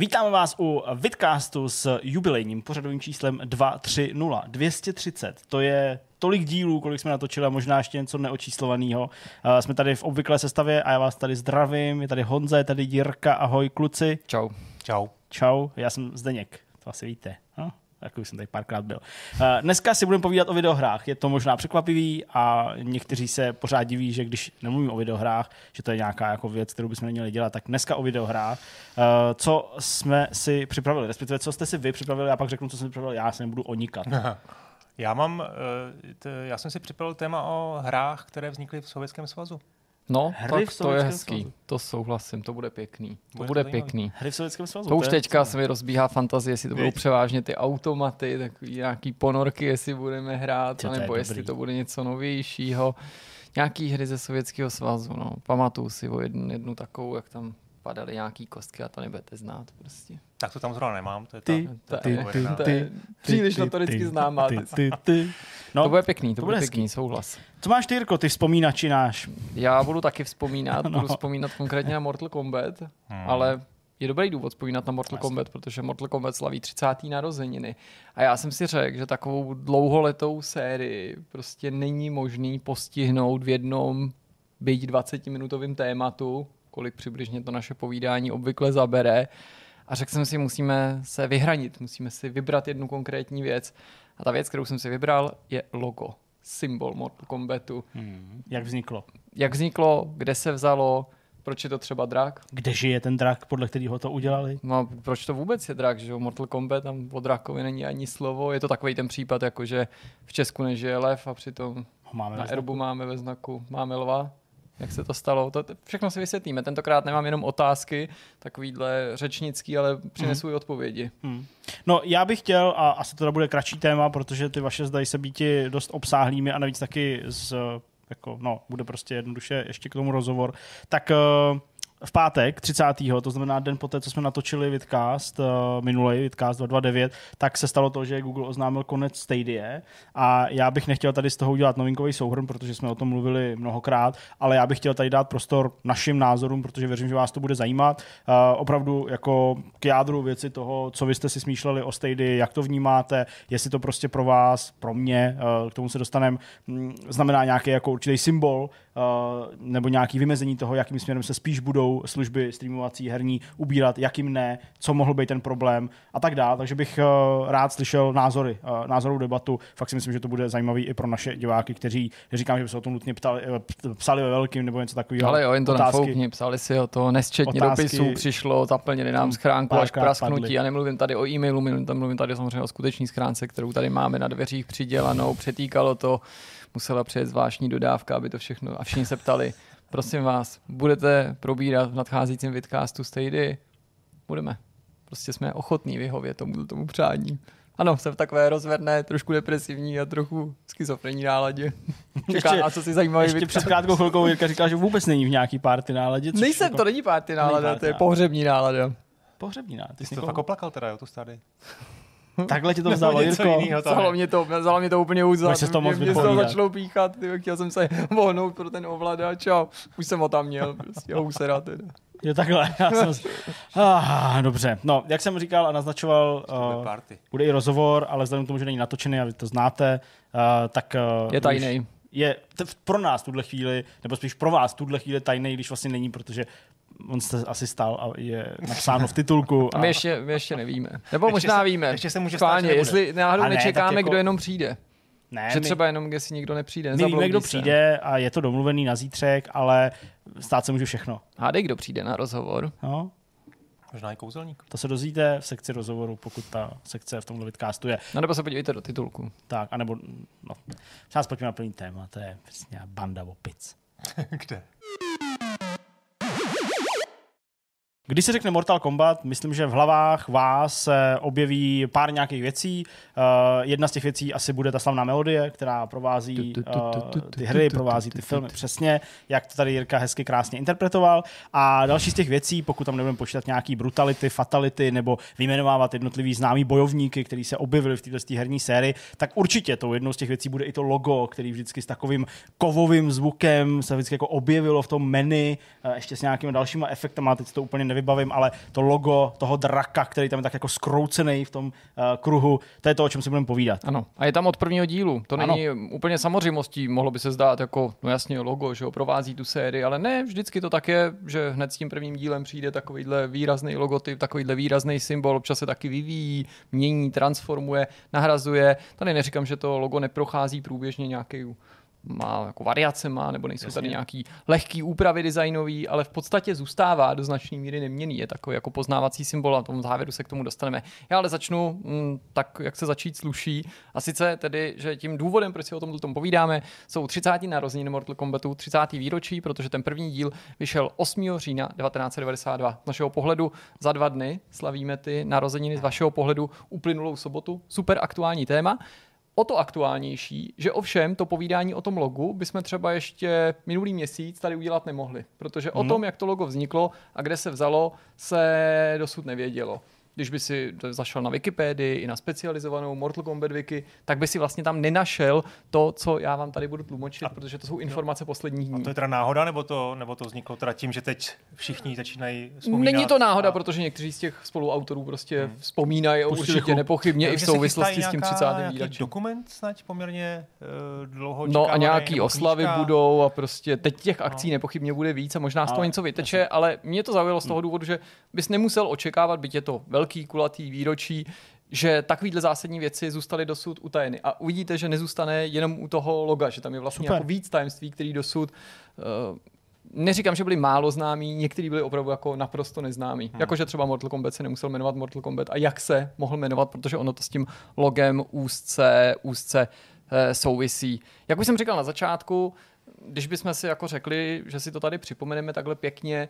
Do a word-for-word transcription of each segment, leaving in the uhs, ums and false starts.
Vítám vás u Vidcastu s jubilejním pořadovým číslem dvě stě třicet. To je tolik dílů, kolik jsme natočili, a možná ještě něco neočíslovaného. Jsme tady v obvyklé sestavě a já vás tady zdravím. Je tady Honza, je tady Jirka, ahoj kluci. Čau. Čau. Čau, já jsem Zdeněk, to asi víte. No? Takový jsem tady párkrát byl. Dneska si budeme povídat o videohrách. Je to možná překvapivý a někteří se pořád diví, že když nemluvím o videohrách, že to je nějaká jako věc, kterou bychom neměli dělat, tak dneska o videohrách. Co jsme si připravili, respektive co jste si vy připravili, a pak řeknu, co jsem připravil, já se nebudu onikat. Aha. Já mám, já jsem si připravil téma o hrách, které vznikly v Sovětském svazu. No, hry tak to je hezký. Svazu. To souhlasím, to bude pěkný. To bude, bude pěkný. Hry v Sovětském svazu. To už teďka se mi rozbíhá fantazie, jestli to budou převážně ty automaty, takový nějaký ponorky, jestli budeme hrát, nebo jestli dobrý. To bude něco novějšího. Nějaký hry ze Sovětského svazu, no. Pamatuju si o jednu, jednu takovou, jak tam padaly nějaký kostky a to nebudete znát prostě. Tak to tam zrovna nemám, to je ta, ty, ta, ty, ta ty, ty, ty, příliš notoricky známá. Ty, ty, ty. No, to bude pěkný, to, to bude hezký. Pěkný, souhlas. Co máš ty, Jirko, ty vzpomínači náš? Já budu taky vzpomínat, no. budu vzpomínat konkrétně na Mortal Kombat, hmm. ale je dobrý důvod vzpomínat na Mortal Jasně. Kombat, protože Mortal Kombat slaví třicáté narozeniny. A já jsem si řekl, že takovou dlouholetou sérii prostě není možný postihnout v jednom byť dvacetiminutovým tématu, kolik přibližně to naše povídání obvykle zabere. A řekl jsem si, musíme se vyhranit, musíme si vybrat jednu konkrétní věc. A ta věc, kterou jsem si vybral, je logo, symbol Mortal Kombatu. Hmm. Jak vzniklo? Jak vzniklo, kde se vzalo, proč je to třeba drak? Kde žije ten drak, podle kterého to udělali? No, proč to vůbec je drak, že Mortal Kombat, tam o drakovi není ani slovo. Je to takový ten případ, jako že v Česku nežije lev a přitom máme na erbu máme ve znaku, máme lva. Jak se to stalo? To všechno si vysvětlíme. Tentokrát nemám jenom otázky, takovýhle řečnický, ale přinesu i mm. odpovědi. Mm. No já bych chtěl, a asi to bude kratší téma, protože ty vaše zdají se býti dost obsáhlými a navíc taky z, jako, no, bude prostě jednoduše ještě k tomu rozhovor. Tak v pátek třicátého to znamená den poté, co jsme natočili Vidcast, minulej Vidcast dvě stě dvacet devět, tak se stalo to, že Google oznámil konec Stadia a já bych nechtěl tady z toho udělat novinkový souhrn, protože jsme o tom mluvili mnohokrát, ale já bych chtěl tady dát prostor našim názorům, protože věřím, že vás to bude zajímat. Opravdu jako k jádru věci toho, co vy jste si smýšleli o Stadia, jak to vnímáte, jestli to prostě pro vás, pro mě, k tomu se dostaneme, znamená nějaký jako určitý symbol nebo nějaký vymezení toho, jakým směrem se spíš budou služby streamovací, herní ubírat, jakým ne, co mohl být ten problém a tak dále. Takže bych uh, rád slyšel názory, uh, názorovou debatu. Fakt si myslím, že to bude zajímavý i pro naše diváky, kteří, říkám, že by se o tom nutně ptali, psali ve velkým nebo něco takového. Ale jo, jen to nafoukni, psali si o to, nesčetně dopisů přišlo, zaplnili nám schránku až prasknutí. A nemluvím tady o e-mailu, mluvím tam mluvím tady samozřejmě o skutečné schránce, kterou tady máme na dveřích přidělanou, přetýkalo to, musela přijet zvláštní dodávka, aby to všechno, a všichni se ptali. Prosím vás, budete probírat v nadcházejícím Vidcastu Stadia? Budeme. Prostě jsme ochotní vyhovět tomu, tomu přání. Ano, jsem v takové rozvedné, trošku depresivní a trochu schizofrenní náladě. Čeká nás, co si zajímavý Ještě Vidcast. Před krátkou chvilkou Jirka říkal, že vůbec není v nějaký party náladě. Nejsem, jako... to není party nálada, není to je pohřební nálada. Pohřební nálada. Ty jsi to fakt oplakal teda, jo, tu Stady. Takhle ti to vzdalo, Jirko. Vzalo mě to, vzalo mě to úplně úzad. Mě, to mě se to začalo píchat. Tyjo, chtěl jsem se vohnout pro ten ovladač a už jsem ho tam měl. Prostě housera teda. Jo, takhle. Já jsem... ah, dobře. No, jak jsem říkal a naznačoval, uh, bude i rozhovor, ale vzhledem k tomu, že není natočený a vy to znáte, uh, tak... Uh, je tajný. Je t- pro nás tuhle chvíli, nebo spíš pro vás tuhle chvíli tajný, když vlastně není, protože on se asi stal a je napsáno v titulku. A my ještě, my ještě nevíme. Nebo ještě možná se, víme. Ještě se může stát, jestli náhodou ne, nečekáme, jako... kdo jenom přijde. Ne, že my, třeba jenom, jestli nikdo nepřijde. My víme, kdo se. přijde a je to domluvený na zítřek, ale stát se může všechno. Hádej, kdo přijde na rozhovor. No. Možná i kouzelník. To se dozvíte v sekci rozhovoru, pokud ta sekce v tomhle Vidcastu je. No nebo se podívejte do titulku. Tak, anebo, no, nás pojďme na plný téma, to je přesně banda opic. Kde? Když se řekne Mortal Kombat, myslím, že v hlavách vás objeví pár nějakých věcí. Uh, jedna z těch věcí asi bude ta slavná melodie, která provází uh, ty hry, provází ty filmy. Přesně, jak to tady Jirka hezky krásně interpretoval. A další z těch věcí, pokud tam nebudeme počítat nějaký brutality, fatality nebo vyjmenovávat jednotlivý známý bojovníky, který se objevili v této herní sérii, tak určitě tou jednou z těch věcí bude i to logo, který vždycky s takovým kovovým zvukem se vždycky jako objevilo v tom menu, ještě s nějakými dalšíma efektama, teď to úplně nevím. nevybavím, ale to logo toho draka, který tam je tak jako skroucený v tom uh, kruhu, to je to, o čem si budeme povídat. Ano. A je tam od prvního dílu. To není ano. úplně samozřejmostí, mohlo by se zdát jako no jasně logo, že ho provází tu sérii, ale ne, vždycky to tak je, že hned s tím prvním dílem přijde takovýhle výrazný logotyp, takovýhle výrazný symbol, občas se taky vyvíjí, mění, transformuje, nahrazuje. Tady neříkám, že to logo neprochází průběžně nějakou má jako variace má, nebo nejsou Jasně. tady nějaký lehký úpravy designový, ale v podstatě zůstává do značné míry neměný. Je takový jako poznávací symbol a v tom závěru se k tomu dostaneme. Já ale začnu m, tak, jak se začít sluší. A sice tedy, že tím důvodem, proč si o tom povídáme, jsou třicáté narozeniny Mortal Kombatu, třicáté výročí, protože ten první díl vyšel osmého října devatenáct devadesát dva. Z našeho pohledu za dva dny slavíme ty narozeniny, z vašeho pohledu uplynulou sobotu. Super aktuální téma. O to aktuálnější, že ovšem to povídání o tom logu bychom třeba ještě minulý měsíc tady udělat nemohli, protože hmm. o tom, jak to logo vzniklo a kde se vzalo, se dosud nevědělo. Když by si zašel na Wikipedii i na specializovanou Mortal Kombat Wiki, tak by si vlastně tam nenašel to, co já vám tady budu tlumočit, a, protože to jsou informace posledních dní. A to je teda náhoda, nebo to, nebo to vzniklo teda tím, že teď všichni začínají vzpomínat? Není to náhoda, a... protože někteří z těch spoluautorů prostě hmm. vzpomínají určitě Pustichu. nepochybně no, i v souvislosti s tím třicátým výročím. Dokument snad poměrně uh, dlouho čekávaný. No a nějaký oslavy knížka. budou a prostě teď těch akcí no. nepochybně bude víc a možná z toho něco vyteče, ale mě to zaujalo z toho důvodu, že bys nemusel očekávat, byť je to velký kulatý výročí, že takovýhle zásadní věci zůstaly dosud utajeny. A uvidíte, že nezůstane jenom u toho loga, že tam je vlastně jako víc tajemství, který dosud... Uh, neříkám, že byli málo známí, někteří byli opravdu jako naprosto neznámí. Hmm. Jakože třeba Mortal Kombat se nemusel jmenovat Mortal Kombat a jak se mohl jmenovat, protože ono to s tím logem úzce, úzce uh, souvisí. Jak už jsem říkal na začátku, když bychom si jako řekli, že si to tady připomeneme takhle pěkně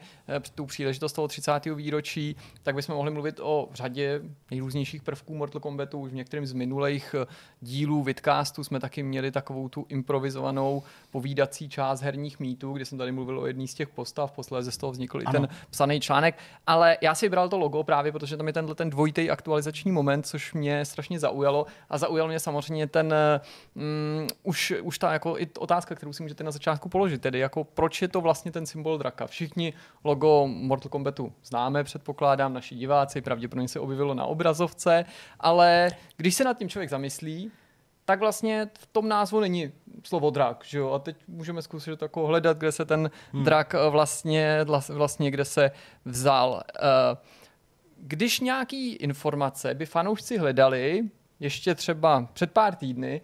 tu příležitost toho třicátého výročí, tak bychom mohli mluvit o řadě nejrůznějších prvků Mortal Kombatu. Už v některém z minulých dílů vidcastu jsme taky měli takovou tu improvizovanou povídací část herních mýtů, kde jsem tady mluvil o jedný z těch postav, posléze z toho vznikl ano. i ten psaný článek, ale já si vybral to logo právě, protože tam je tenhle ten dvojitý aktualizační moment, což mě strašně zaujalo a zaujal mě samozřejmě ten um, už už ta jako i otázka, kterou si můžete na začátku položit, tedy jako proč je to vlastně ten symbol draka. Všichni logo Mortal Kombatu známe, předpokládám, naši diváci, pravděpodobně se objevilo na obrazovce, ale když se nad tím člověk zamyslí, tak vlastně v tom názvu není slovo drak, že jo? A teď můžeme zkusit tako hledat, kde se ten hmm. drak vlastně, vlastně kde se vzal. Když nějaký informace by fanoušci hledali, ještě třeba před pár týdny,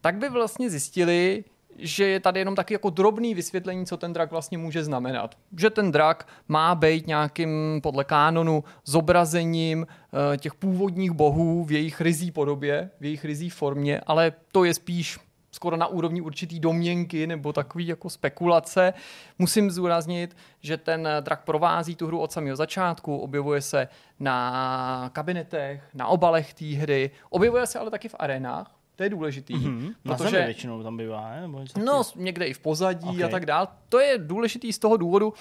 tak by vlastně zjistili, že je tady jenom taky jako drobný vysvětlení, co ten drak vlastně může znamenat. Že ten drak má být nějakým podle kánonu zobrazením e, těch původních bohů v jejich ryzí podobě, v jejich ryzí formě, ale to je spíš skoro na úrovni určitý domněnky nebo takový jako spekulace. Musím zdůraznit, že ten drak provází tu hru od samého začátku, objevuje se na kabinetech, na obalech té hry, objevuje se ale taky v arenách. To je důležitý, mm-hmm. protože... Na většinou tam bývá, ne? No, někde i v pozadí okay. a tak dál. To je důležitý z toho důvodu,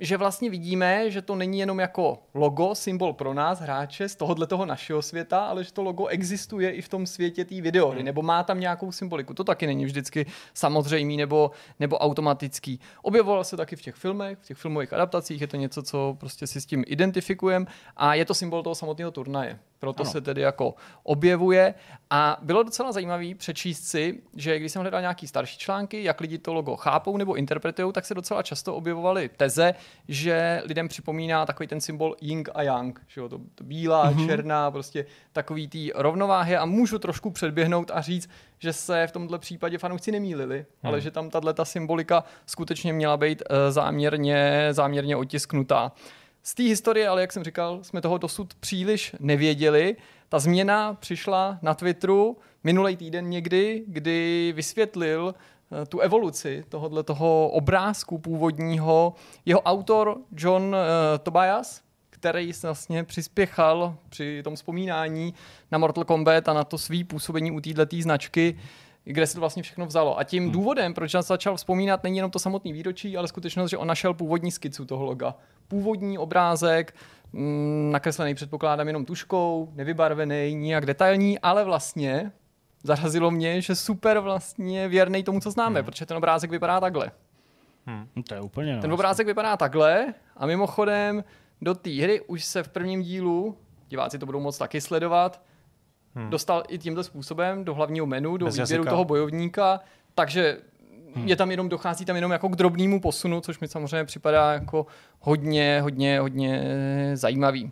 že vlastně vidíme, že to není jenom jako logo, symbol pro nás, hráče, z tohohle toho našeho světa, ale že to logo existuje i v tom světě té videohry, nebo má tam nějakou symboliku. To taky není vždycky samozřejmý nebo, nebo automatický. Objevoval se taky v těch filmech, v těch filmových adaptacích, je to něco, co prostě si s tím identifikujeme a je to symbol toho samotného turnaje. Proto ano. se tedy jako objevuje a bylo docela zajímavý přečíst si, že když jsem hledal nějaký starší články, jak lidi to logo chápou nebo interpretujou, tak se docela často objevovaly teze, že lidem připomíná takový ten symbol yin a yang, že jo, to, to bílá, mm-hmm. černá, prostě takový tý rovnováhy a můžu trošku předběhnout a říct, že se v tomhle případě fanoušci nemýlili, hmm. ale že tam tato symbolika skutečně měla být záměrně, záměrně otisknutá. Z té historie, ale jak jsem říkal, jsme toho dosud příliš nevěděli. Ta změna přišla na Twitteru minulý týden někdy, kdy vysvětlil tu evoluci tohohle toho obrázku původního jeho autor John uh, Tobias, který vlastně přispěchal při tom vzpomínání na Mortal Kombat a na to svý působení u této značky, kde se to vlastně všechno vzalo. A tím hmm. důvodem, proč nás začal vzpomínat, není jenom to samotné výročí, ale skutečnost, že on našel původní skicu toho loga. Původní obrázek, mm, nakreslený předpokládám jenom tuškou, nevybarvený, nijak detailní, ale vlastně zarazilo mě, že super vlastně věrnej tomu, co známe, hmm. protože ten obrázek vypadá takhle. Hmm. To je úplně ten obrázek vypadá takhle a mimochodem do té hry už se v prvním dílu, diváci to budou moc taky sledovat, hmm. dostal i tímto způsobem do hlavního menu, do Bez výběru jazyka. Toho bojovníka, takže hmm. je tam jenom, dochází tam jenom jako k drobnému posunu, což mi samozřejmě připadá jako hodně, hodně, hodně zajímavý.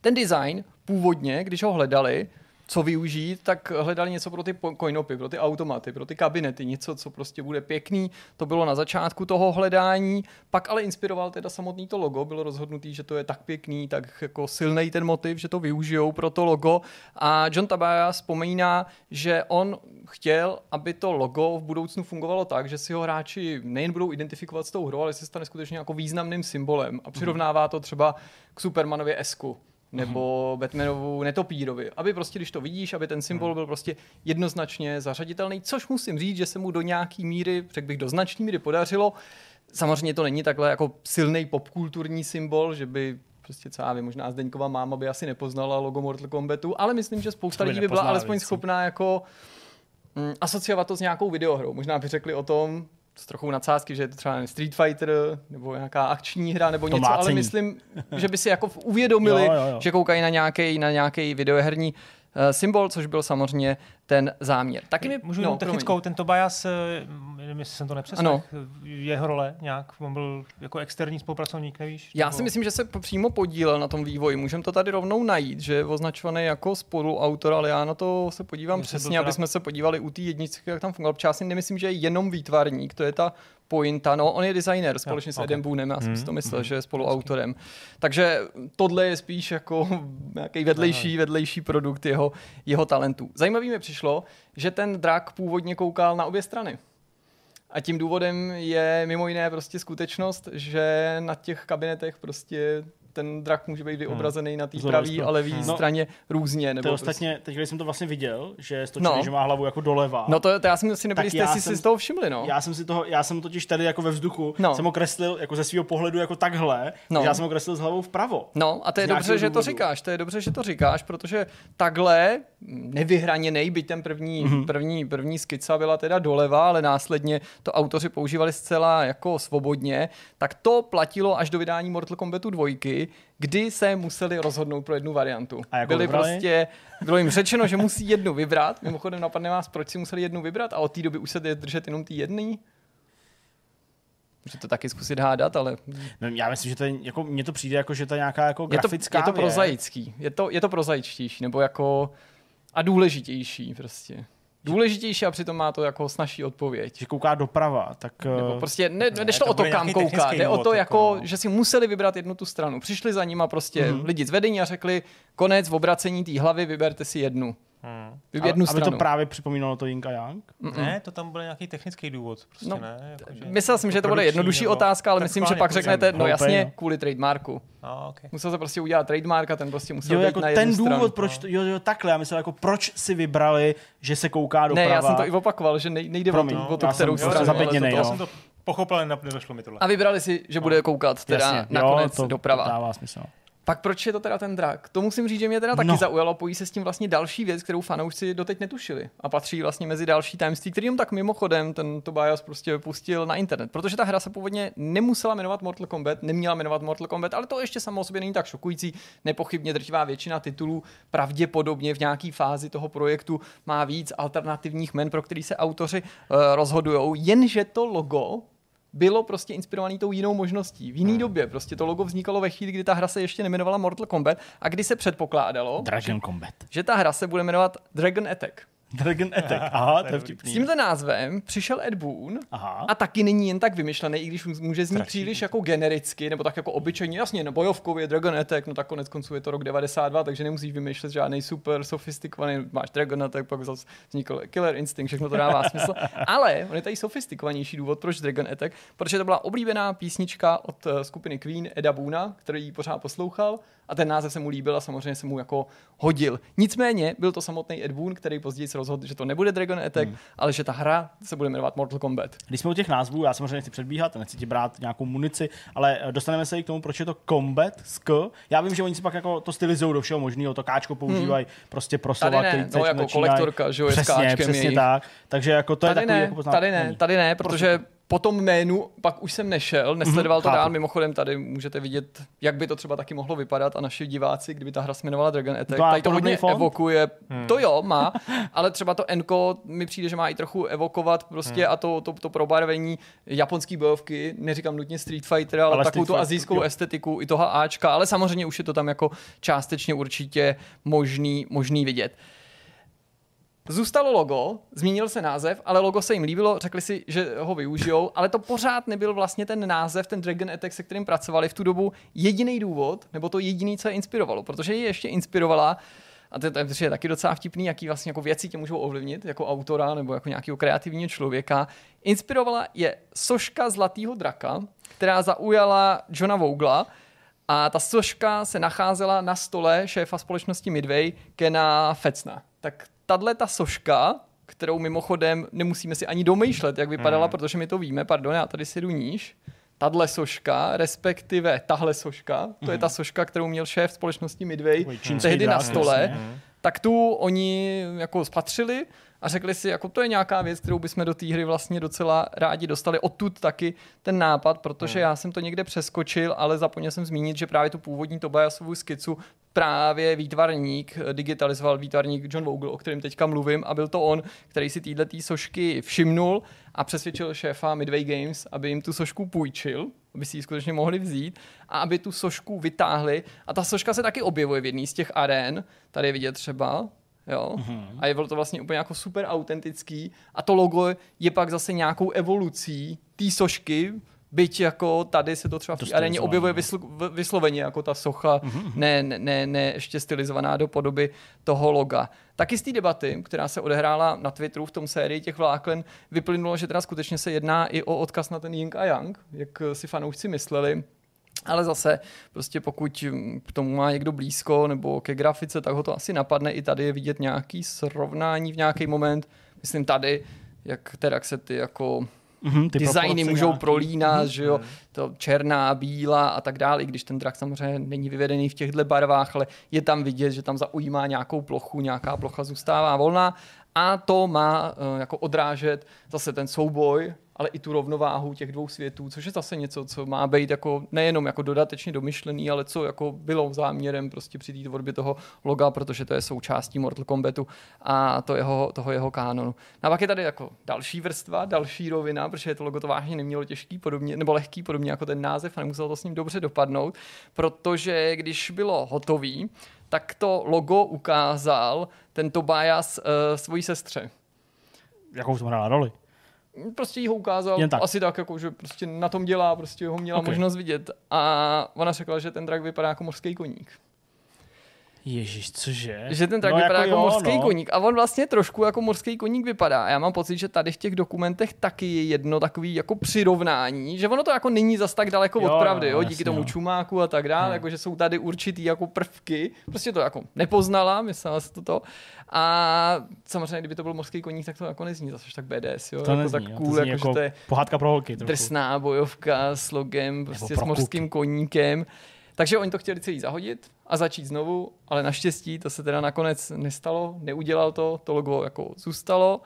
Ten design původně, když ho hledali, co využít, tak hledali něco pro ty coinopy, pro ty automaty, pro ty kabinety, něco, co prostě bude pěkný. To bylo na začátku toho hledání, pak ale inspiroval teda samotný to logo, bylo rozhodnutý, že to je tak pěkný, tak jako silnej ten motiv, že to využijou pro to logo. A John Tobias vzpomíná, že on chtěl, aby to logo v budoucnu fungovalo tak, že si ho hráči nejen budou identifikovat s tou hrou, ale se stane skutečně jako významným symbolem a přirovnává to třeba k Supermanově esku. Nebo mm-hmm. Batmanovu Netopírovi. Aby prostě, když to vidíš, aby ten symbol byl prostě jednoznačně zařaditelný, což musím říct, že se mu do nějaký míry, řekl bych, do značný míry podařilo. Samozřejmě to není takhle jako silný popkulturní symbol, že by prostě co já vím, možná Zdeňkova máma by asi nepoznala logo Mortal Kombatu, ale myslím, že spousta lidí by byla alespoň věcí. schopná jako mm, asociovat to s nějakou videohrou. Možná by řekli o tom s trochou nadsázky, že je to třeba Street Fighter nebo nějaká akční hra nebo to něco, mácení. Ale myslím, že by si jako uvědomili, jo, jo, jo. že koukají na nějaký na nějaký videoherní uh, symbol, což byl samozřejmě ten záměr. Taky mi můžu no, technickou, ten Tobias, myslím, jsem to nepřesně, jeho role nějak, on byl jako externí spolupracovník, nevíš? Já nebo... si myslím, že se přímo podílel na tom vývoji, můžeme to tady rovnou najít, že je označovaný jako spoluautor, ale já na to se podívám Může přesně, teda... aby jsme se podívali u té jedničky, jak tam fungoval, protože já si nemyslím, že je jenom výtvarník, to je ta pointa, no on je designer společně okay. s Edem Boonem, já jsem hmm. si to myslel, hmm. že je spoluautorem. Takže tohle je spíš jako nějaký vedlejší, vedlejší produkt jeho, jeho talentů. Zajímavý mi přišlo, že ten drak původně koukal na obě strany. A tím důvodem je mimo jiné prostě skutečnost, že na těch kabinetech prostě ten drak může být vyobrazený hmm. na té pravý a levý hmm. straně no, různě. Nebo to ostatně, prostě... teď když jsem to vlastně viděl, že stočený, no. že má hlavu jako doleva. No to, to já jsem si nebyl jistý, jestli si z toho všimli, no. Já jsem si toho, já jsem totiž tady jako ve vzduchu, no. jsem ho kreslil jako ze svého pohledu jako takhle, no. já jsem ho kreslil s hlavou vpravo. No a to je dobře, důvodu. že to říkáš, to je dobře, že to říkáš, protože takhle nevyhraněnej, byť ten první, mm-hmm. první, první skica byla teda doleva, ale následně to autoři používali zcela jako svobodně, tak to platilo až do vydání Mortal Kombatu dva, kdy se museli rozhodnout pro jednu variantu. A Byli prostě, bylo jim řečeno, že musí jednu vybrat. Mimochodem napadne vás, proč si museli jednu vybrat a od té doby už se držet jenom ty jedný? Můžete to taky zkusit hádat, ale... No, já myslím, že to je, jako, mně to přijde, jako, že to je nějaká jako grafická je to, je to prozaický. Je to, je to prozaičtější, nebo jako... A důležitější prostě. Důležitější a přitom má to jako snažší odpověď. Že kouká doprava, tak... Nebo prostě ne, ne, než to, to o to, kam kouká. Jde o to, jako, no. že si museli vybrat jednu tu stranu. Přišli za nima prostě mm-hmm. lidi z vedení a řekli konec v obracení té hlavy, vyberte si jednu. Hmm. Jednu aby stranu. To právě připomínalo to Ying a Yang? Mm-mm. Ne, to tam byl nějaký technický důvod. Prostě, no, ne? Jako, že myslel jsem, že to bude jednodušší nebo... otázka, ale myslím, že pak řeknete, no jasně, kvůli trademarku. No, okay. Musel se prostě udělat trademark a ten prostě musel jo, být jako na jednu ten stranu. Důvod, proč to, jo, jo, takhle, já myslel, jako proč si vybrali, že se kouká doprava. Ne, já jsem to i opakoval, že nejde Promiň, o tu, kterou stranu. Já jsem to pochopil, nedošlo mi tohle. A vybrali si, že bude koukat teda nakonec doprava. Dává smysl. Pak proč je to teda ten drak? To musím říct, že mě teda taky no. zaujalo, pojí se s tím vlastně další věc, kterou fanoušci doteď netušili a patří vlastně mezi další tajemství, kterým tak mimochodem ten Tobias prostě pustil na internet, protože ta hra se původně nemusela jmenovat Mortal Kombat, neměla jmenovat Mortal Kombat, ale to ještě samo o sobě není tak šokující, nepochybně drtivá většina titulů pravděpodobně v nějaký fázi toho projektu má víc alternativních jmen, pro který se autoři uh, rozhodujou, jenže to logo bylo prostě inspirovaný tou jinou možností. V jiný hmm. době prostě to logo vznikalo ve chvíli, kdy ta hra se ještě nejmenovala Mortal Kombat a kdy se předpokládalo, Dragon Kombat. Že ta hra se bude jmenovat Dragon Attack. Dragon Attack. Aha, to je vtipný. S tímhle názvem přišel Ed Boone Aha. a taky není jen tak vymyšlený, i když může znít Strašný. příliš jako genericky, nebo tak jako obyčejně, jasně, no bojovkově Dragon Attack, no tak konec konců je to rok devadesát dva, takže nemusíš vymýšlet žádný super sofistikovaný, máš Dragon Attack, pak zase vznikl Killer Instinct, všechno to dává smysl. Ale on je tady sofistikovanější důvod, proč Dragon Attack, protože to byla oblíbená písnička od skupiny Queen Eda Boona, který ji pořád poslouchal a ten název se mu líbil a samozřejmě se mu jako hodil. Nicméně byl to samotný Ed Boone, který později rozhodl, že to nebude Dragon Attack, hmm. ale že ta hra se bude jmenovat Mortal Kombat. Když jsme u těch názvů, já samozřejmě nechci předbíhat, nechci ti brát nějakou munici, ale dostaneme se i k tomu, proč je to Combat s K. Já vím, že oni si pak jako to stylizují do všeho možného, to káčko používají hmm. prostě pro slova, který no, jako kolektorka, že jo, je s káčkem. Přesně, přesně tak. Takže jako to tady je takový ne, jako poznámka. Tady ne, tady ne, protože po tom jménu pak už jsem nešel, nesledoval to dál. Mimochodem tady můžete vidět, jak by to třeba taky mohlo vypadat a naši diváci, kdyby ta hra se jmenovala Dragon Attack, tady to hodně fond? evokuje, hmm. to jo, má, ale třeba to enko mi přijde, že má i trochu evokovat prostě hmm. a to, to, to probarvení japonský bojovky, neříkám nutně Street Fighter, ale, ale takovou tu asijskou jo. estetiku i toho Ačka, ale samozřejmě už je to tam jako částečně určitě možný, možný vidět. Zůstalo logo, zmínil se název, ale logo se jim líbilo, řekli si, že ho využijou, ale to pořád nebyl vlastně ten název, ten Dragon Attack, se kterým pracovali v tu dobu, jediný důvod, nebo to jediný, co je inspirovalo, protože je ještě inspirovala, a to je taky docela vtipný, jaký vlastně jako věci tě můžou ovlivnit, jako autora nebo jako nějakého kreativního člověka, inspirovala je soška Zlatýho draka, která zaujala Johna Vogla. A ta soška se nacházela na stole šéfa společnosti Midway, Kena Fecna. Tak tato soška, kterou mimochodem nemusíme si ani domýšlet, jak vypadala, hmm. protože my to víme, pardon, já tady si jdu níž. Tato soška, respektive tahle soška, to hmm. je ta soška, kterou měl šéf společnosti Midway tehdy na stole, hmm. tak tu oni jako spatřili a řekli si, jako to je nějaká věc, kterou bychom do té hry vlastně docela rádi dostali. Odtud taky ten nápad, protože hmm. já jsem to někde přeskočil, ale zapomněl jsem zmínit, že právě tu původní Tobiasovu skicu právě výtvarník digitalizoval, výtvarník John Vogel, o kterém teďka mluvím, a byl to on, který si týhletý sošky všimnul a přesvědčil šéfa Midway Games, aby jim tu sošku půjčil, aby si ji skutečně mohli vzít a aby tu sošku vytáhli. A ta soška se taky objevuje v jedné z těch arén, tady je vidět třeba, jo? Mm-hmm. A je to vlastně úplně jako super autentický a to logo je pak zase nějakou evolucí té sošky, byť jako tady se to třeba v té aréně objevuje vysl- vysloveně jako ta socha, mm-hmm. ne, ne, ne ještě stylizovaná do podoby toho loga. Taky z té debaty, která se odehrála na Twitteru v tom sérii těch vláklen, vyplynulo, že teda skutečně se jedná i o odkaz na ten Ying a Yang, jak si fanoušci mysleli. Ale zase, prostě pokud k tomu má někdo blízko nebo ke grafice, tak ho to asi napadne. I tady je vidět nějaký srovnání v nějaký moment. Myslím tady, jak teda se ty jako... Mm-hmm, ty designy můžou nějaký prolínat, mm-hmm. že jo, to černá, bílá a tak dále, i když ten drak samozřejmě není vyvedený v těchto barvách, ale je tam vidět, že tam zaujímá nějakou plochu, nějaká plocha zůstává volná a to má uh, jako odrážet zase ten souboj, ale i tu rovnováhu těch dvou světů, což je zase něco, co má být jako nejenom jako dodatečně domyšlený, ale co jako bylo záměrem prostě při té tvorbě toho loga, protože to je součástí Mortal Kombatu a to jeho, toho jeho kánonu. A pak je tady jako další vrstva, další rovina, protože to logo to vážně nemělo těžký podobně, nebo lehký podobně jako ten název a nemuselo to s ním dobře dopadnout, protože když bylo hotový, tak to logo ukázal ten Tobias uh, svojí sestře. Jakou to hrála roli? Prostě jí ho ukázal, tak. asi tak, jako, že prostě na tom dělá, prostě ho měla okay. možnost vidět. A ona řekla, že ten drak vypadá jako mořský koník. Ježíš, cože? Že ten drak no, vypadá jako, jako jo, mořský no. koník. A on vlastně trošku jako mořský koník vypadá. Já mám pocit, že tady v těch dokumentech taky je jedno takový jako přirovnání, že ono to jako není zas tak daleko jo, od pravdy, jo, díky jasný, tomu jo. čumáku a tak dále, hmm. jako, že jsou tady určitý jako prvky. Prostě to jako nepoznala, myslela si toto. A samozřejmě, kdyby to byl mořský koník, tak to jako nezní zase tak bé dé es, jo. To jako nezní, tak cool, to jako, jako že to je pohádka pro holky. Drsná bojovka s logem, prostě s mořským koníkem. Takže oni to chtěli celý zahodit a začít znovu, ale naštěstí to se teda nakonec nestalo, neudělal to, to logo jako zůstalo.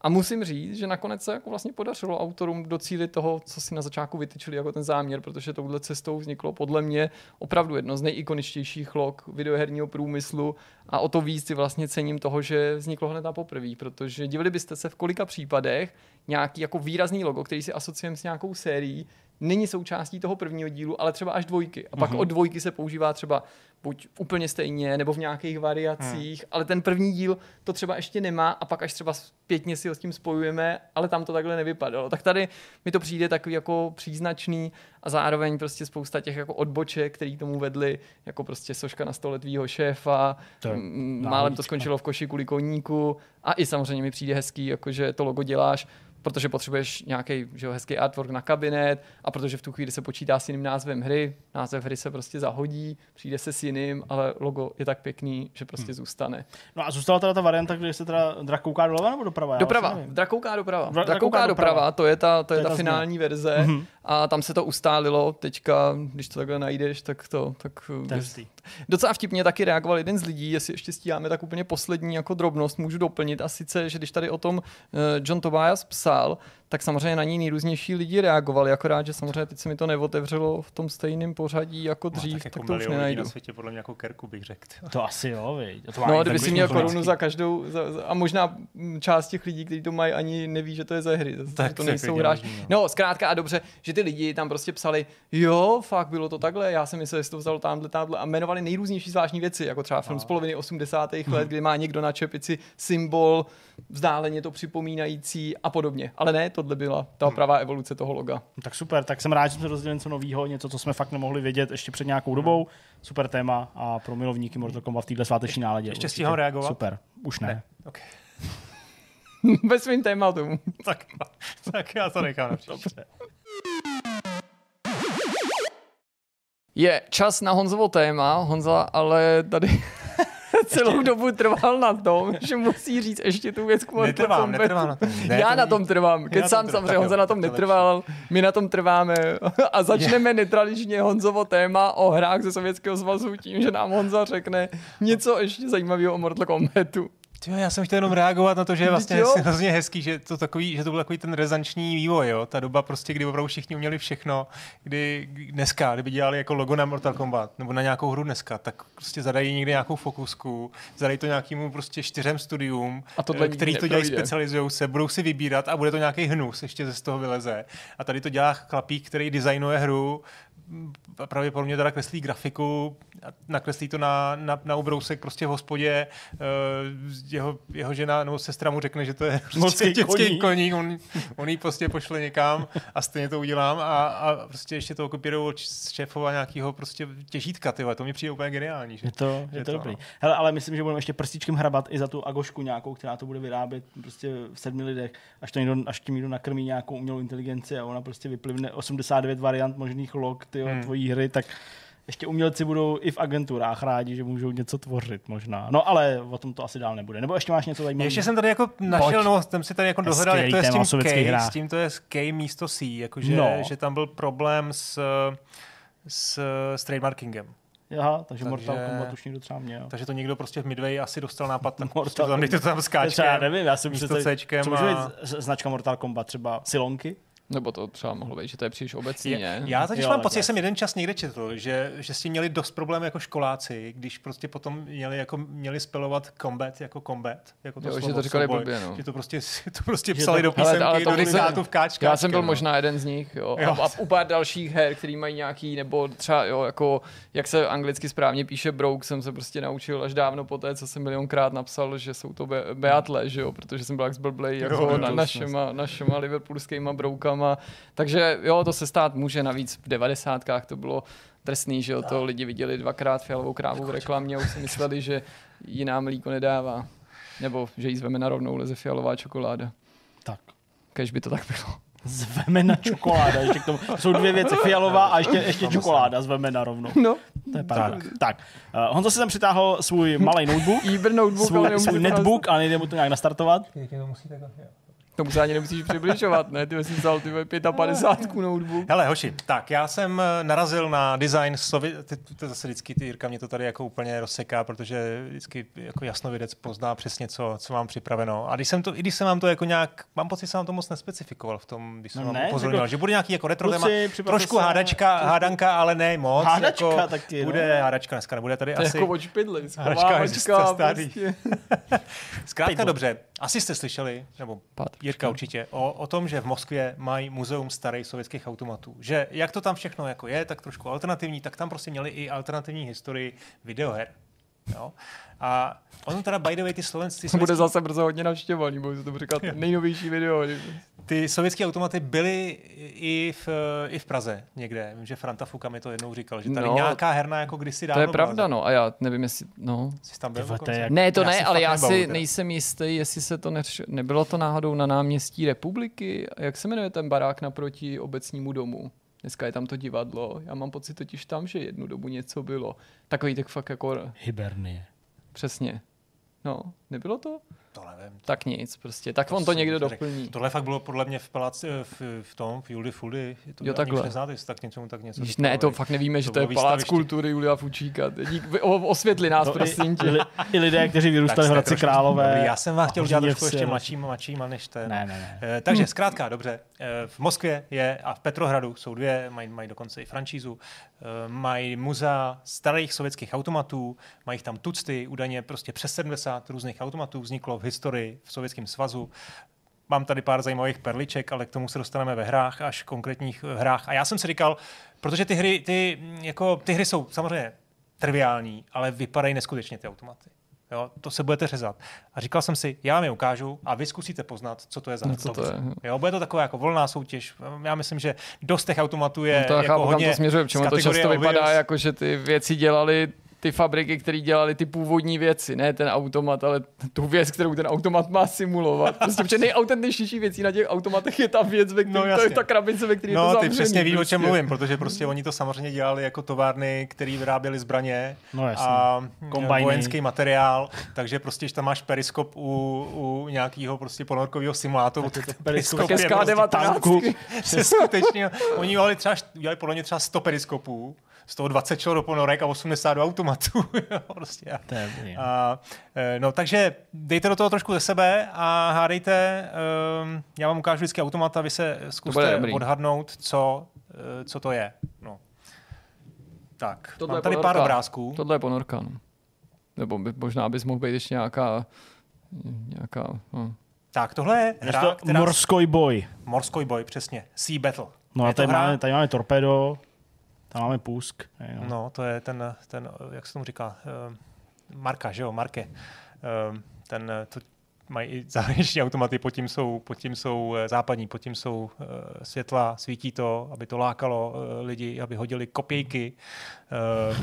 A musím říct, že nakonec se jako vlastně podařilo autorům docílit toho, co si na začátku vytyčili jako ten záměr, protože touhle cestou vzniklo podle mě opravdu jedno z nejikoničtějších log videoherního průmyslu a o to víc si vlastně cením toho, že vzniklo hned na poprví, protože divili byste se, v kolika případech nějaký jako výrazný logo, který si asociujeme s nějakou sérií, není součástí toho prvního dílu, ale třeba až dvojky. A pak uhum. od dvojky se používá třeba buď úplně stejně, nebo v nějakých variacích, hmm. ale ten první díl to třeba ještě nemá a pak až třeba zpětně si ho s tím spojujeme, ale tam to takhle nevypadalo. Tak tady mi to přijde takový jako příznačný a zároveň prostě spousta těch jako odboček, který tomu vedli, jako prostě soška na stoletýho šéfa, to m- málem to skončilo v koši kvůli koníku a i samozřejmě mi přijde hezký, jakože to logo děláš, protože potřebuješ nějaký že jo, hezký artwork na kabinet a protože v tu chvíli se počítá s jiným názvem hry, název hry se prostě zahodí, přijde se s jiným, ale logo je tak pěkný, že prostě hmm. zůstane. No a zůstala teda ta varianta, kde se teda drak kouká doleva nebo doprava? Doprava, drak kouká doprava. Dra- drak kouká doprava, to je ta, to je to je ta finální změna. verze mm-hmm. a tam se to ustálilo teďka, když to takhle najdeš, tak to... Tak, docela vtipně taky reagoval jeden z lidí, jestli ještě stíháme, tak úplně poslední jako drobnost můžu doplnit a sice, že když tady o tom John Tobias psal, tak samozřejmě na ní nejrůznější lidi reagovali, akorát, že samozřejmě teď se mi to neotevřelo v tom stejném pořadí jako dřív, no, tak, tak jako to už nenajdu. Na světě podle mě jako kerku bych řekl. To asi jo, to no, kdyby si měl korunu za každou, za, za, a možná část těch lidí, kteří to mají, ani neví, že to je ze hry, tak to nejsou hráči. No, zkrátka a dobře, že ty lidi tam prostě psali, jo, fakt bylo to takhle, já jsem myslel, že to vzalo tamhle, tamhle a jmenovali nejrůznější zvláštní věci, jako třeba film no. z poloviny osmdesátých hmm. let, kdy má někdo na čepici symbol vzdáleně to připomínající a podobně. Ale ne, tohle byla ta pravá evoluce toho loga. Tak super, tak jsem rád, že jsme rozdělili něco nového, něco, co jsme fakt nemohli vědět ještě před nějakou dobou. Super téma a pro milovníky Mortal Kombat v této sváteční náladě. Ještě stíhám reagovat? Super, už ne. ne. Okay. Ve svým tématům. Tak, tak já to nechám na příště. Je čas na Honzovo téma. Honza, ale tady... celou dobu trval na tom, že musí říct ještě tu věc k Mortal Kombatu. Netrvám, netrvám na tom. Ne, Já to na tom trvám. Keď sám samozřejmě Honza na tom netrval, my na tom trváme a začneme netradičně Honzovo téma o hrách ze Sovětského svazu tím, že nám Honza řekne něco ještě zajímavého o Mortal Kombatu. Jo, já jsem chtěl jenom reagovat na to, že je vlastně hrozně hezký, že to, takový, že to byl takový ten rezanční vývoj, jo? Ta doba prostě, kdy opravdu všichni uměli všechno, kdy dneska, kdyby dělali jako logo na Mortal Kombat, nebo na nějakou hru dneska, tak prostě zadají někde nějakou fokusku, zadají to nějakému prostě čtyřem studiům, který to dělají, specializují se, budou si vybírat a bude to nějaký hnus, ještě ze z toho vyleze. A tady to dělá chlapík, který designuje hru, pravděpodobně teda kreslí grafiku, nakreslí to na, na, na ubrousek prostě v hospodě, jeho, jeho žena nebo sestra mu řekne, že to je prostě dětský koník, on, on ji prostě pošle někam a stejně to udělám a, a prostě ještě to okopírujou od šéfova nějakého prostě těžítka, tyhle, to mi přijde úplně geniální. Že, je to, že je to dobrý. No. Hele, ale myslím, že budeme ještě prstičkem hrabat i za tu Agošku nějakou, která to bude vyrábět prostě v sedmi lidech, až, to někdo, až tím někdo nakrmí nějakou umělou inteligenci a ona prostě vyplivne osmdesát devět variant možných log, tyjo, hmm. tvojí hry, tak ještě umělci budou i v agenturách rádi, že můžou něco tvořit možná. No ale o tom to asi dál nebude. Nebo ještě máš něco zajímavého? Ještě jsem tady jako našel, no, jsem si tady jako dohledal, jak to je s tím K, s tím to je K místo C, jakože no. že tam byl problém s, s, s trademarkingem. Aha, takže, takže Mortal Kombat už někdo třeba měl. Takže to někdo prostě v Midway asi dostal nápad, tak Mortal tam dejte to tam skáčkem. Já nevím, já jsem místo Cčkem. Co může být značka Mortal Kombat, třeba Silonky? Nebo to třeba mohlo být, že to je příliš obecně. Já totiž mám pocit, že jsem jeden čas někde četl, že, že s tím měli dost problém jako školáci, když prostě potom měli, jako, měli spelovat combat jako combat. Jako to jo, slovo, že to říkali blbě, no. Že to prostě, to prostě psali to, do písemky, do diktátů v káčkáčkem. Já jsem byl no. možná jeden z nich, jo. jo. A, a u pár dalších her, který mají nějaký, nebo třeba, jo, jako, jak se anglicky správně píše brouk, jsem se prostě naučil až dávno poté, co jsem milionkrát napsal, že jsou to be- beatle, že jo, protože jsem byl jak zblblej jako na, našima, našima liverpoolskýma broukama. A, takže jo, to se stát může, navíc v devadesátkách to bylo drsný, že jo, to lidi viděli dvakrát Fialovou krávu v reklamě a už si mysleli, že ji nám mlíko nedává. Nebo že jí zveme na rovnou leze fialová čokoláda. Tak. Kež by to tak bylo. Zveme na čokoláda, ještě k tomu. Jsou dvě věci, fialová a ještě, ještě čokoláda zveme na rovnou. No. To je paráda. Tak. tak. Uh, Honzo si tam přitáhl svůj malý notebook. Iber notebook. Svůj, svůj netbook a nejde mu to nějak nastartovat. Tomu se ani nemusíš přibližovat, ne? Ty jsi vzal ty padesát pět notebook. Hele, hoši, tak já jsem narazil na design sovět... To je zase vždycky, ty Jirka mě to tady jako úplně rozseká, protože vždycky jako jasnovidec pozná přesně, co, co mám připraveno. A když jsem to, i když jsem vám to jako nějak... Mám pocit, že jsem vám to moc nespecifikoval v tom, když jsem no vám ne, upozornil, řekl, že bude nějaký jako retro téma, trošku hádačka, to... hádanka, ale ne moc. Hádačka jako, taky, bude no. hádačka dneska, nebude tady to asi... Jako očpidli, hádačka, prostě. Zkrátka dobře, asi jste slyšeli, nebo... Jirka určitě, o, o tom, že v Moskvě mají muzeum starých sovětských automatů. Že jak to tam všechno jako je, tak trošku alternativní, tak tam prostě měli i alternativní historii videoher. Jo? A ono teda, by the way, ty slovenský... Sovětský... Bude zase brzo hodně navštěvovaný, budu to říkat, nejnovější video. Ty sovětské automaty byly i v, i v Praze někde. Vím, že Franta Fuka mi to jednou říkal, že tady no, nějaká herna jako kdysi dávno... To je pravda, no, a já nevím, jestli... No. Jsi tam byl? Jak... Ne, to já ne, ale já si nejsem jistý, jestli se to neř... Nebylo to náhodou na náměstí Republiky? Jak se jmenuje ten barák naproti Obecnímu domu? Dneska je tam to divadlo. Já mám pocit totiž tam, že jednu dobu něco bylo. Takový tak fakt jako... Hibernie. Přesně. No. Nebylo to? To nevím. Tak nic, prostě. Tak to on to někdo doplní. Tohle fakt bylo podle mě v paláci, v, v tom, v Juli Fuli. To, jo, takhle. Už neznáte, tak něčemu tak něco. Když ne, to fakt nevíme, to že to je palác kultury Julia Fučíka. Dík, osvětli nás, no, prosím tě. I lidé, kteří vyrůstali v Hradci Králové. Dobrý, já jsem vás chtěl udělat trošku ještě mladším a mladším, ale než ten. Ne, ne, ne. Eh, takže hm. zkrátka, dobře. Eh, v Moskvě je a v Petrohradu jsou dvě, mají, mají dokonce i franšízu. Eh, mají muzea starých sovětských automatů, mají tam tucty, údajně prostě přes sedmdesát různých automatů vzniklo v historii v Sovětském svazu. Mám tady pár zajímavých perliček, ale k tomu se dostaneme ve hrách, až konkrétních hrách. A já jsem si říkal, protože ty hry, ty, jako, ty hry jsou samozřejmě triviální, ale vypadají neskutečně ty automaty. Jo, to se budete řezat. A říkal jsem si, já vám je ukážu a vy zkusíte poznat, co to je za no, to je. Jo, bude to taková jako volná soutěž. Já myslím, že dost těch automatů je no to jako chápu, hodně to směřuje, k čemu to často vypadá, jako, že ty věci dělali ty fabriky, které dělaly ty původní věci, ne ten automat, ale tu věc, kterou ten automat má simulovat. Prostě protože nejautentičnější věcí na těch automatech je ta věc, ve který, no, to je ta krabice, ve které no, je to zavřený. No, ty přesně víš, prostě. O čem mluvím, protože prostě oni to samozřejmě dělali jako továrny, které vyráběly zbraně no, a kombajny. Vojenský materiál, takže prostě, když tam máš periskop u, u nějakého prostě ponorkového simulátoru, tak periskop je S K devatenáct. Skutečně, oni udělali třeba, udělali podle mě třeba sto periskopů, sto dvacet šlo do ponorek a osmdesát do automatů. prostě, a, a, no, takže dejte do toho trošku ze sebe a hádejte. Um, já vám ukážu vždycky automata, vy se zkuste odhadnout, co, co to je. No. Tak, tohle mám tady pár obrázků. Tohle je ponorka. No. Nebo by, možná bys mohl být ještě nějaká... nějaká no. Tak, tohle je hra, to která... Morskoj boj. Morskoj boj, přesně. Sea Battle. No a tady, hra... máme, tady máme torpedo... Tam máme pusk. Jo. No, to je ten, ten, jak se tomu říká, uh, Marka, že jo, Marke. Uh, ten, to mají i zahraniční automaty, pod tím jsou, pod tím jsou západní, pod tím jsou uh, světla, svítí to, aby to lákalo uh, lidi, aby hodili kopějky. Uh,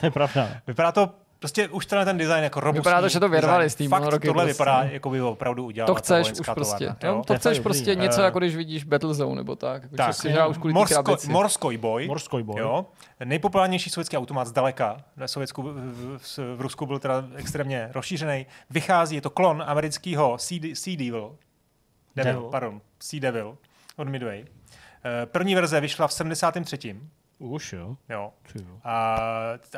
to je pravda. Vypadá to prostě už tenhle ten design jako robustní. Vypadá to, že to vyrvali z týmu. Fakt tohle prostě vypadá, jako by opravdu udělala. To chceš už prostě. Továrna, jo? Jo? To chceš prostě uh, něco, jako když vidíš Battlezone nebo tak. Jako tak, si už kvůli Morsko, Morskoj boj. Morskoj boj. Jo? Nejpopulárnější sovětský automat zdaleka. Na Sovětsku, v, v, v Rusku byl teda extrémně rozšířený. Vychází, je to klon amerického Sea Devil. Devil, pardon. Sea Devil od Midway. První verze vyšla v sedmdesátém třetím Už jo. Jo. A,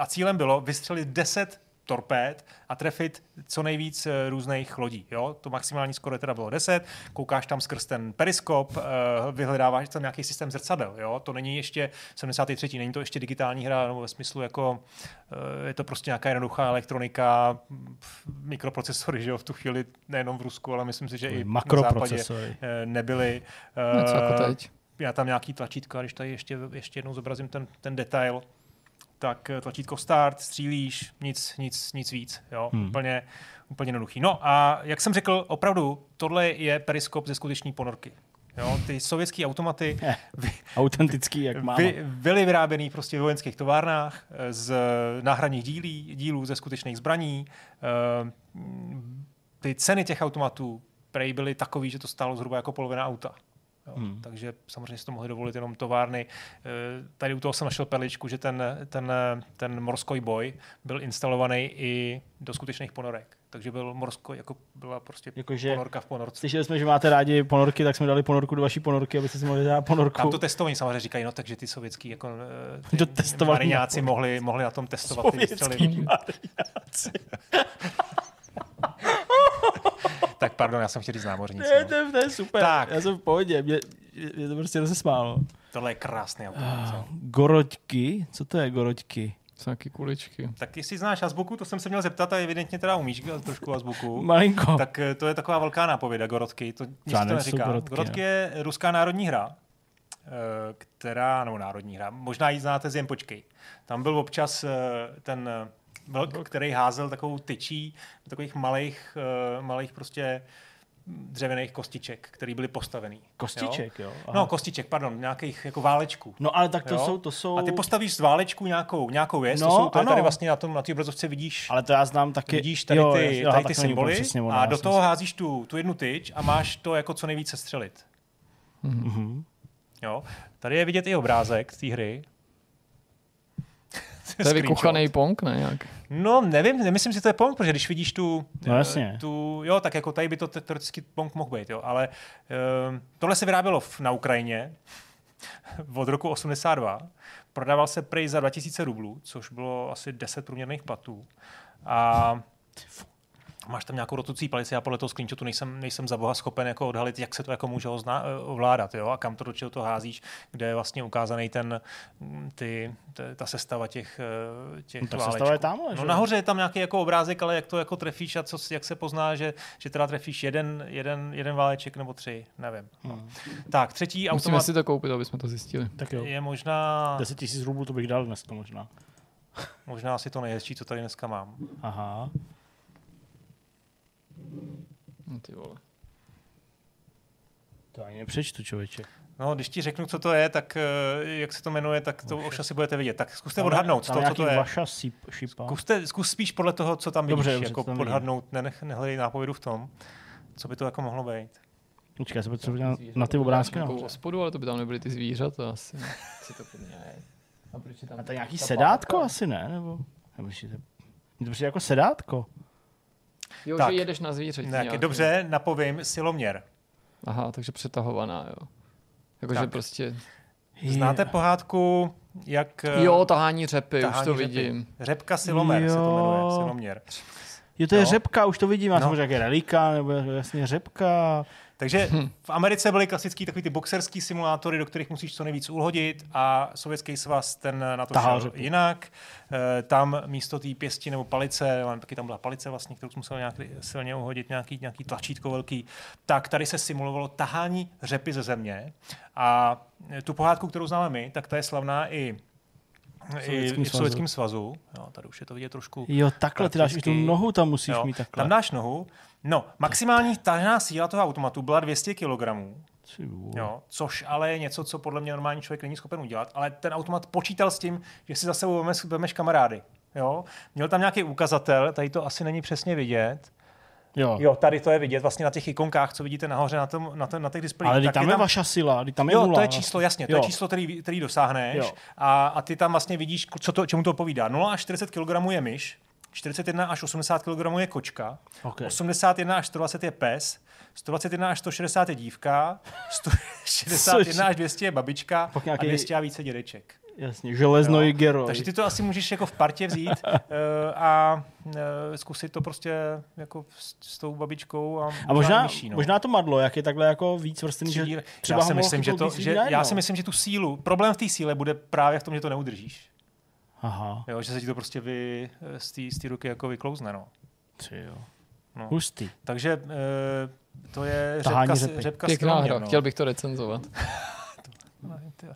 a cílem bylo vystřelit deset torpéd a trefit co nejvíc různých lodí. Jo? To maximální skoro teda bylo deset, koukáš tam skrz ten periskop, vyhledáváš tam nějaký systém zrcadel. Jo? To není ještě sedmdesátý třetí Není to ještě digitální hra, nebo ve smyslu jako je to prostě nějaká jednoduchá elektronika, mikroprocesory, že jo? V tu chvíli nejenom v Rusku, ale myslím si, že i na západě nebyly. Něco jako teď. Já tam nějaký tlačítko, a když tady ještě, ještě jednou zobrazím ten, ten detail, tak tlačítko start, střílíš, nic, nic, nic víc. Jo? Hmm. Úplně, úplně jednoduchý. No a jak jsem řekl, opravdu, tohle je periskop ze skuteční ponorky. Jo? Ty sovětský automaty je, vy, autentický, jak máme. Vy, byly vyráběný prostě v vojenských továrnách z náhradních dílí, dílů ze skutečných zbraní. Ty ceny těch automatů prej byly takový, že to stálo zhruba jako polovina auta. Jo, hmm. Takže samozřejmě si to mohli dovolit jenom továrny. Tady u toho jsem našel perličku, že ten, ten, ten morskoj boj byl instalovaný i do skutečných ponorek. Takže byl morsko, jako byla prostě Jakože, ponorka v ponorce. Slyšeli jsme, že máte rádi ponorky, tak jsme dali ponorku do vaší ponorky, abyste si mohli dát ponorku. Tam to testování samozřejmě říkají, no takže ty sovětský jako ty mariňáci mohli, mohli na tom testovat. Sovětský mariňáci. Tak pardon, já jsem chtěl říct námořníci. Ne, to, to je super, tak. Já jsem v pohodě, mě, mě to prostě rozesmálo. Tohle je krásný automat. Uh, Gorodki, co to je Gorodki? Taky kuličky. Tak jestli znáš azbuku, to jsem se měl zeptat a evidentně teda umíš trošku azbuku. Malinko. Tak to je taková velká nápověda Gorodki, to nic to neříká. Gorodky, Gorodki je ruská národní hra, která, no národní hra, možná ji znáte z Jen počkej. Tam byl občas ten... Vlk, který házel takovou tyčí takových malých, uh, malých prostě dřevěných kostiček, které byly postavený. Kostiček, jo? jo? No, kostiček, pardon, nějakých jako válečků. No, ale tak to jo? jsou, to jsou... A ty postavíš z válečku nějakou, nějakou věc, no, to jsou to tady vlastně na tom, na té obrazovce vidíš... Ale to já znám taky... Vidíš tady jo, ty, jo, tady ty symboly ona, a do toho myslím. házíš tu, tu jednu tyč a máš to jako co nejvíce střelit. Mm-hmm. Jo? Tady je vidět i obrázek z té hry. To je vykuchaný Pong, ne nějak? No, nevím, nemyslím si, to je Pong, protože když vidíš tu... No, jasně. Tu, jo, tak jako tady by to teoreticky Pong mohl být, jo, ale uh, tohle se vyrábělo na Ukrajině od roku osmdesát dva. Prodával se prej za dva tisíce rublů, což bylo asi deset průměrných platů. A... Máš tam nějakou rotucí palici, já podle toho screenshotu nejsem, nejsem za boha schopen jako odhalit, jak se to jako může ozna, ovládat, jo? A kam to, do čeho to házíš, kde je vlastně ukázaný ten, ty, ta sestava těch, těch no, ta válečků. Sestava je tam, no, nahoře je tam nějaký jako obrázek, ale jak to jako trefíš a co, jak se pozná, že, že teda trefíš jeden, jeden, jeden váleček nebo tři, nevím. No. Hmm. Tak, třetí Musíme automat... Musíme si to koupit, aby jsme to zjistili. Tak jo. Je možná... deset tisíc rublů to bych dal dneska možná. Možná asi to nejhezčí, co tady dneska mám. Aha. No ty vole. To ani nepřečtu, člověče. No, když ti řeknu, co to je, tak jak se to jmenuje, tak to už asi budete vidět. Tak zkuste tam odhadnout, tam to, co to je. Vaša síla. Zkuste, zkus spíš podle toho, co tam vidíš, dobře, jako tam podhadnout, ne, nehledej nápovědu v tom, co by to jako mohlo být. Počkej, já se potřebuji na, na ty obrázky. Nějakou spodu, ale to by tam nebyly ty zvířata asi. A proč je tam? A to nějaký sedátko asi, ne? Nebo? Nebo je to, to přijde jako sedátko. Jo, tak, že jedeš na zvířeti. Nějaký, dobře, napovím, siloměr. Aha, takže přetahovaná, jo. Jakože prostě... Znáte yeah. pohádku, jak... Jo, tahání řepy, tahání už to řepy. vidím. Řepka silomer jo. se to jmenuje, siloměr. Jo, to je no. řepka, už to vidím. Já no. jsem možná jak relíka, nebo jasně řepka. Takže v Americe byly klasický takový ty boxerský simulátory, do kterých musíš co nejvíc uhodit, a Sovětský svaz ten na to Tahal šel řepu. jinak. E, tam místo té pěsti nebo palice, taky tam byla palice vlastně, kterou jsi musel nějak silně uhodit, nějaký, nějaký tlačítko velký, tak tady se simulovalo tahání řepy ze země. A tu pohádku, kterou známe my, tak ta je slavná i Sovětským I v Sovětském svazu. Jo, tady už je to vidět trošku... Jo, takhle, ty dáš tu nohu, tam musíš jo, mít takhle. Tam dáš nohu. No, maximální tažená síla toho automatu byla dvě stě kilogramů, jo, což ale je něco, co podle mě normální člověk není schopen udělat, ale ten automat počítal s tím, že si za sebou vemeš kamarády. Jo? Měl tam nějaký ukazatel, tady to asi není přesně vidět. Jo. jo, tady to je vidět vlastně na těch ikonkách, co vidíte nahoře na, tom, na, ten, na těch displejích. Ale tam je, tam je vaša síla, tam je nula. Jo, to je číslo, jasně, to jo. je číslo, který, který dosáhneš a, a ty tam vlastně vidíš, co to, čemu to odpovídá. nula až čtyřicet kilogramů je myš, čtyřicet jedna až osmdesát kilogramů je kočka, okay. osmdesát jedna až sto dvacet je pes, sto dvacet jedna až sto šedesát je dívka, sto šedesát jedna až dvě stě je babička nějaký... a dvě stě a více dědeček. Jasně, železno i geroj. Takže ty to asi můžeš jako v partě vzít uh, a uh, zkusit to prostě jako s, s tou babičkou. A, a možná, myší, no. možná to madlo, jak je takhle jako víc vrstevný, že třeba já si myslím, že to, že, já si myslím, že tu sílu, problém v té síle bude právě v tom, že to neudržíš. Aha. Jo, že se ti to prostě vy, z té ruky jako vyklouzne, no. Ty jo. No. Hustý. Takže uh, to je tahání řepka, řepka stroměr. No. Chtěl bych to recenzovat. to,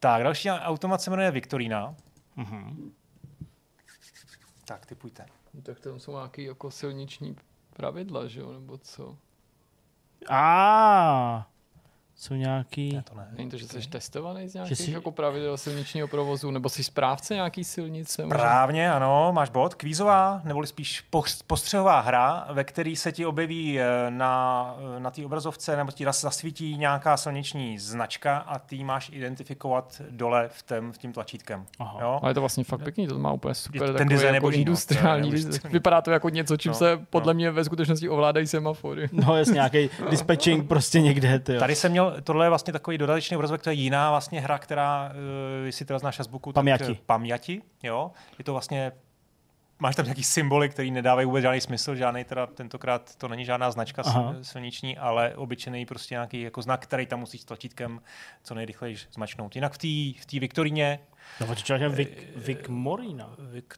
Tak, další automat se jmenuje Viktorína. Mm-hmm. Tak, typujte. No, tak tam jsou nějaké jako silniční pravidla, že jo, nebo co? A jsou nějaký... Ne, to ne. Není to, že jsi testovaný z nějakých jsi... jako pravidel silničního provozu, nebo jsi správce nějaký silnice? Právně, možná? Ano, máš bod. Kvízová, neboli spíš postřehová hra, ve které se ti objeví na, na té obrazovce, nebo ti zasvítí nějaká silniční značka a ty máš identifikovat dole v, tém, v tím tlačítkem. Jo? Ale je to vlastně fakt pěkný, to má úplně super, ten design jako industriální. No, vypadá to jako něco, čím no, se podle no. mě ve skutečnosti ovládají semafory. No jasně, nějaký dispatching prostě někde. Tyjo. Tady jsem měl tohle je vlastně takový dodatečný obrazovek, to je jiná vlastně hra, která, jestli teda znáš Facebooku, tak Pamjati, jo. Je to vlastně, máš tam nějaký symboly, který nedávají vůbec žádný smysl, žádný teda tentokrát, to není žádná značka Aha. silniční, ale obyčejný prostě nějaký jako znak, který tam musíš tlačítkem co nejrychleji zmačknout. Jinak v té v té Viktoríně. No počkej, Vik Viktorína. Vik,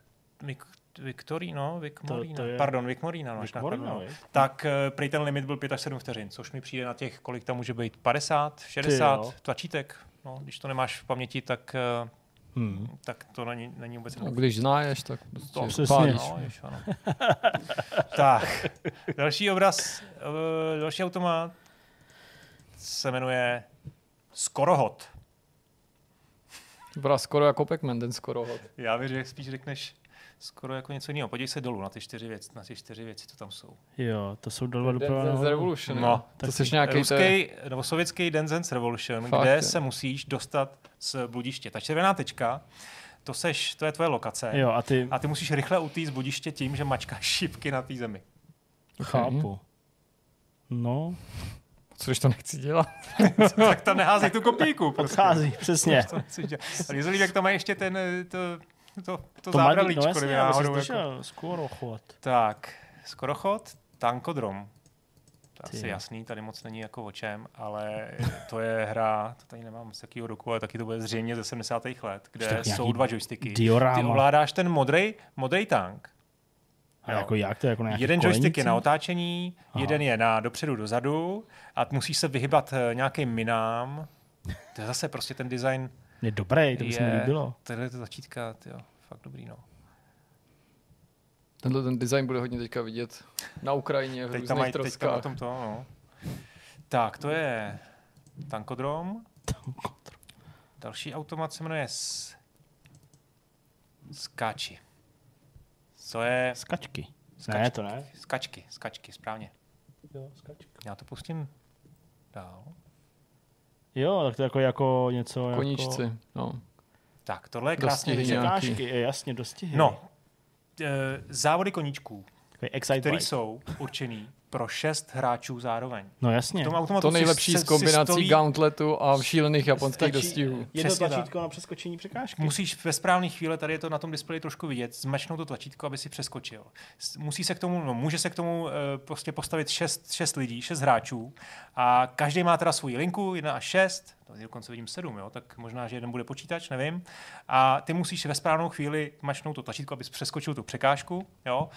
Vik, Viktorino, Viktorino, pardon, Viktorino, no, Viktorino. Tak prý ten limit byl pět až sedm vteřin, což mi přijde na těch, kolik tam může být, padesát, šedesát tlačítek. No, když to nemáš v paměti, tak, hmm. tak to není, není vůbec no, když znáš, tak to pálíš. No, ješ, ano. Tak, další obraz, další automat se jmenuje Skorochod. Byla skoro jako Pac-Man, ten Skorochod. Já věřím, že spíš řekneš skoro jako něco jiného. Podívej se dolů na ty čtyři věci, na ty čtyři věci, co tam jsou. Jo, to jsou dolů doprovodné. Revolution. No, to seš nějaký ruský nebo sovětský Dance Revolution, fakt, kde je. se musíš dostat z bludiště. Ta červená tečka to seš, to je tvoje lokace. Jo, a, ty... a ty musíš rychle utíct budiště tím, že mačkáš šipky na té zemi. Chápu. No... což to nechci dělat. Tak tam nehází tu kopíku. Odchází, prostě. Přesně. A Jezolí, jak to má ještě ten, to, to, to, to zábralíčko. No jasně, já jsem slyšel, Skorochod. Tak, Skorochod, tankodrom. To asi jasný, tady moc není jako o čem, ale to je hra, to tady nemám z jakého roku, ale taky to bude zřejmě ze sedmdesátých let, kde jsou dva joysticky. Diorama. Ty ovládáš ten modrej, modrej tank. A jako jak? To je jako nějaký jeden joystick je na otáčení, aha, jeden je na dopředu, dozadu a musíš se vyhybat nějakým minám. To je zase prostě ten design. Je dobrý, to by se mi líbilo. Tohle je to začítka, tyjo, fakt dobrý, no. Tenhle ten design bude hodně teďka vidět na Ukrajině, v různých troskách. Tom to, no. Tak, to je tankodrom. Tankodrom. Další automat se jmenuje S... Skači. To je... Skačky. Skačky. Ne, to ne. Skačky, skačky, správně. Jo, skačky. Já to pustím dál. Jo, tak to je jako, jako něco... Koníčci, jako... no. Tak, tohle je krásně... Překážky, jasně, dostihy. No, závody koníčků, které jsou určený pro šest hráčů zároveň. No jasně. To nejlepší s kombinací gauntletu a šílených japonských dostihů. Je to tlačítko na přeskočení překážky. Musíš ve správné chvíli, tady je to na tom displeji trošku vidět, zmačknout to tlačítko, aby si přeskočil. Musí se k tomu, no, může se k tomu uh, prostě postavit šest, šest lidí, šest hráčů a každý má teda svou linku, jedna až šest, tady dokonce vidím sedm, jo, tak možná, že jeden bude počítač, nevím. A ty musíš ve správnou chvíli mačknout to tlačítko, abys přeskočil tu překážku, jo.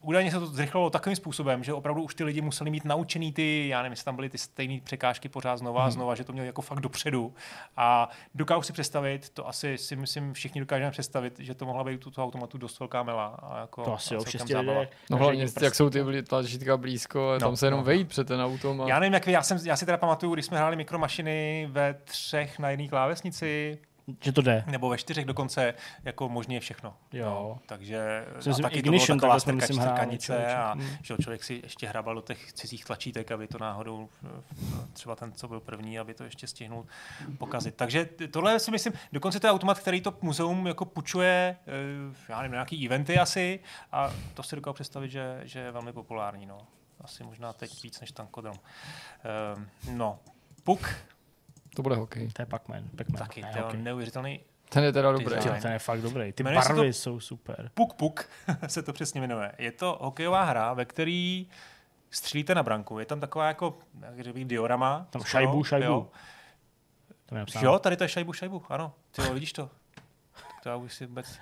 Údajně se to zrychlilo takovým způsobem, že opravdu už ty lidi museli mít naučený ty, já nevím, jestli tam byly ty stejné překážky pořád znova a hmm. znova, že to mělo jako fakt dopředu. A dokážu si představit, to asi si myslím, všichni dokážeme představit, že to mohla být tuto automatu dost velká mela. A jako, to asi občas zábava. No hlavně, jak prst. Jsou ty tlačítka blízko, no, tam se jenom no. vejít před ten automat. Já nevím, jak vy, já, jsem, já si teda pamatuju, když jsme hráli mikromašiny ve třech na jedné klávesnici, že to jde. Nebo ve čtyřech dokonce, jako možný je všechno. Jo. Takže a taky to bylo taková strka, strkanice a že člověk si ještě hrabal do těch cizích tlačítek, aby to náhodou, třeba ten, co byl první, aby to ještě stihnul pokazit. Takže tohle si myslím, dokonce to je automat, který to muzeum jako pučuje, já nevím, nějaký eventy asi a to si dokážu představit, že, že je velmi populární. No. Asi možná teď víc než tankodrom. No, puk. To bude hokej. To je Pac-Man. Pac-Man. Taky, ne, to je hokej. Neuvěřitelný. Ten je teda dobrý. Design. Ten je fakt dobrý. Ty jmenuje barvy to, jsou super. Puk Puk se to přesně jmenuje. Je to hokejová hra, ve které střílíte na branku. Je tam taková jako, jak bych, diorama. Tam šajbu, šajbu. Jo. Tam je jo, tady to je šajbu, šajbu. Ano, ty jo, vidíš to. To já už si vůbec...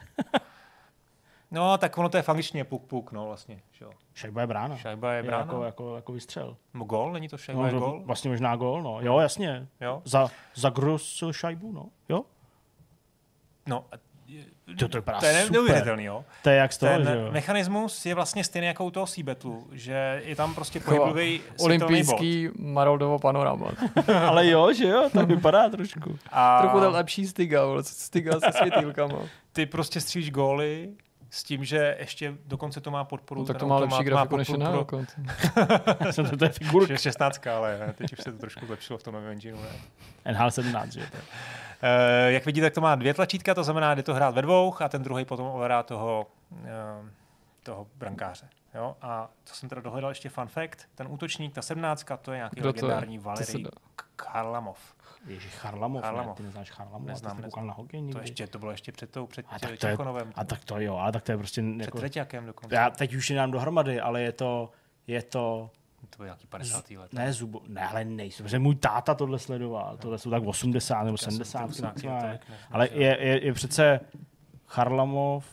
No, tak ono to je v angličtině puk puk, no vlastně. Jo. Šajba je brána. Šajba je brána. Je jako, jako, jako vystřel. No, gól, není to šajba, no, je gól? Vlastně možná gól, no. Jo, jasně. Jo. Za, za gross šajbu, no. Jo? No, to, to je právě super. To je neuvěřitelný, jo. To je jak z toho, ten že jo. Mechanismus je vlastně stejný jako u toho Seabattlu, že je tam prostě pohybový olympijský Maroldovo panorama. Ale jo, že jo, tak vypadá trošku. A... Trochu ten lepší Styga, Styga se světýlkama. Ty prostě stříš góly. S tím, že ještě dokonce to má podporu. No, tak to má lepší grafiku než na dokonce. To je figurka. šestnáct, ale teď už se to trošku zlepšilo v tom novém engineu. N H sedmnáct, že to. Uh, jak vidíte, tak to má dvě tlačítka, to znamená, jde to hrát ve dvou a ten druhý potom ovládá toho, uh, toho brankáře. Jo? A co jsem teda dohledal, ještě fun fact, ten útočník, ta sedmnáctka, to je nějaký kdo legendární Valerij Charlamov. Ježi, Charlamov, Charlamov. Ne, ty neznáš Charlamova, neznám, ty jsi neznám. Na hokej nikdy. To, ještě, to bylo ještě před tou, před Čechonovem. A tak to jo, a tak to je prostě... Před jako, Treťákem dokonce. Já teď už je nám dohromady, ale je to... Je to to bylo nějaký padesátý let. Ne, zubo, ne, ale nejsou, protože můj táta tohle sledoval, tohle jsou tak osmdesát nebo sedmdesát. Ale je přece Charlamov,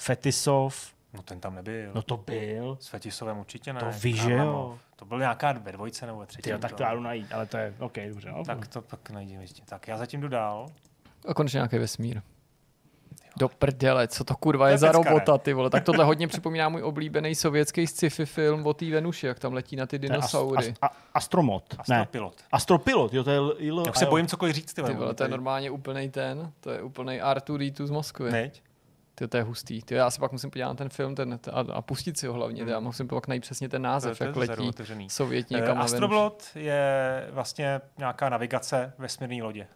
Fetisov... No ten tam nebyl. No to byl. S Fetisovem určitě ne. To víš, jo. To byl nějaká ve dvojce nebo ve třetí. Jo, tak to já jdu najít, ale to je OK, dobře. No. Tak to pak najdeme. Tak já zatím jdu dál. A konečně nějaký vesmír. Do prdele, co to kurva je, to je za robota, ty vole. Tak tohle hodně připomíná můj oblíbený sovětský sci-fi film o té Venuši, jak tam letí na ty dinosaury. As, as, a, astromot. Astropilot. Ne. Astropilot, jo, to je... Ilo, já se bojím cokoliv říct, ty, ty vole. To je normálně úplnej ten, to je úplnej R dva D dva z Moskvy. Neď. Ty, to je hustý. Ty, já si pak musím podívat na ten film ten, a, a pustit si ho hlavně. Hmm. Já musím pak najít přesně ten název, to, to jak letí sovětní. Astroblot je vlastně nějaká navigace vesmírné lodě.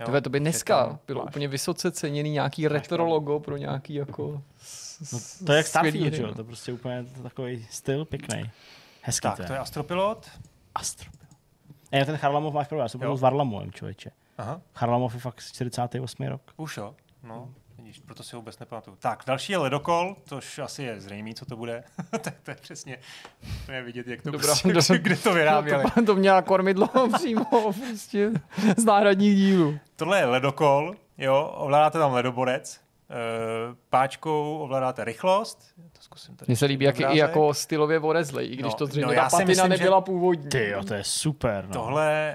Jo, to by dneska to bylo máš. Úplně vysoce ceněný nějaký retro logo pro nějaký jako... No, to je jak Starfield, jo? To je prostě úplně takový styl pěkný. Hezký. Tak, to je, to je Astropilot. Astropilot. A ten Charlamov máš problém, já jsem byl s Varlamovem, člověče. Aha. Charlamov je fakt čtyřicátý osmý rok. Už jo, no. Vidíš, proto si ho vůbec nepamatuju. Tak, další je Ledokol, což asi je zřejmé, co to bude. Tak to je přesně, to je vidět, jak to Dobrá, prostě, do... kde to vyráběli. To, to měla kormidlo přímo prostě z náhradních dílů. Tohle je Ledokol, jo, ovládáte tam ledoborec, e, páčkou ovládáte rychlost. To zkusím tady. Mně se líbí, jak i jako stylově vorezlej, i když no, to zřejmě no, ta patina myslím, nebyla že... původní. Tyjo, to je super. No. Tohle...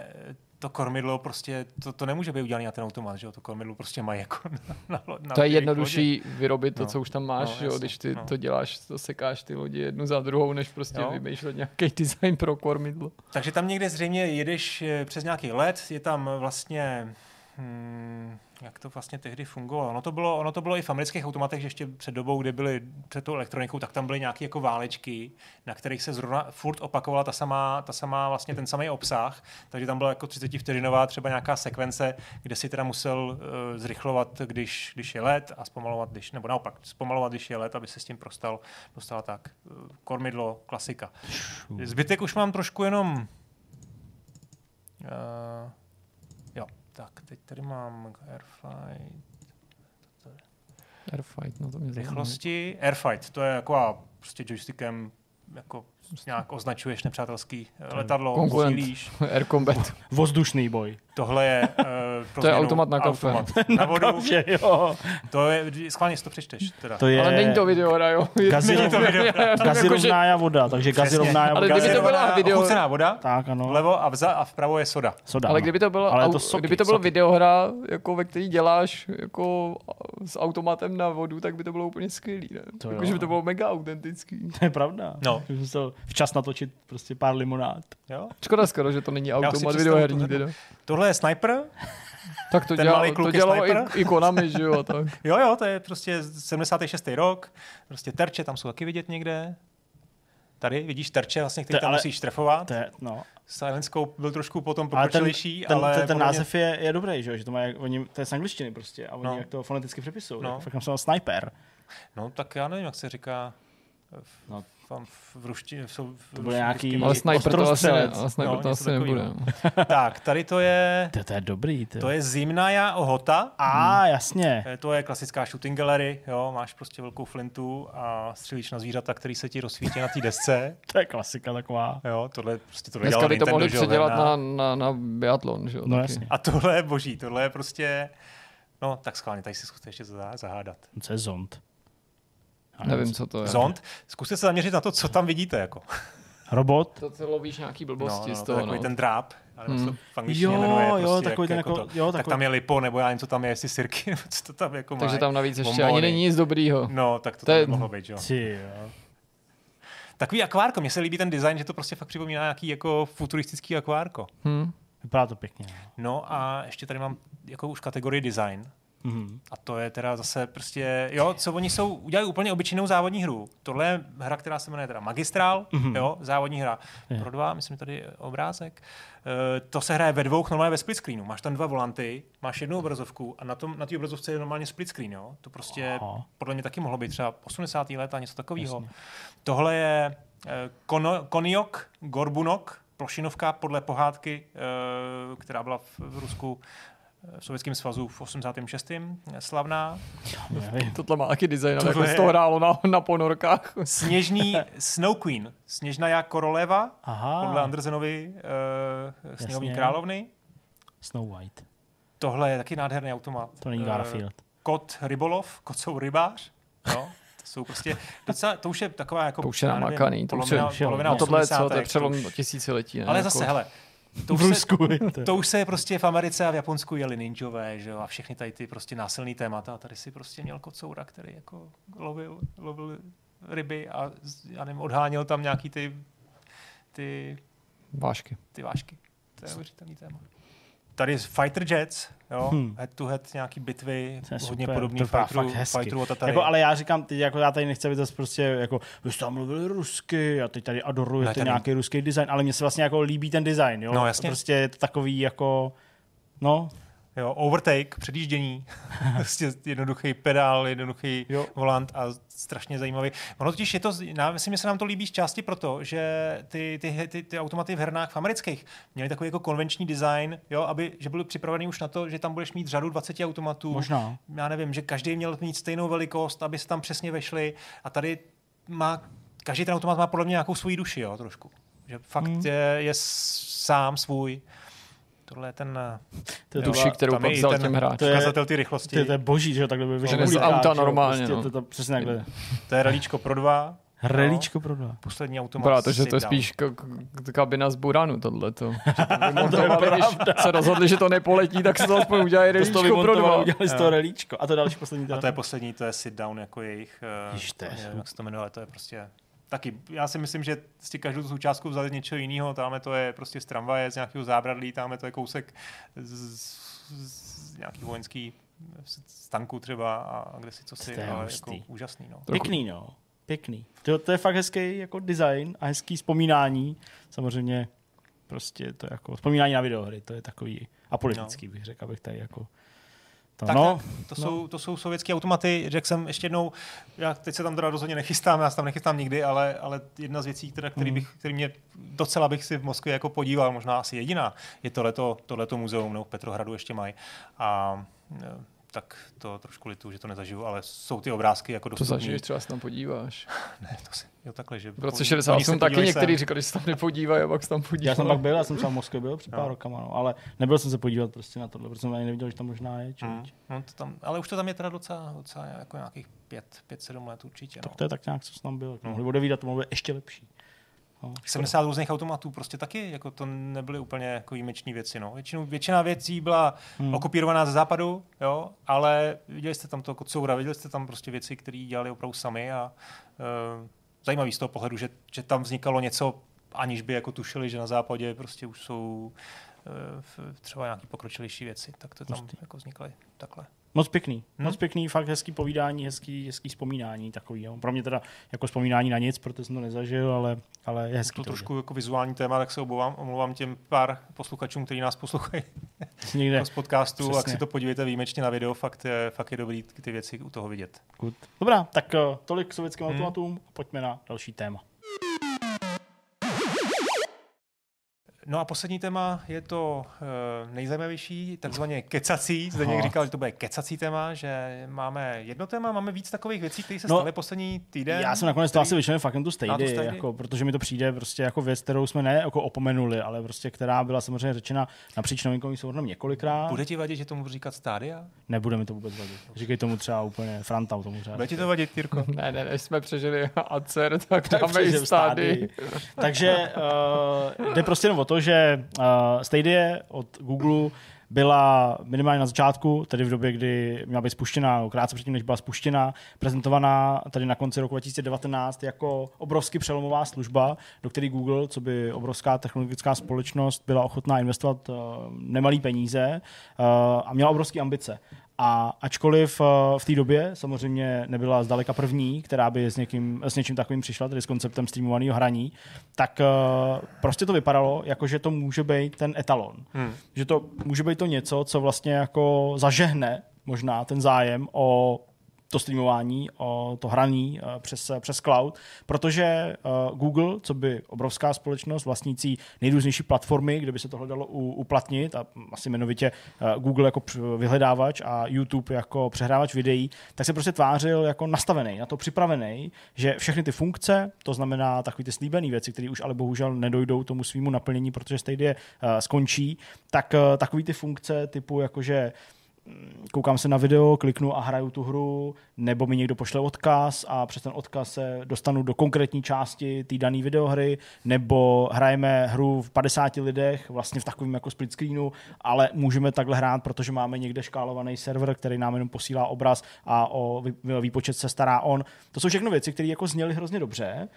To kormidlo prostě, to, to nemůže být udělané na ten automat, že jo? To kormidlo prostě mají jako na, na, na to je jednodušší lodi. Vyrobit to, no, co už tam máš, no, že jo? Když ty no. to děláš, to sekáš ty lodi jednu za druhou, než prostě no. vymýšlet nějaký design pro kormidlo. Takže tam někde zřejmě jedeš přes nějaký led, je tam vlastně... Hmm, jak to vlastně tehdy fungovalo? Ono to bylo, ono to bylo i v amerických automatech, že ještě před dobou, kdy byly před tou elektronikou, tak tam byly nějaké jako válečky, na kterých se zrovna furt opakovala ta samá, ta samá vlastně ten samý obsah, takže tam byla jako třicet vteřinová třeba nějaká sekvence, kde si teda musel uh, zrychlovat, když, když je led a zpomalovat, když, nebo naopak, zpomalovat, když je led, aby se s tím prostal, dostal tak. Kormidlo, klasika. Zbytek už mám trošku jenom... Uh, Tak, teď tady mám Airfight. Airfight, no to mě rychlosti. Airfight, to je jako prostě joystickem, jako nějak označuješ nepřátelský letadlo, posílíš. Air combat. Vozdušný boj. Tohle je... Uh, to je automat na kafe. Automat na vodu. Na kafe, jo. To je, schválně si to přečteš. Teda. To je... Ale není to videohra, jo. Není to videohra. Gazirovná voda, takže gazirovná voda. Ale kdyby to byla video... Ochucená voda, tak ano. Vlevo a, vza, a vpravo je soda. soda Ale no. kdyby to byla byl videohra, jako ve který děláš jako s automatem na vodu, tak by to bylo úplně skvělý, ne? To jako, že by to bylo mega autentický. To je pravda. No. Včas natočit prostě pár limonád. Jo? Škoda skoro, že to není automat videoherní. Video. Tohle je sniper. Tak to dělalo, to dělalo i, i Konami, že jo? Tak. Jo, jo, to je prostě sedmdesátý šestý rok. Prostě terče, tam jsou taky vidět někde. Tady vidíš terče, vlastně, který tam ale, musíš trefovat. Te, no. Silent Scope byl trošku potom pokročilejší, ale... Ten, ale ten, ten název je, je dobrý, že jo? Že to, má, oni, to je z angličtiny prostě a oni no. jak to foneticky přepisují. No. Fakt tam jsou sniper. No tak já nevím, jak se říká... No. Tam v ruštině jsou nějaký ale sniper to asi, ne, ale sniper no, to asi nebude. Tak, tady to je... To, to je dobrý. To, to je zimná ohota. A, hmm. jasně. To je klasická shooting gallery. Jo, máš prostě velkou flintu a střílíš na zvířata, který se ti rozsvítí na té desce. To je klasika taková. Jo, tohle prostě to dneska by to mohli předělat na, na, na biatlon. Že jo, no, jasně. A tohle je boží. Tohle je prostě... No, tak schválně, tady si zkuste ještě zahádat. Co je zond? Nevím, co to je. Zond. Zkuste se zaměřit na to, co tam vidíte. Jako. Robot. To lovíš nějaký blbosti no, no, z toho. To je takový no. ten dráp. Ale hmm. to v angličtině jmenuje. Prostě jo, takový jak, ten jako, jako to, jo, takový. Tak tam je lipo, nebo já nevím, co tam je, jestli sirky, nebo co to tam jako má. Takže tam navíc ještě bombony. Ani není nic dobrýho. No, tak to Ten... tam mohlo být, jo. jo. Takový akvárko. Mně se líbí ten design, že to prostě fakt připomíná nějaký jako futuristický akvárko. Hmm. Vypadá to pěkně. No a ještě tady mám jako už kategorii design. Mm-hmm. A to je teda zase prostě, jo, co oni jsou, udělají úplně obyčejnou závodní hru. Tohle je hra, která se jmenuje teda Magistrál, mm-hmm. jo, závodní hra. Yeah. Pro dva, myslím, tady obrázek. E, to se hraje ve dvou, normálně ve split screenu. Máš tam dva volanty, máš jednu obrazovku a na té na obrazovce je normálně split screen, jo. To prostě Aha. podle mě taky mohlo být třeba osmdesátá léta, něco takového. Tohle je e, kono, Koniok, Gorbunok, plošinovka podle pohádky, e, která byla v, v Rusku, v Sovětském svazu v osmdesátém šestém slavná. Tohle má taky design, ale se to hrálo na, na ponorkách. Sněžný Snow Queen, sněžná jako Koroleva, Aha. podle Andersenovy uh, sněhovní královny. Snow White. Tohle je taky nádherný automat. To není Garfield. Kot rybolov, kot jsou rybář. No. Jsou prostě docela, to už je taková jako... To už je namakaný. Tohle je co, to je přelom tisíciletí. Ne? Ale zase, hele, To už, se, to už se prostě v Americe a v Japonsku jeli ninjové, že jo, a všechny tady ty prostě násilný témata. A tady si prostě měl kocoura, který jako lovil, lovil ryby a já nevím, odháněl tam nějaký ty, ty vášky. Ty vášky. To je neuvěřitelný téma. Tady fighter jets, jo, hmm. head to head, nějaký bitvy, hodně podobný fightru, fightru Tatary. Jako, ale já říkám, teď, jako já tady nechci být zase prostě, jako, vy jste tam mluvili rusky a teď tady adorujete tady nějaký ruský design, ale mně se vlastně jako líbí ten design, jo. No, jasně. Prostě je to takový, jako, no. Jo, overtake, předjíždění, prostě jednoduchý pedál, jednoduchý jo. volant a strašně zajímavý. Ono totiž je to, já myslím, že se nám to líbí z části proto, že ty, ty, ty, ty automaty v hernách v amerických měly takový jako konvenční design, jo, aby, že byl připravený už na to, že tam budeš mít řadu dvacet automatů. Možná. Já nevím, že každý měl mít stejnou velikost, aby se tam přesně vešli a tady má, každý ten automat má podle mě nějakou svou duši, jo, trošku. Že fakt hmm. je, je sám svůj. Tohle je ten to duši, kterou pak vzal těm hráčům. To je ukazatel ty rychlosti. To je, to je boží, že takhle by vyšlo. Z auta normálně. Prostě, no. to, to, přesně takhle. To je relíčko pro dva. Relíčko no. pro dva. Poslední automat. Protože to je spíš k- k- kabina z Buranu tohleto. To je pravda. Se rozhodli, že to nepoletí, tak se to aspoň udělají relíčko pro dva. Udělali z toho relíčko. A to je další poslední. A to je poslední, to je sit down jako jejich. Jak se to jmenuje, to je prostě... Taky. Já si myslím, že si každou tu součástku vzali z něčeho jiného. Tamhle to je prostě z tramvaje, z nějakého zábradlí, tamhle to je kousek z, z nějaký vojenský stanku třeba a kde si co si, ale jako úžasný. No. Pěkný, no. Pěkný. To, to je fakt hezký jako design a hezký vzpomínání. Samozřejmě prostě to jako vzpomínání na videohry, to je takový apolitický, no. bych řekl, abych tady jako... To, tak, no, tak, to, no. jsou, to jsou sovětské automaty, řekl jsem ještě jednou, já teď se tam teda rozhodně nechystám, já se tam nechystám nikdy, ale, ale jedna z věcí, teda, který, bych, který mě docela bych si v Moskvě jako podíval, možná asi jediná, je tohleto, tohleto muzeum, nebo v Petrohradu ještě mají. A tak to trošku litu, že to nezažiju, ale jsou ty obrázky jako dostupný. To zažiješ, třeba se tam podíváš. Ne, to si, jo takhle, že... V roce šedesát osm taky někteří říkali, že se tam nepodívají, a pak se tam podíval. Já jsem pak byl, já jsem třeba v Moskvě byl před pár no. rokama, no, ale nebyl jsem se podívat prostě na tohle, protože jsem ani neviděl, že tam možná je. Mm. No, to tam, ale už to tam je teda docela, docela jako nějakých pět, pět, sedm let určitě. Tak no. to je tak nějak, co jsem tam byl. Mohli odevídat, to mohlo být ještě lepší. No, sedmdesát různých automatů prostě taky, jako to nebyly úplně jako výjimeční věci. No. Většinu, většina věcí byla hmm. okupírovaná ze západu, jo, ale viděli jste tam to kocoura, viděli jste tam prostě věci, které dělali opravdu sami a e, zajímavý z toho pohledu, že, že tam vznikalo něco, aniž by jako tušili, že na západě prostě už jsou e, třeba nějaký pokročilejší věci, tak to tam jako vznikaly takhle. Moc pěkný, hmm? moc pěkný, fakt hezký povídání, hezký, hezký vzpomínání takový. Jo. Pro mě teda jako vzpomínání na nic, protože jsem to nezažil, ale, ale je hezký. To, to trošku je. Jako vizuální téma, tak se obávám, omlouvám těm pár posluchačům, kteří nás poslouchají z podcastu. Přesně. Jak si to podívejte výjimečně na video, fakt, fakt je dobrý ty věci u toho vidět. Good. Dobrá, tak tolik k sovětským hmm. automatům a pojďme na další téma. No a poslední téma je to e, nejzajímavější, takzvaně kecací. Zde někdo říkal, že to bude kecací téma, že máme jedno téma, máme víc takových věcí, které se no, staly poslední týden. Já jsem nakonec to asi vyčlenil fakt tu Stadiu, jako, protože mi to přijde prostě jako věc, kterou jsme ne jako opomenuli, ale prostě která byla samozřejmě řečena napříč novinkovým souhrnem několikrát. Bude ti vadit, že tomu říkat Stadia? Nebude mi to vůbec vadit. Říkej tomu třeba úplně Frantau tomu třeba. Bude ti to vadit, Jirko? ne, ne, než jsme přežili Acer, tak dáme i Stadii. Takže uh, jde prostě jenom o to, že uh, Stadia od Google byla minimálně na začátku, tedy v době, kdy měla být spuštěna, no, krátce předtím, než byla spuštěna, prezentovaná tady na konci roku dva tisíce devatenáct jako obrovsky přelomová služba, do které Google, co by obrovská technologická společnost, byla ochotná investovat uh, nemalý peníze uh, a měla obrovské ambice. A ačkoliv v té době samozřejmě nebyla zdaleka první, která by s, někým, s něčím takovým přišla, tedy s konceptem streamovaného hraní, tak prostě to vypadalo, jako že to může být ten etalon. Hmm. Že to může být to něco, co vlastně jako zažehne možná ten zájem o to streamování, o to hraní přes, přes cloud, protože Google, co by obrovská společnost, vlastnící nejrůznější platformy, kde by se tohle dalo uplatnit, a asi jmenovitě Google jako vyhledávač a YouTube jako přehrávač videí, tak se prostě tvářil jako nastavený, na to připravený, že všechny ty funkce, to znamená takové ty slíbené věci, které už ale bohužel nedojdou tomu svýmu naplnění, protože Stadia skončí, tak takové ty funkce typu jakože koukám se na video, kliknu a hraju tu hru, nebo mi někdo pošle odkaz a přes ten odkaz se dostanu do konkrétní části té dané videohry, nebo hrajeme hru v padesáti lidech, vlastně v takovém jako split screenu, ale můžeme takhle hrát, protože máme někde škálovaný server, který nám jenom posílá obraz a o výpočet se stará on. To jsou všechno věci, které jako zněly hrozně dobře.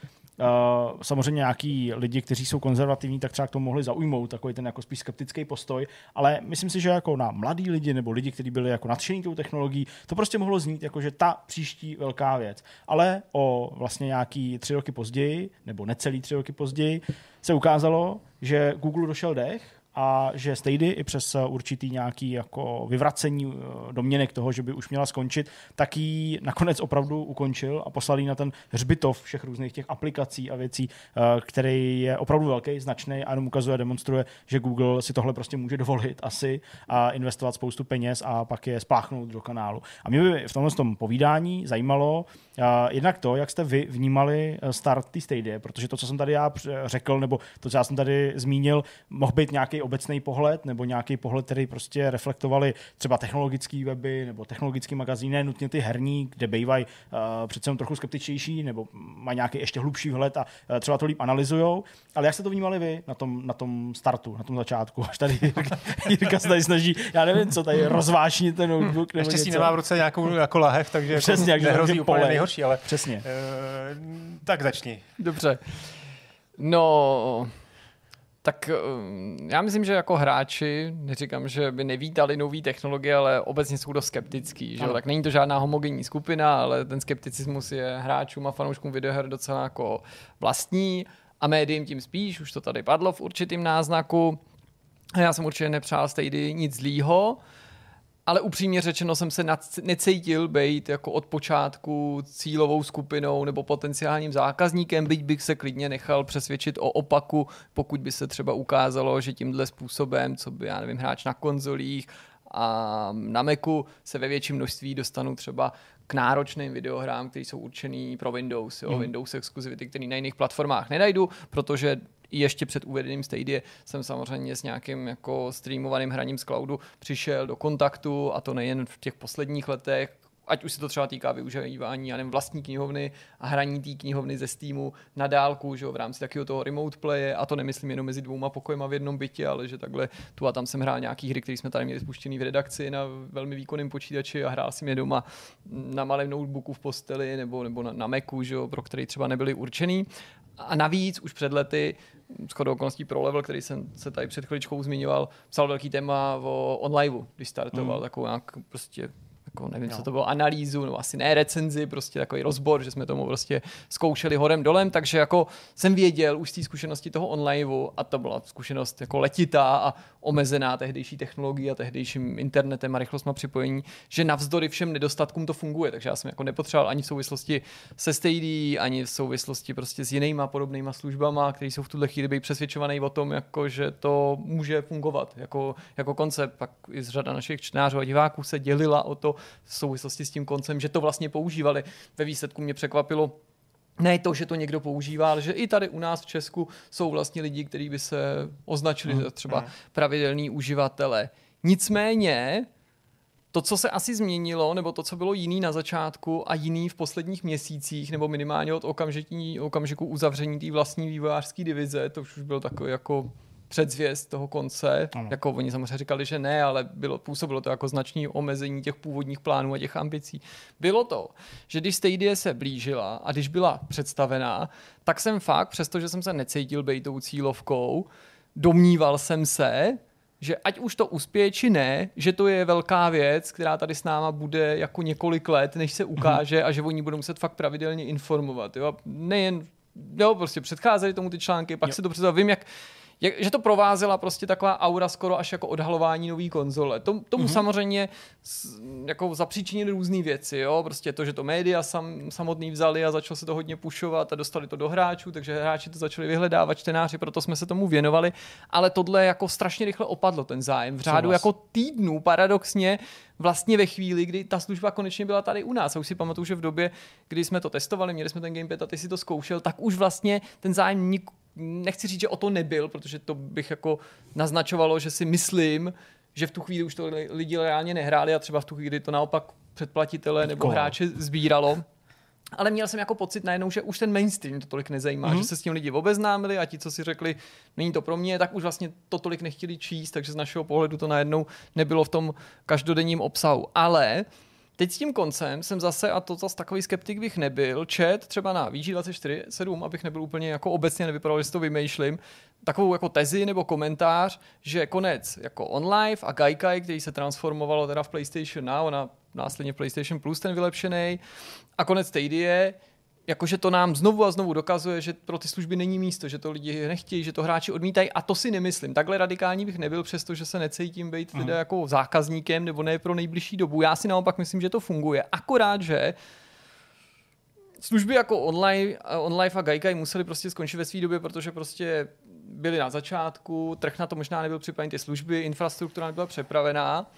Uh, samozřejmě nějaký lidi, kteří jsou konzervativní, tak třeba k tomu mohli zaujmout takový ten jako spíš skeptický postoj, ale myslím si, že jako na mladý lidi nebo lidi, kteří byli jako nadšení tou technologií, to prostě mohlo znít jako že ta příští velká věc. Ale o vlastně nějaký tři roky později, nebo necelý tři roky později, se ukázalo, že Google došel dech a že Stadia i přes určitý nějaký jako vyvracení domněnek toho, že by už měla skončit, tak ji nakonec opravdu ukončil a poslal ji na ten hřbitov všech různých těch aplikací a věcí, který je opravdu velký, značný a jenom ukazuje, demonstruje, že Google si tohle prostě může dovolit asi a investovat spoustu peněz a pak je spláchnout do kanálu. A mě by v tomhle tom povídání zajímalo jednak to, jak jste vy vnímali start té Stadia, protože to, co jsem tady já řekl, nebo to, co já jsem tady zmínil, mohl být nějaký obecný pohled, nebo nějaký pohled, který prostě reflektovali třeba technologické weby nebo technologické magazíny, ne nutně ty herní, kde bývají uh, přece jenom trochu skeptičtější, nebo mají nějaký ještě hlubší vhled a uh, třeba to líp analyzujou. Ale jak jste to vnímali vy na tom, na tom startu, na tom začátku? Až tady Jirka se tady snaží, já nevím, co tady rozvášnit ten notebook. Ještě si nemá v ruce nějakou jako lahev, takže přesně, jako nehrozí úplně pole. Nejhorší, ale přesně. Uh, tak začni. Dobře. No... Tak já myslím, že jako hráči, neříkám, že by nevítali nový technologie, ale obecně jsou dost skeptický. Že? Tak není to žádná homogenní skupina, ale ten skepticismus je hráčům a fanouškům videoher docela jako vlastní a médiím tím spíš, už to tady padlo v určitým náznaku. Já jsem určitě nepřál Stadia nic zlýho, ale upřímně řečeno jsem se necítil být jako od počátku cílovou skupinou nebo potenciálním zákazníkem, byť bych se klidně nechal přesvědčit o opaku, pokud by se třeba ukázalo, že tímhle způsobem, co by, já nevím, hráč na konzolích a na Macu, se ve větším množství dostanou třeba k náročným videohrám, které jsou určený pro Windows, jo, mm. Windows exkluzivity, které na jiných platformách nenajdu, protože ještě před uvedeným Stadia jsem samozřejmě s nějakým jako streamovaným hraním z cloudu přišel do kontaktu, a to nejen v těch posledních letech, ať už se to třeba týká využívání, já nevím, vlastní knihovny a hraní té knihovny ze Steamu na dálku, že jo, v rámci takového toho remote playe, a to nemyslím jenom mezi dvouma pokojema v jednom bytě, ale že takhle tu a tam jsem hrál nějaký hry, které jsme tady měli spuštěný v redakci na velmi výkonném počítači a hrál jsem je doma na malém notebooku v posteli nebo, nebo na, na Macu, že jo, pro který třeba nebyly určený. A navíc už před lety, shodou okolností pro Level, který jsem se tady před chviličkou zmiňoval, psal velký téma o OnLiveu, když startoval mm. takovou nějak prostě jako nevím, no. co to bylo, analýzu, no asi ne recenzi, prostě takový rozbor, že jsme tomu prostě zkoušeli horem dolem, takže jako jsem věděl už z té zkušenosti toho OnLiveu, a to byla zkušenost jako letitá a omezená tehdejší technologií a tehdejším internetem a rychlostma připojení, že navzdory všem nedostatkům to funguje, takže já jsem jako nepotřeboval ani v souvislosti se Stadia, ani v souvislosti prostě s jinýma podobnýma službama, které jsou v tuhle chvíli být přesvědčovaný o tom, jako že to může fungovat jako, jako koncept. Pak i řada našich čtenářů a diváků se dělila o to v souvislosti s tím koncem, že to vlastně používali. Ve výsledku mě překvapilo ne to, že to někdo používá, ale že i tady u nás v Česku jsou vlastně lidi, kteří by se označili za třeba pravidelní uživatele. Nicméně to, co se asi změnilo, nebo to, co bylo jiný na začátku a jiný v posledních měsících, nebo minimálně od okamžiku uzavření té vlastní vývojářské divize, to už byl takový jako předzvěst toho konce, ano. Jako oni samozřejmě říkali, že ne, ale bylo, působilo to jako značné omezení těch původních plánů a těch ambicí. Bylo to, že když Stadia se blížila a když byla představená, tak jsem fakt, přestože jsem se necítil být tou cílovkou, domníval jsem se, že ať už to uspěje či ne, že to je velká věc, která tady s náma bude jako několik let, než se ukáže, a že oni budou muset fakt pravidelně informovat. Jo? Nejen, jo, prostě předcházeli tomu ty články, pak jo. se to představil, vím, jak Jak, že to provázela prostě taková aura skoro až jako odhalování nový konzole. Tomu, tomu mm-hmm. samozřejmě jako zapříčinili různý věci. Jo? Prostě to, že to média sam, samotný vzali a začalo se to hodně pušovat a dostali to do hráčů, takže hráči to začali vyhledávat, čtenáři, proto jsme se tomu věnovali. Ale tohle jako strašně rychle opadlo ten zájem. V řádu vlastně. Jako týdnů paradoxně vlastně ve chvíli, kdy ta služba konečně byla tady u nás. A už si pamatuju, že v době, kdy jsme to testovali, měli jsme ten gamepad a ty si to zkoušel, tak už vlastně ten zájem nik- nechci říct, že o to nebyl, protože to bych jako naznačovalo, že si myslím, že v tu chvíli už to lidi reálně nehráli a třeba v tu chvíli to naopak předplatitele nebo hráče sbíralo. Ale měl jsem jako pocit najednou, že už ten mainstream to tolik nezajímá, mm-hmm. že se s tím lidi obeznámili a ti, co si řekli, není to pro mě, tak už vlastně to tolik nechtěli číst, takže z našeho pohledu to najednou nebylo v tom každodenním obsahu. Ale teď s tím koncem jsem zase, a to zase takový skeptik bych nebyl, čet třeba na V G dvacet čtyři sedm, abych nebyl úplně jako obecně nevypadal, že si to vymýšlím, takovou jako tezi nebo komentář, že konec jako OnLive a Gaikai, který se transformovalo teda v PlayStation Now, na následně PlayStation Plus ten vylepšený, a konec Stadia jakože to nám znovu a znovu dokazuje, že pro ty služby není místo, že to lidi nechtějí, že to hráči odmítají, a to si nemyslím. Takhle radikální bych nebyl, přestože se necítím být teda jako zákazníkem nebo ne pro nejbližší dobu. Já si naopak myslím, že to funguje. Akorát, že služby jako OnLive, OnLive a Gaikai museli prostě skončit ve své době, protože prostě byli na začátku, trh na to možná nebyl připravený, ty služby, infrastruktura nebyla přepravená.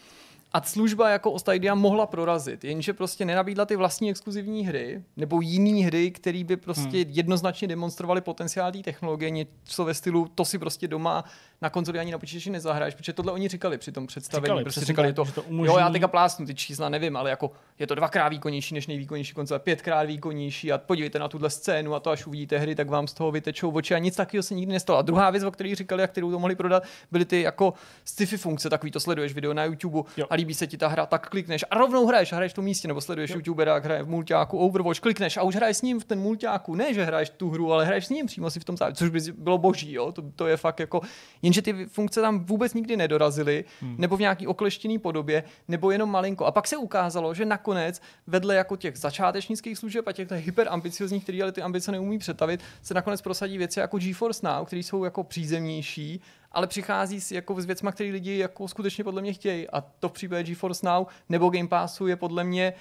A služba jako Stadia mohla prorazit, jenže prostě nenabídla ty vlastní exkluzivní hry nebo jiný hry, které by prostě hmm. jednoznačně demonstrovaly potenciál té technologie, něco ve stylu, to si prostě doma na konzoli ani na počítači nezahraješ, protože tohle oni říkali při tom představení. Říkali, prostě říkali, tak, to, to jo, já teďka plásnu ty čísla, nevím, ale jako je to dvakrát výkonnější než nejvýkonnější konzole, pětkrát výkonnější, a podívejte na tuhle scénu, a to až uvidíte hry, tak vám z toho vytečou oči, a nic takového se nikdy nestalo. A druhá věc, o které říkali, a kterou to mohli prodat, byly ty jako sci-fi funkce, takový to sleduješ video na YouTube, líbí se ti ta hra, tak klikneš a rovnou hraješ a hraješ v tom místě, nebo sleduješ jo. YouTubera, jak hraje v mulťáku Overwatch, klikneš a už hraješ s ním v ten mulťáku, ne že hraješ tu hru, ale hraješ s ním přímo si v tom závěru, což by bylo boží, jo? To, to je fakt jako, jenže ty funkce tam vůbec nikdy nedorazily, hmm. nebo v nějaký okleštěný podobě, nebo jenom malinko. A pak se ukázalo, že nakonec vedle jako těch začátečnických služeb a těch hyperambiciozních, které ale ty ambice neumí přetavit, se nakonec prosadí věci jako GeForce Now, které jsou jako přízemnější, ale přichází si jako s věcma, které lidi jako skutečně podle mě chtějí, a to v případě GeForce Now nebo Game Passu je podle mě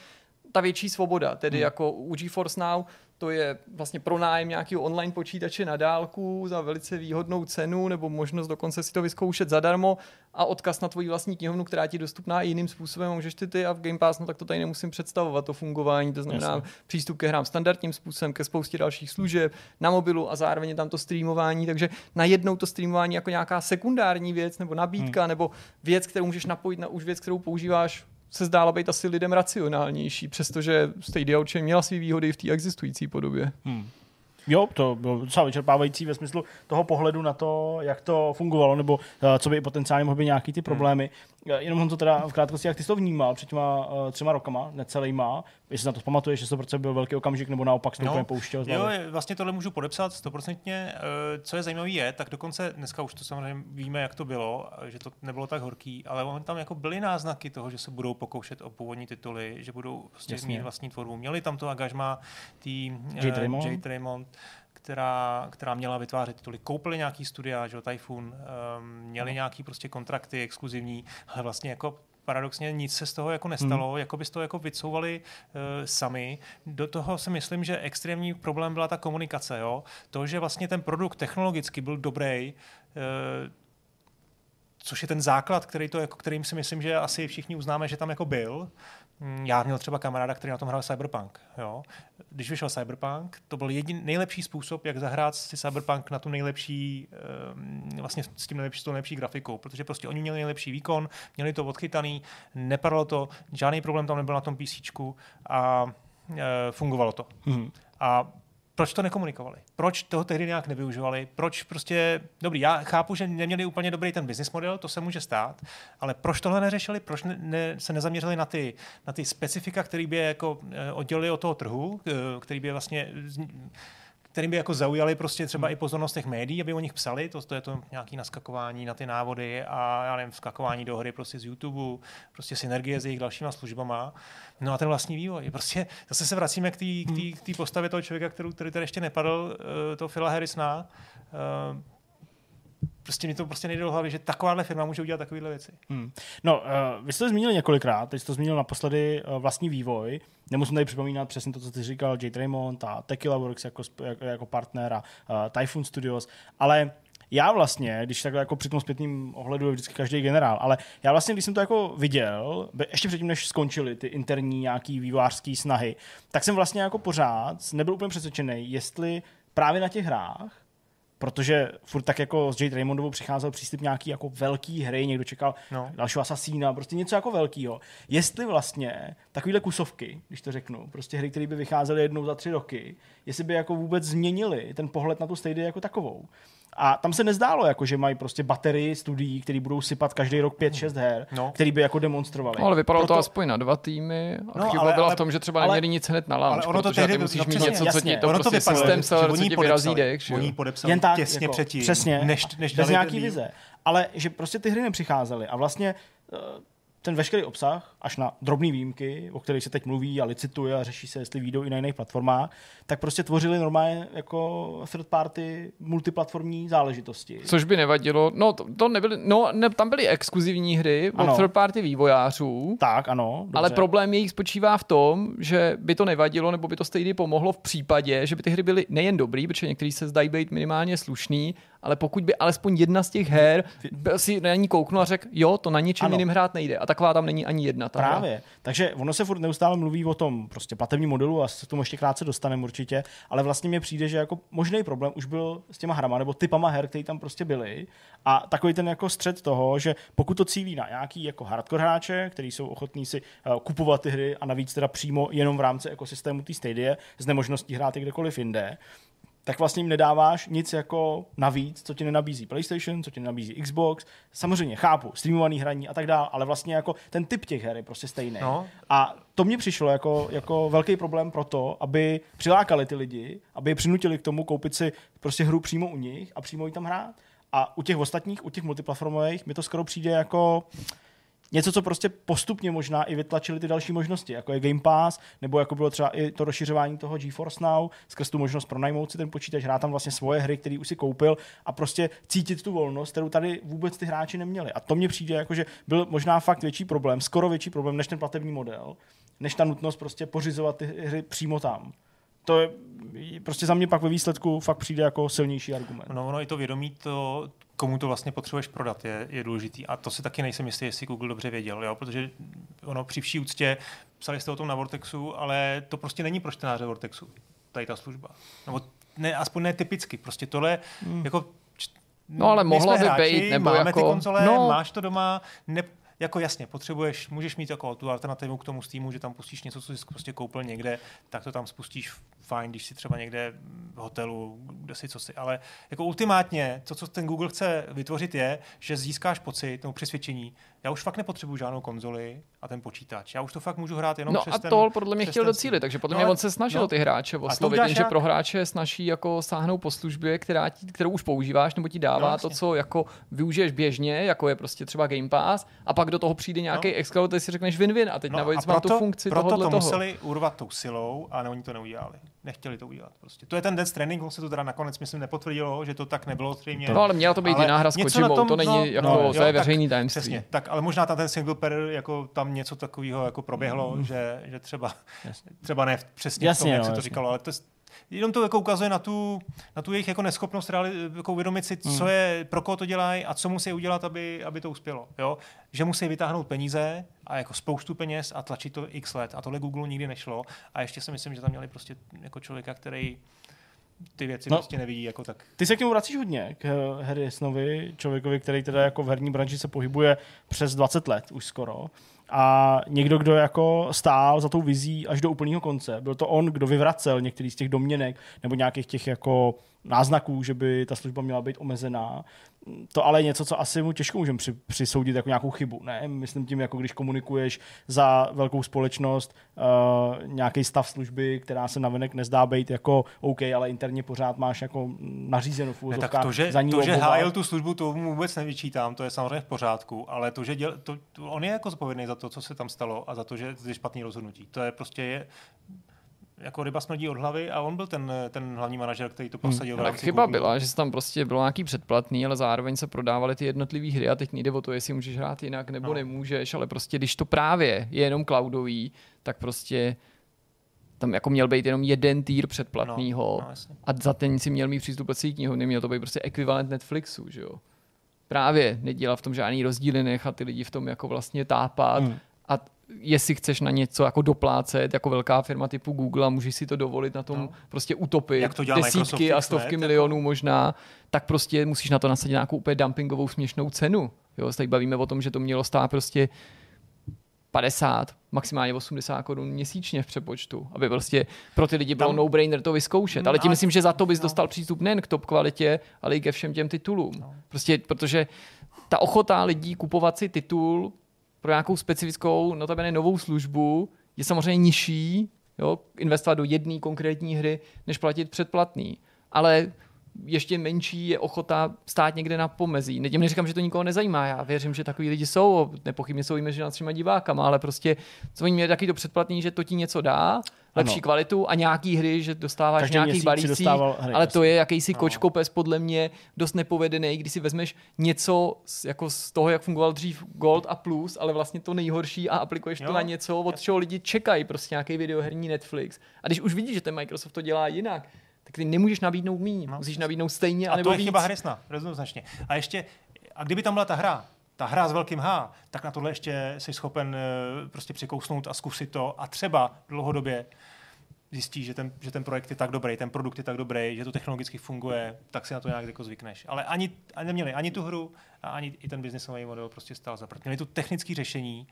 ta větší svoboda, tedy hmm. jako u GeForce Now to je vlastně pronájem nějakého online počítače na dálku za velice výhodnou cenu, nebo možnost dokonce si to vyzkoušet zadarmo a odkaz na tvoji vlastní knihovnu, která ti je dostupná i jiným způsobem, můžeš ty ty a v Game Pass, no tak to tady nemusím představovat, to fungování, to znamená Jasne. přístup ke hrám standardním způsobem, ke spoustě dalších služeb na mobilu a zároveň tam to streamování, takže najednou to streamování jako nějaká sekundární věc nebo nabídka, hmm. nebo věc, kterou můžeš napojit na už věc, kterou používáš, se zdála být asi lidem racionálnější, přestože Stadia určitě měla své výhody v té existující podobě. Hmm. Jo, to bylo docela vyčerpávající ve smyslu toho pohledu na to, jak to fungovalo, nebo co by potenciálně mohly být nějaký ty problémy. Hmm. Jenom on to teda v krátkosti, jak ty jsi to vnímal před těma třema rokama, necelejma, jestli na to pamatuješ, jestli to pro tebe byl velký okamžik, nebo naopak se to úplně pouštěl. Jo, vlastně tohle můžu podepsat stoprocentně. Co je zajímavé je, tak dokonce dneska už to samozřejmě víme, jak to bylo, že to nebylo tak horký, ale on tam jako byly náznaky toho, že se budou pokoušet o původní tituly, že budou mít vlastní tvorbu. Měli tam to angažmá tý Jade Raymond, Jade Raymond která, která měla vytvářet tituly. Koupili nějaký studia, že jo, Typhoon, měli nějaký prostě kontrakty exkluzivní, ale vlastně jako paradoxně nic se z toho jako nestalo, hmm. jako by z toho jako vycouvali e, sami. Do toho si myslím, že extrémní problém byla ta komunikace. Jo? To, že vlastně ten produkt technologicky byl dobrý, e, což je ten základ, který to, jako, kterým si myslím, že asi všichni uznáme, že tam jako byl. Já měl třeba kamaráda, který na tom hrál Cyberpunk. Jo? Když vyšel Cyberpunk, to byl jediný nejlepší způsob, jak zahrát si Cyberpunk na tu nejlepší, vlastně s tím nejlepší, s tou nejlepší grafikou, protože prostě oni měli nejlepší výkon, měli to odchytaný, nepadlo to, žádný problém tam nebyl na tom PCčku a e, fungovalo to. Hmm. A proč to nekomunikovali? Proč toho tehdy nějak nevyužívali? Proč prostě, dobrý, já chápu, že neměli úplně dobrý ten business model, to se může stát, ale proč tohle neřešili? Proč ne, ne, se nezaměřili na ty, na ty specifika, který by jako oddělili od toho trhu, který by vlastně... kterým by jako zaujali prostě třeba hmm. i pozornost těch médií, aby o nich psali, to, to je to nějaké naskakování na ty návody a já nevím, vskakování do hry prostě z YouTube, prostě synergie s jejich dalšíma službama. No a ten vlastní vývoj. Prostě zase se vracíme k té hmm. postavě toho člověka, který, který tady ještě nepadl, toho Phila Harrisona. Prostě mi to prostě nejde do hlavy, že takováhle firma může udělat takovéhle věci. Hmm. No, uh, vy jste to zmínili několikrát, teď jste to zmínil naposledy uh, vlastní vývoj. Nemusím tady připomínat přesně to, co ty říkal, Jade Raymond a Tequila Works jako, jako, jako partner a uh, Typhoon Studios, ale já vlastně, když takhle jako při tom zpětným ohledu je vždycky každý generál, ale já vlastně, když jsem to jako viděl, ještě předtím, než skončily ty interní nějaký vývojářský snahy, tak jsem vlastně jako pořád nebyl úplně přesvědčený, jestli právě na těch hrách, protože furt tak jako s Jade Raymondovou přicházel příslib nějaký jako velký hry, někdo čekal no. dalšího Asasína, prostě něco jako velkýho. Jestli vlastně takovýhle kusovky, když to řeknu, prostě hry, které by vycházely jednou za tři roky, jestli by jako vůbec změnili ten pohled na tu Stadia jako takovou. A tam se nezdálo, jako, že mají prostě baterii studií, které budou sypat každý rok pět šest her, no. které by jako demonstrovali. No, ale vypadalo Proto... to aspoň na dva týmy. A no, chyba byla ale, v tom, že třeba ale, neměli nic hned na launch, protože ty musíš mít něco, co ti to prostě systém seller, co ti vyrazí dech. Oni podepsali těsně jako, předtím, přesně, než, než dali nějaký vize. Ale že prostě ty hry nepřicházely a vlastně... Uh, ten veškerý obsah, až na drobné výjimky, o kterých se teď mluví a licituje a řeší se, jestli vyjdou i na jiných platformách, tak prostě tvořili normálně jako third party multiplatformní záležitosti. Což by nevadilo. No, to, to nebyly, no ne, tam byly exkluzivní hry od ano. third party vývojářů. Tak, ano. Dobře. Ale problém jejich spočívá v tom, že by to nevadilo, nebo by to stejně pomohlo v případě, že by ty hry byly nejen dobrý, protože některý se zdají být minimálně slušný, ale pokud by alespoň jedna z těch her si na ní kouknul a řekl, jo, to na ničem jiným hrát nejde. A taková tam není ani jedna. Tam, právě. Ne? Takže ono se furt neustále mluví o tom prostě platebním modelu a se k tomu ještě krátce dostaneme určitě, ale vlastně mi přijde, že jako možný problém už byl s těma hrama nebo typama her, které tam prostě byly. A takový ten jako střed toho, že pokud to cílí na nějaký jako hardcore hráče, kteří jsou ochotní si kupovat ty hry a navíc teda přímo jenom v rámci ekosystému té Stadia s nemožností hrát i kdekoliv jinde, tak vlastně jim nedáváš nic jako navíc, co ti nenabízí PlayStation, co ti nenabízí Xbox. Samozřejmě chápu, streamovaný hraní a tak dále, ale vlastně jako ten typ těch her je prostě stejný. No. A to mně přišlo jako, jako velký problém pro to, aby přilákali ty lidi, aby je přinutili k tomu koupit si prostě hru přímo u nich a přímo ji tam hrát. A u těch ostatních, u těch multiplatformových, mi to skoro přijde jako něco, co prostě postupně možná i vytlačili ty další možnosti, jako je Game Pass, nebo jako bylo třeba i to rozšiřování toho GeForce Now, skrz tu možnost pronajmout si ten počítač, hrát tam vlastně svoje hry, který už si koupil a prostě cítit tu volnost, kterou tady vůbec ty hráči neměli. A to mně přijde jako, že byl možná fakt větší problém, skoro větší problém, než ten platební model, než ta nutnost prostě pořizovat ty hry přímo tam. To je, prostě za mě pak ve výsledku fakt přijde jako silnější argument. No, no i to vědomí, to, komu to vlastně potřebuješ prodat, je, je důležitý. A to si taky nejsem jistý, jestli Google dobře věděl, jo? Protože ono při vší úctě, psali jste o tom na Vortexu, ale to prostě není pro čtenáře Vortexu, tady ta služba. Nebo ne, aspoň ne typicky, prostě tohle hmm. jako... No ale mohla by být, nebo máme jako... ty konzole, no. Máš to doma, ne... Jako jasně, potřebuješ, můžeš mít jako tu alternativu k tomu Steamu, že tam pustíš něco, co jsi prostě koupil někde, tak to tam spustíš fajn, když si třeba někde v hotelu, kde si co si. Ale jako ultimátně, to, co ten Google chce vytvořit je, že získáš pocit nebo přesvědčení, já už fakt nepotřebuji žádnou konzoli a ten počítač. Já už to fakt můžu hrát jenom no přes ten... No a tohle podle mě chtěl docílit, takže podle no, mě on se snažil no, ty hráče oslovit, že jak? Pro hráče snaží jako sáhnout po službě, která ti, kterou už používáš, nebo ti dává no, to, co jako využiješ běžně, jako je prostě třeba Game Pass, a pak do toho přijde nějaký no. exkluzivní, ty si řekneš win-win a teď no, navíc má tu funkci tohohle toho. Proto to museli urvat tou silou a ne, oni to neudělali. Nechtěli to udělat prostě. To je ten Death Stranding, on se to teda nakonec myslím nepotvrdilo, že to tak nebylo zřejmě. No ale měla to být jiná hra s Kojimou, to není jako to je veřejný tajemství. Tak, ale možná tam ten single player, jako tam něco takového jako proběhlo, mm. že, že třeba, třeba ne přesně jasně, v tom, jak no, se to jasně. říkalo, ale to je, jenom to jako ukazuje na tu, na tu jejich jako neschopnost reali- jako uvědomit si, co je, pro koho to dělají a co musí udělat, aby, aby to uspělo. Jo? Že musí vytáhnout peníze a jako spoustu peněz a tlačit to x let. A tohle Google nikdy nešlo. A ještě si myslím, že tam měli prostě jako člověka, který ty věci no, prostě nevidí jako tak. Ty se k němu vracíš hodně, k Harry Snovi, člověkovi, který teda jako v herní branži se pohybuje přes dvacet let už skoro. A někdo, kdo jako stál za tou vizí až do úplného konce. Byl to on, kdo vyvracel některý z těch domněnek nebo nějakých těch jako náznaků, že by ta služba měla být omezená. To ale je něco, co asi mu těžko můžeme při, přisoudit jako nějakou chybu. Ne? Myslím tím, jako když komunikuješ za velkou společnost uh, nějaký stav služby, která se navenek nezdá být jako OK, ale interně pořád máš jako nařízeno v úzovkách. To, že, to, že hájil tu službu, to mu vůbec nevyčítám, to je samozřejmě v pořádku, ale to, že děl, to, to, on je jako zodpovědný za to, co se tam stalo a za to, že je špatný rozhodnutí. To je prostě... Je, jako ryba smrdí od hlavy a on byl ten, ten hlavní manažer, který to prosadil. Hmm. Tak chyba Google. Byla, že se tam prostě bylo nějaký předplatný, ale zároveň se prodávaly ty jednotlivý hry a teď nejde o to, jestli můžeš hrát jinak nebo no. nemůžeš, ale prostě když to právě je jenom cloudový, tak prostě tam jako měl být jenom jeden týr předplatného no, no, a za ten si měl mít přístup do celý knihovny, měl to být prostě ekvivalent Netflixu, že jo. Právě nedělá v tom žádný rozdíly, nechat ty lidi v tom jako vlastně tápat hmm. a jestli chceš na něco jako doplácet, jako velká firma typu Google a můžeš si to dovolit na tom no. prostě utopit desítky a stovky milionů možná, tak prostě musíš na to nasadit nějakou úplně dumpingovou směšnou cenu. Jo, se tady bavíme o tom, že to mělo stát prostě padesát, maximálně osmdesát korun měsíčně v přepočtu, aby prostě pro ty lidi bylo tam... no-brainer to vyzkoušet. Ale tím no, myslím, že za to bys no. dostal přístup nejen k top kvalitě, ale i ke všem těm titulům. No. Prostě protože ta ochota lidí kupovat si titul pro nějakou specifickou, notabene novou službu, je samozřejmě nižší, jo, investovat do jedné konkrétní hry, než platit předplatný. Ale ještě menší je ochota stát někde na pomezí. Tím neříkám, že to nikoho nezajímá. Já věřím, že takový lidi jsou, nepochybně jsou jmeřena s těma divákama, ale prostě co oni měli taky to předplatný, že to ti něco dá, lepší ano. kvalitu a nějaký hry, že dostáváš každý nějaký balící, ale jasný. To je jakýsi kočko pes podle mě dost nepovedený, když si vezmeš něco z, jako z toho, jak fungoval dřív Gold a Plus, ale vlastně to nejhorší a aplikuješ jo. to na něco, od čeho lidi čekají, prostě nějaký videoherní Netflix. A když už vidíš, že ten Microsoft to dělá jinak, tak ty nemůžeš nabídnout míň, no. musíš nabídnout stejně a nebo víc. A to je chyba Hresna, jednoznačně. A ještě, a kdyby tam byla ta hra, ta hra s velkým H, tak na tohle ještě jsi schopen prostě přikousnout a zkusit to a třeba dlouhodobě zjistíš, že ten, že ten projekt je tak dobrý, ten produkt je tak dobrý, že to technologicky funguje, tak si na to nějak jako zvykneš. Ale ani, ani neměli ani tu hru a ani i ten biznesový model prostě stál za prd. Měli tu technické řešení,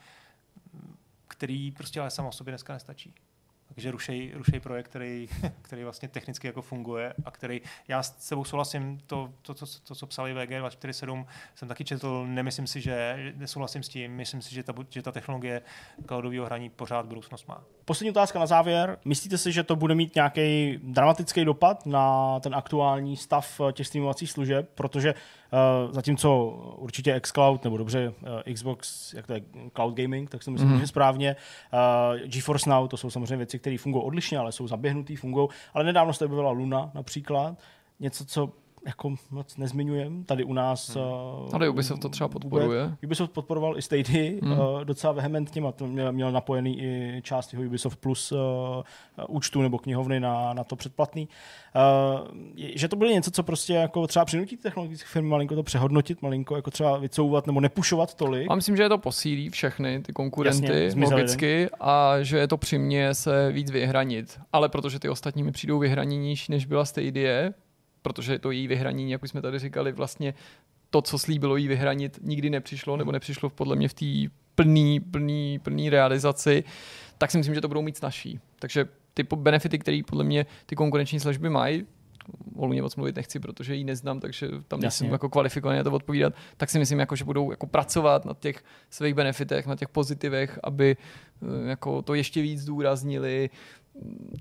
který prostě ale samo o sobě dneska nestačí. Takže rušej, rušej projekt, který, který vlastně technicky jako funguje a který, já s sebou souhlasím, to, to, to, to co psali V G dvě čtyři sedm, jsem taky četl, nemyslím si, že, nesouhlasím s tím, myslím si, že ta, že ta technologie cloudového hraní pořád budoucnost má. Poslední otázka na závěr. Myslíte si, že to bude mít nějaký dramatický dopad na ten aktuální stav těch streamovacích služeb? Protože uh, zatímco určitě xCloud, nebo dobře uh, Xbox, jak to je, Cloud Gaming, tak si myslím, mm-hmm. že správně, uh, GeForce Now, to jsou samozřejmě věci, které fungují odlišně, ale jsou zaběhnutý, fungují. Ale nedávno se to objevila Luna například, něco, co jako moc nezmiňujem, tady u nás... Hmm. Uh, ale Ubisoft to třeba podporuje. Ubisoft podporoval i Stadia hmm. uh, docela vehementně, a to měl napojený i část jeho Ubisoft Plus uh, účtu nebo knihovny na, na to předplatný. Uh, že to bylo něco, co prostě jako třeba přinutí technologické firmy malinko to přehodnotit, malinko jako třeba vycouvat nebo nepušovat tolik. A myslím, že je to posílí všechny ty konkurenty jasně, logicky a že je to přiměje se víc vyhranit. Ale protože ty ostatní mi přijdou vyhraněnější, než byla Stadia, protože to její vyhranění, jak už jsme tady říkali, vlastně to, co slíbilo jí vyhranit, nikdy nepřišlo, nebo nepřišlo podle mě v té plný, plný, plný realizaci, tak si myslím, že to budou mít snažší. Takže ty benefity, které podle mě ty konkurenční služby mají, o Luně moc mluvit nechci, protože ji neznám, takže tam nejsem jako kvalifikovaný na to odpovídat, tak si myslím, jako, že budou jako pracovat na těch svých benefitech, na těch pozitivech, aby jako, to ještě víc zdůraznili.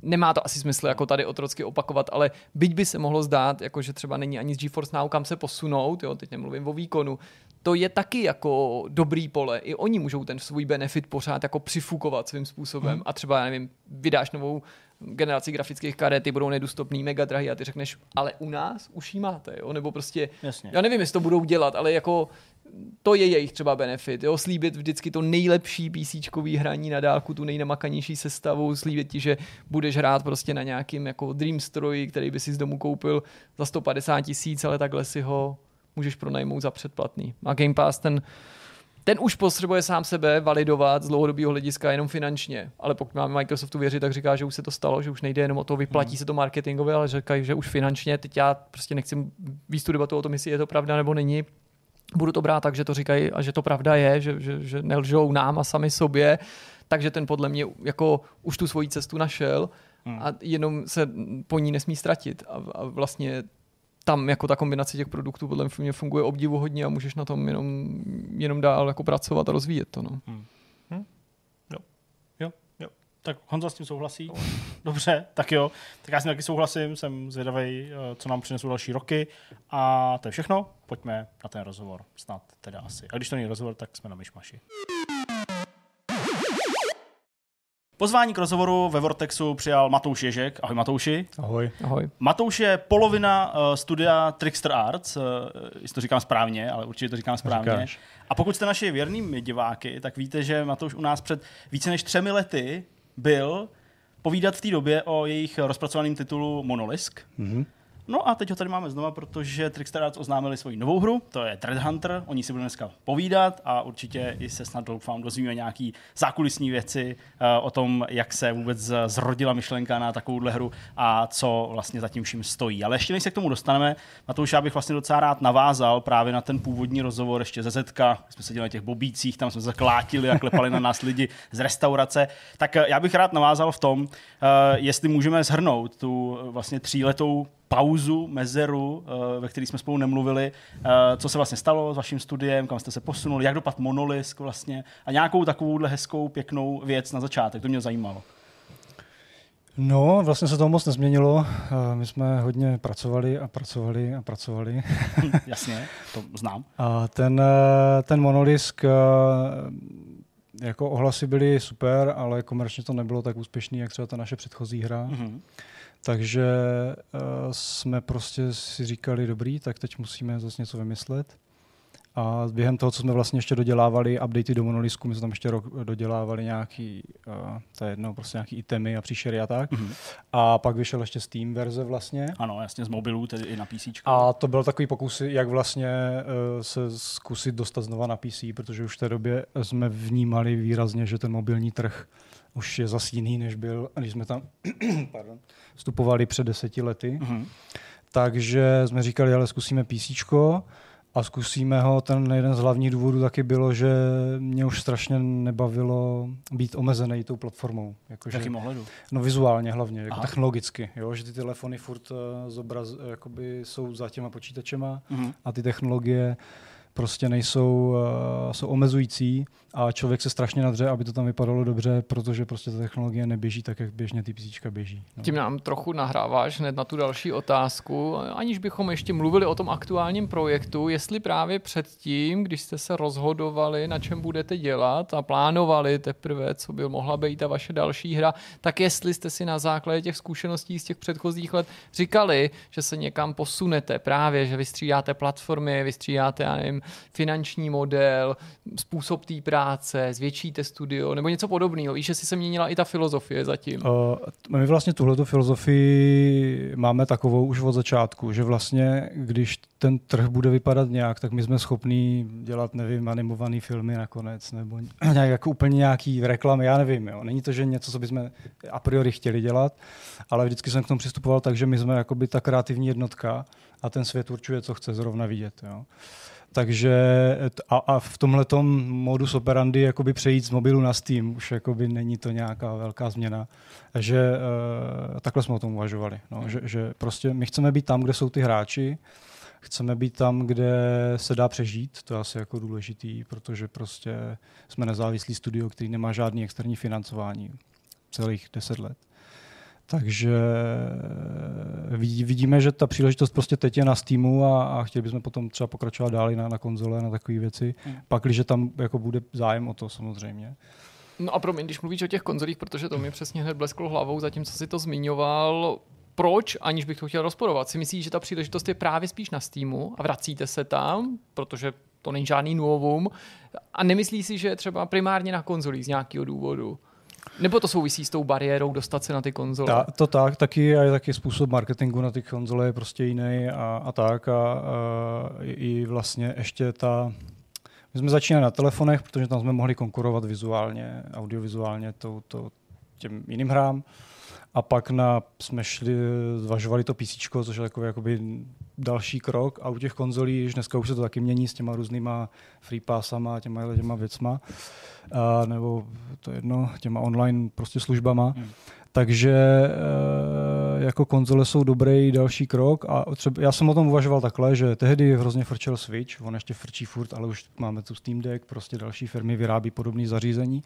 Nemá to asi smysl jako tady otrocky opakovat, ale byť by se mohlo zdát, jako, že třeba není ani z GeForce Now kam se posunout, jo, teď nemluvím o výkonu, to je taky jako dobrý pole. I oni můžou ten svůj benefit pořád jako přifukovat svým způsobem hmm. a třeba, já nevím, vydáš novou generaci grafických karet, ty budou nedostupný, mega drahý a ty řekneš, ale u nás už jí máte, jo? Nebo prostě, jasně. já nevím, jestli to budou dělat, ale jako to je jejich třeba benefit, jo? Slíbit vždycky to nejlepší PCčkový hraní na dálku, tu nejnamakanější sestavu, slíbit ti, že budeš hrát prostě na nějakým jako dream stroji, který by si z domu koupil za sto padesát tisíc, ale takhle si ho můžeš pronajmout za předplatný. A Game Pass ten Ten už potřebuje sám sebe validovat z dlouhodobého hlediska jenom finančně. Ale pokud máme Microsoftu věřit, tak říká, že už se to stalo, že už nejde jenom o to, vyplatí hmm. se to marketingově, ale říkají, že už finančně. Teď já prostě nechci víc tu debatu o tom, jestli je to pravda nebo není. Budu to brát tak, že to říkají a že to pravda je, že, že, že nelžou nám a sami sobě. Takže ten podle mě jako už tu svoji cestu našel hmm. a jenom se po ní nesmí ztratit. A, a vlastně tam jako ta kombinace těch produktů podle mě funguje obdivuhodně a můžeš na tom jenom, jenom dál jako pracovat a rozvíjet to. No. Hmm. Hmm? Jo. Jo. Jo. Tak Honza s tím souhlasí. Dobře, tak jo. Tak já s tím taky souhlasím, jsem zvědavej, co nám přinesou další roky. A to je všechno. Pojďme na ten rozhovor. Snad teda asi. A když to není rozhovor, tak jsme na myšmaši. Pozvání k rozhovoru ve Vortexu přijal Matouš Ježek. Ahoj Matouši. Ahoj. Ahoj. Matouš je polovina uh, studia Trickster Arts, uh, jestli to říkám správně, ale určitě to říkám správně. Říkáš. A pokud jste naši věrnými diváky, tak víte, že Matouš u nás před více než třemi lety byl povídat v té době o jejich rozpracovaném titulu Monolisk. Mm-hmm. No a teď ho tady máme znova, protože Trickster Arts oznámili svoji novou hru, to je Dreadhunter, o ní si budeme dneska povídat a určitě i se snad doufám dozvíme nějaké zákulisní věci uh, o tom, jak se vůbec zrodila myšlenka na takovouhle hru a co vlastně za tím vším stojí. Ale ještě než se k tomu dostaneme, na to už já bych vlastně docela rád navázal právě na ten původní rozhovor ještě ze Zetka, jsme seděli na těch bobících, tam jsme zaklátili a klepali na nás lidi z restaurace, tak já bych rád navázal v tom, uh, jestli můžeme shrnout tu vlastně tříletou pauzu, mezeru, ve který jsme spolu nemluvili, co se vlastně stalo s vaším studiem, kam jste se posunuli, jak dopadl Monolisk vlastně a nějakou takovouhle hezkou, pěknou věc na začátek, to mě zajímalo. No, vlastně se to moc nezměnilo. My jsme hodně pracovali a pracovali a pracovali. Jasně, to znám. A ten, ten Monolisk, jako ohlasy byly super, ale komerčně to nebylo tak úspěšný, jak třeba ta naše předchozí hra. Mm-hmm. Takže jsme prostě si říkali, dobrý, tak teď musíme zase něco vymyslet. A během toho, co jsme vlastně ještě dodělávali updatey do Monolisku, my jsme tam ještě rok dodělávali nějaký, uh, to je jedno, prostě nějaký itemy a příšery a tak. Mm-hmm. A pak vyšel ještě Steam verze vlastně. Ano, jasně, z mobilů, tedy i na P C. A to byl takový pokus, jak vlastně uh, se zkusit dostat znova na P C, protože už v té době jsme vnímali výrazně, že ten mobilní trh už je zas jiný, než byl, když jsme tam pardon, vstupovali před deseti lety. Mm-hmm. Takže jsme říkali, ale zkusíme PCčko. A zkusíme ho, ten jeden z hlavních důvodů taky bylo, že mě už strašně nebavilo být omezený tou platformou. Jako, jakým ohledu? No vizuálně hlavně, jako technologicky. Jo? Že ty telefony furt uh, zobraz, jakoby jsou za těma počítačema mm-hmm. a ty technologie prostě nejsou, uh, jsou omezující a člověk se strašně nadře, aby to tam vypadalo dobře, protože prostě ta technologie neběží tak, jak běžně ty písíčka běží. No. Tím nám trochu nahráváš hned na tu další otázku, aniž bychom ještě mluvili o tom aktuálním projektu, jestli právě předtím, když jste se rozhodovali, na čem budete dělat a plánovali teprve, co by mohla být ta vaše další hra, tak jestli jste si na základě těch zkušeností z těch předchozích let říkali, že se někam posunete právě, že vystřídáte platformy, vystřídáte, já nevím, finanční model, způsob té práce, zvětšíte studio, nebo něco podobného. Víš, jestli se měnila i ta filozofie zatím? Uh, my vlastně tuhletu filozofii máme takovou už od začátku, že vlastně, když ten trh bude vypadat nějak, tak my jsme schopní dělat, nevím, animované filmy nakonec, nebo nějak, jako úplně nějaký reklamy, já nevím. Jo. Není to, že něco, co bychom a priori chtěli dělat, ale vždycky jsem k tomu přistupoval tak, že my jsme jakoby ta kreativní jednotka a ten svět určuje, co chce zrovna vidět. Jo. Takže a, a v tomhletom modus operandi jakoby přejít z mobilu na Steam už jakoby není to nějaká velká změna. Že e, takhle jsme o tom uvažovali. No, že, že prostě my chceme být tam, kde jsou ty hráči, chceme být tam, kde se dá přežít, to je asi jako důležitý, protože prostě jsme nezávislý studio, který nemá žádný externí financování celých deset let. Takže vidíme, že ta příležitost prostě teď je na Steamu a, a chtěli bychom potom třeba pokračovat dál na, na konzole, na takové věci. Hmm. Pak, když tam jako bude zájem o to samozřejmě. No a promiň, když mluvíš o těch konzolích, protože to mi přesně hned blesklo hlavou, zatímco si to zmiňoval, proč, aniž bych to chtěl rozporovat, si myslíš, že ta příležitost je právě spíš na Steamu a vracíte se tam, protože to není žádný novum a nemyslíš si, že je třeba primárně na konzolích z nějakého důvodu? Nebo to souvisí s tou bariérou dostat se na ty konzole? Ta, to tak, taky a taky způsob marketingu na ty konzole je prostě jiný a, a tak. A, a i vlastně ještě ta... My jsme začínali na telefonech, protože tam jsme mohli konkurovat vizuálně, audiovizuálně to, to, těm jiným hrám. A pak na, jsme šli, zvažovali to PCčko, což je takový jakoby další krok. A u těch konzolí, už dneska už se to taky mění s těma různýma free passama a těma, těma věcma. A, nebo to jedno, těma online prostě službama. Hmm. Takže e, jako konzole jsou dobrý další krok. A třeba, já jsem o tom uvažoval takhle, že tehdy hrozně frčel Switch, on ještě frčí furt, ale už máme tu Steam Deck, prostě další firmy vyrábí podobné zařízení.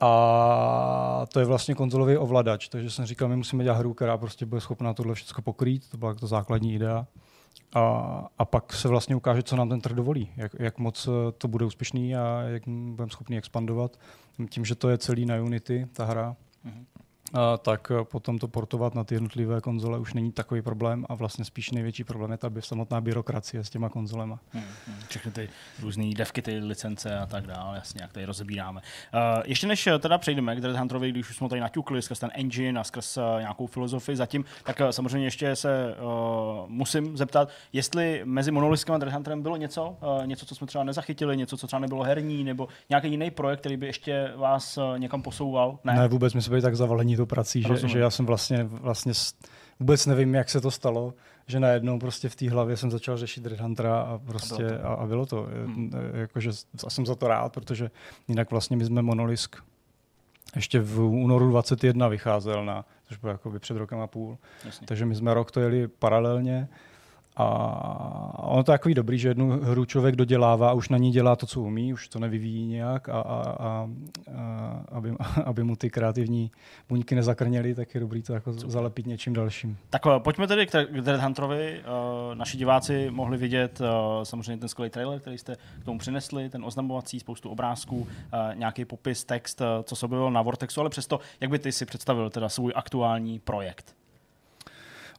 A to je vlastně konzolový ovladač, takže jsem říkal, my musíme dělat hru, která prostě bude schopná tohle všechno pokrýt, to byla to základní idea. A, a pak se vlastně ukáže, co nám ten trh dovolí, jak, jak moc to bude úspěšný a jak budeme schopni expandovat. Tím, že to je celý na Unity, ta hra, mhm. a tak potom to portovat na ty jednotlivé konzole už není takový problém a vlastně spíš největší problém je ta samotná byrokracie s těma konzolema. Hmm, hmm. Všechny ty různý devky, ty licence a tak dále, jasně, jak tady rozebíráme. Uh, ještě než teda přejdeme k Dreadhunterovi, když už jsme tady naťukli skrz ten engine a skrz uh, nějakou filozofii zatím, tak uh, samozřejmě ještě se uh, musím zeptat, jestli mezi Monoliskem a Dreadhunterem bylo něco, uh, něco, co jsme třeba nezachytili, něco, co třeba nebylo herní, nebo nějaký jiný projekt, který by ještě vás uh, někam posouval? Ne, ne vůbec, my jsme byli tak zavalení to prací, že, že já jsem vlastně, vlastně vůbec nevím, jak se to stalo, že najednou prostě v té hlavě jsem začal řešit Dreadhuntera a prostě a bylo to. A, a bylo to. Hmm. Jakože, a jsem za to rád, protože jinak vlastně my jsme Monolisk ještě v únoru dvacet jedna vycházel na, což bylo jakoby před rokem a půl. Jasně. Takže my jsme rok to jeli paralelně A ono to je takový dobrý, že jednu hru člověk dodělává a už na ní dělá to, co umí, už to nevyvíjí nějak a, a, a, a aby, aby mu ty kreativní buňky nezakrněly, tak je dobrý to jako zalepit něčím dalším. Tak pojďme tedy k Dreadhunterovi. Naši diváci mohli vidět samozřejmě ten skvělý trailer, který jste k tomu přinesli, ten oznamovací, spoustu obrázků, nějaký popis, text, co se objevilo na Vortexu, ale přesto, jak by ty si představil teda svůj aktuální projekt?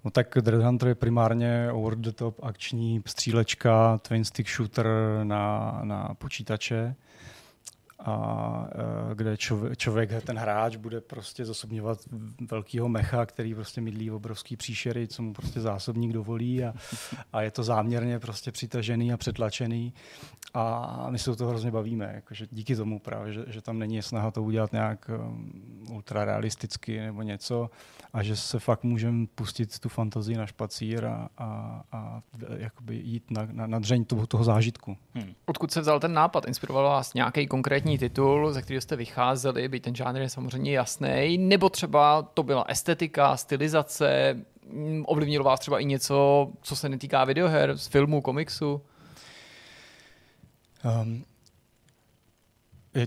No tak Dreadhunter je primárně over-the-top akční střílečka, twin-stick shooter na, na počítače, a kde čov, člověk, ten hráč, bude prostě zasobňovat velkýho mecha, který prostě mydlí obrovský příšery, co mu prostě zásobník dovolí, a, a je to záměrně prostě přitažený a přetlačený a my se o to hrozně bavíme. Jakože díky tomu právě, že, že tam není snaha to udělat nějak ultrarealisticky nebo něco a že se fakt můžeme pustit tu fantazii na špacír a, a, a jakoby jít na, na, na dřeň toho, toho zážitku. Hmm. Odkud se vzal ten nápad? Inspiroval vás nějaký konkrétní titul, ze kterého jste vycházeli, byť ten žánr je samozřejmě jasný, nebo třeba to byla estetika, stylizace, ovlivnilo vás třeba i něco, co se netýká videoher, z filmu, komiksu? Um,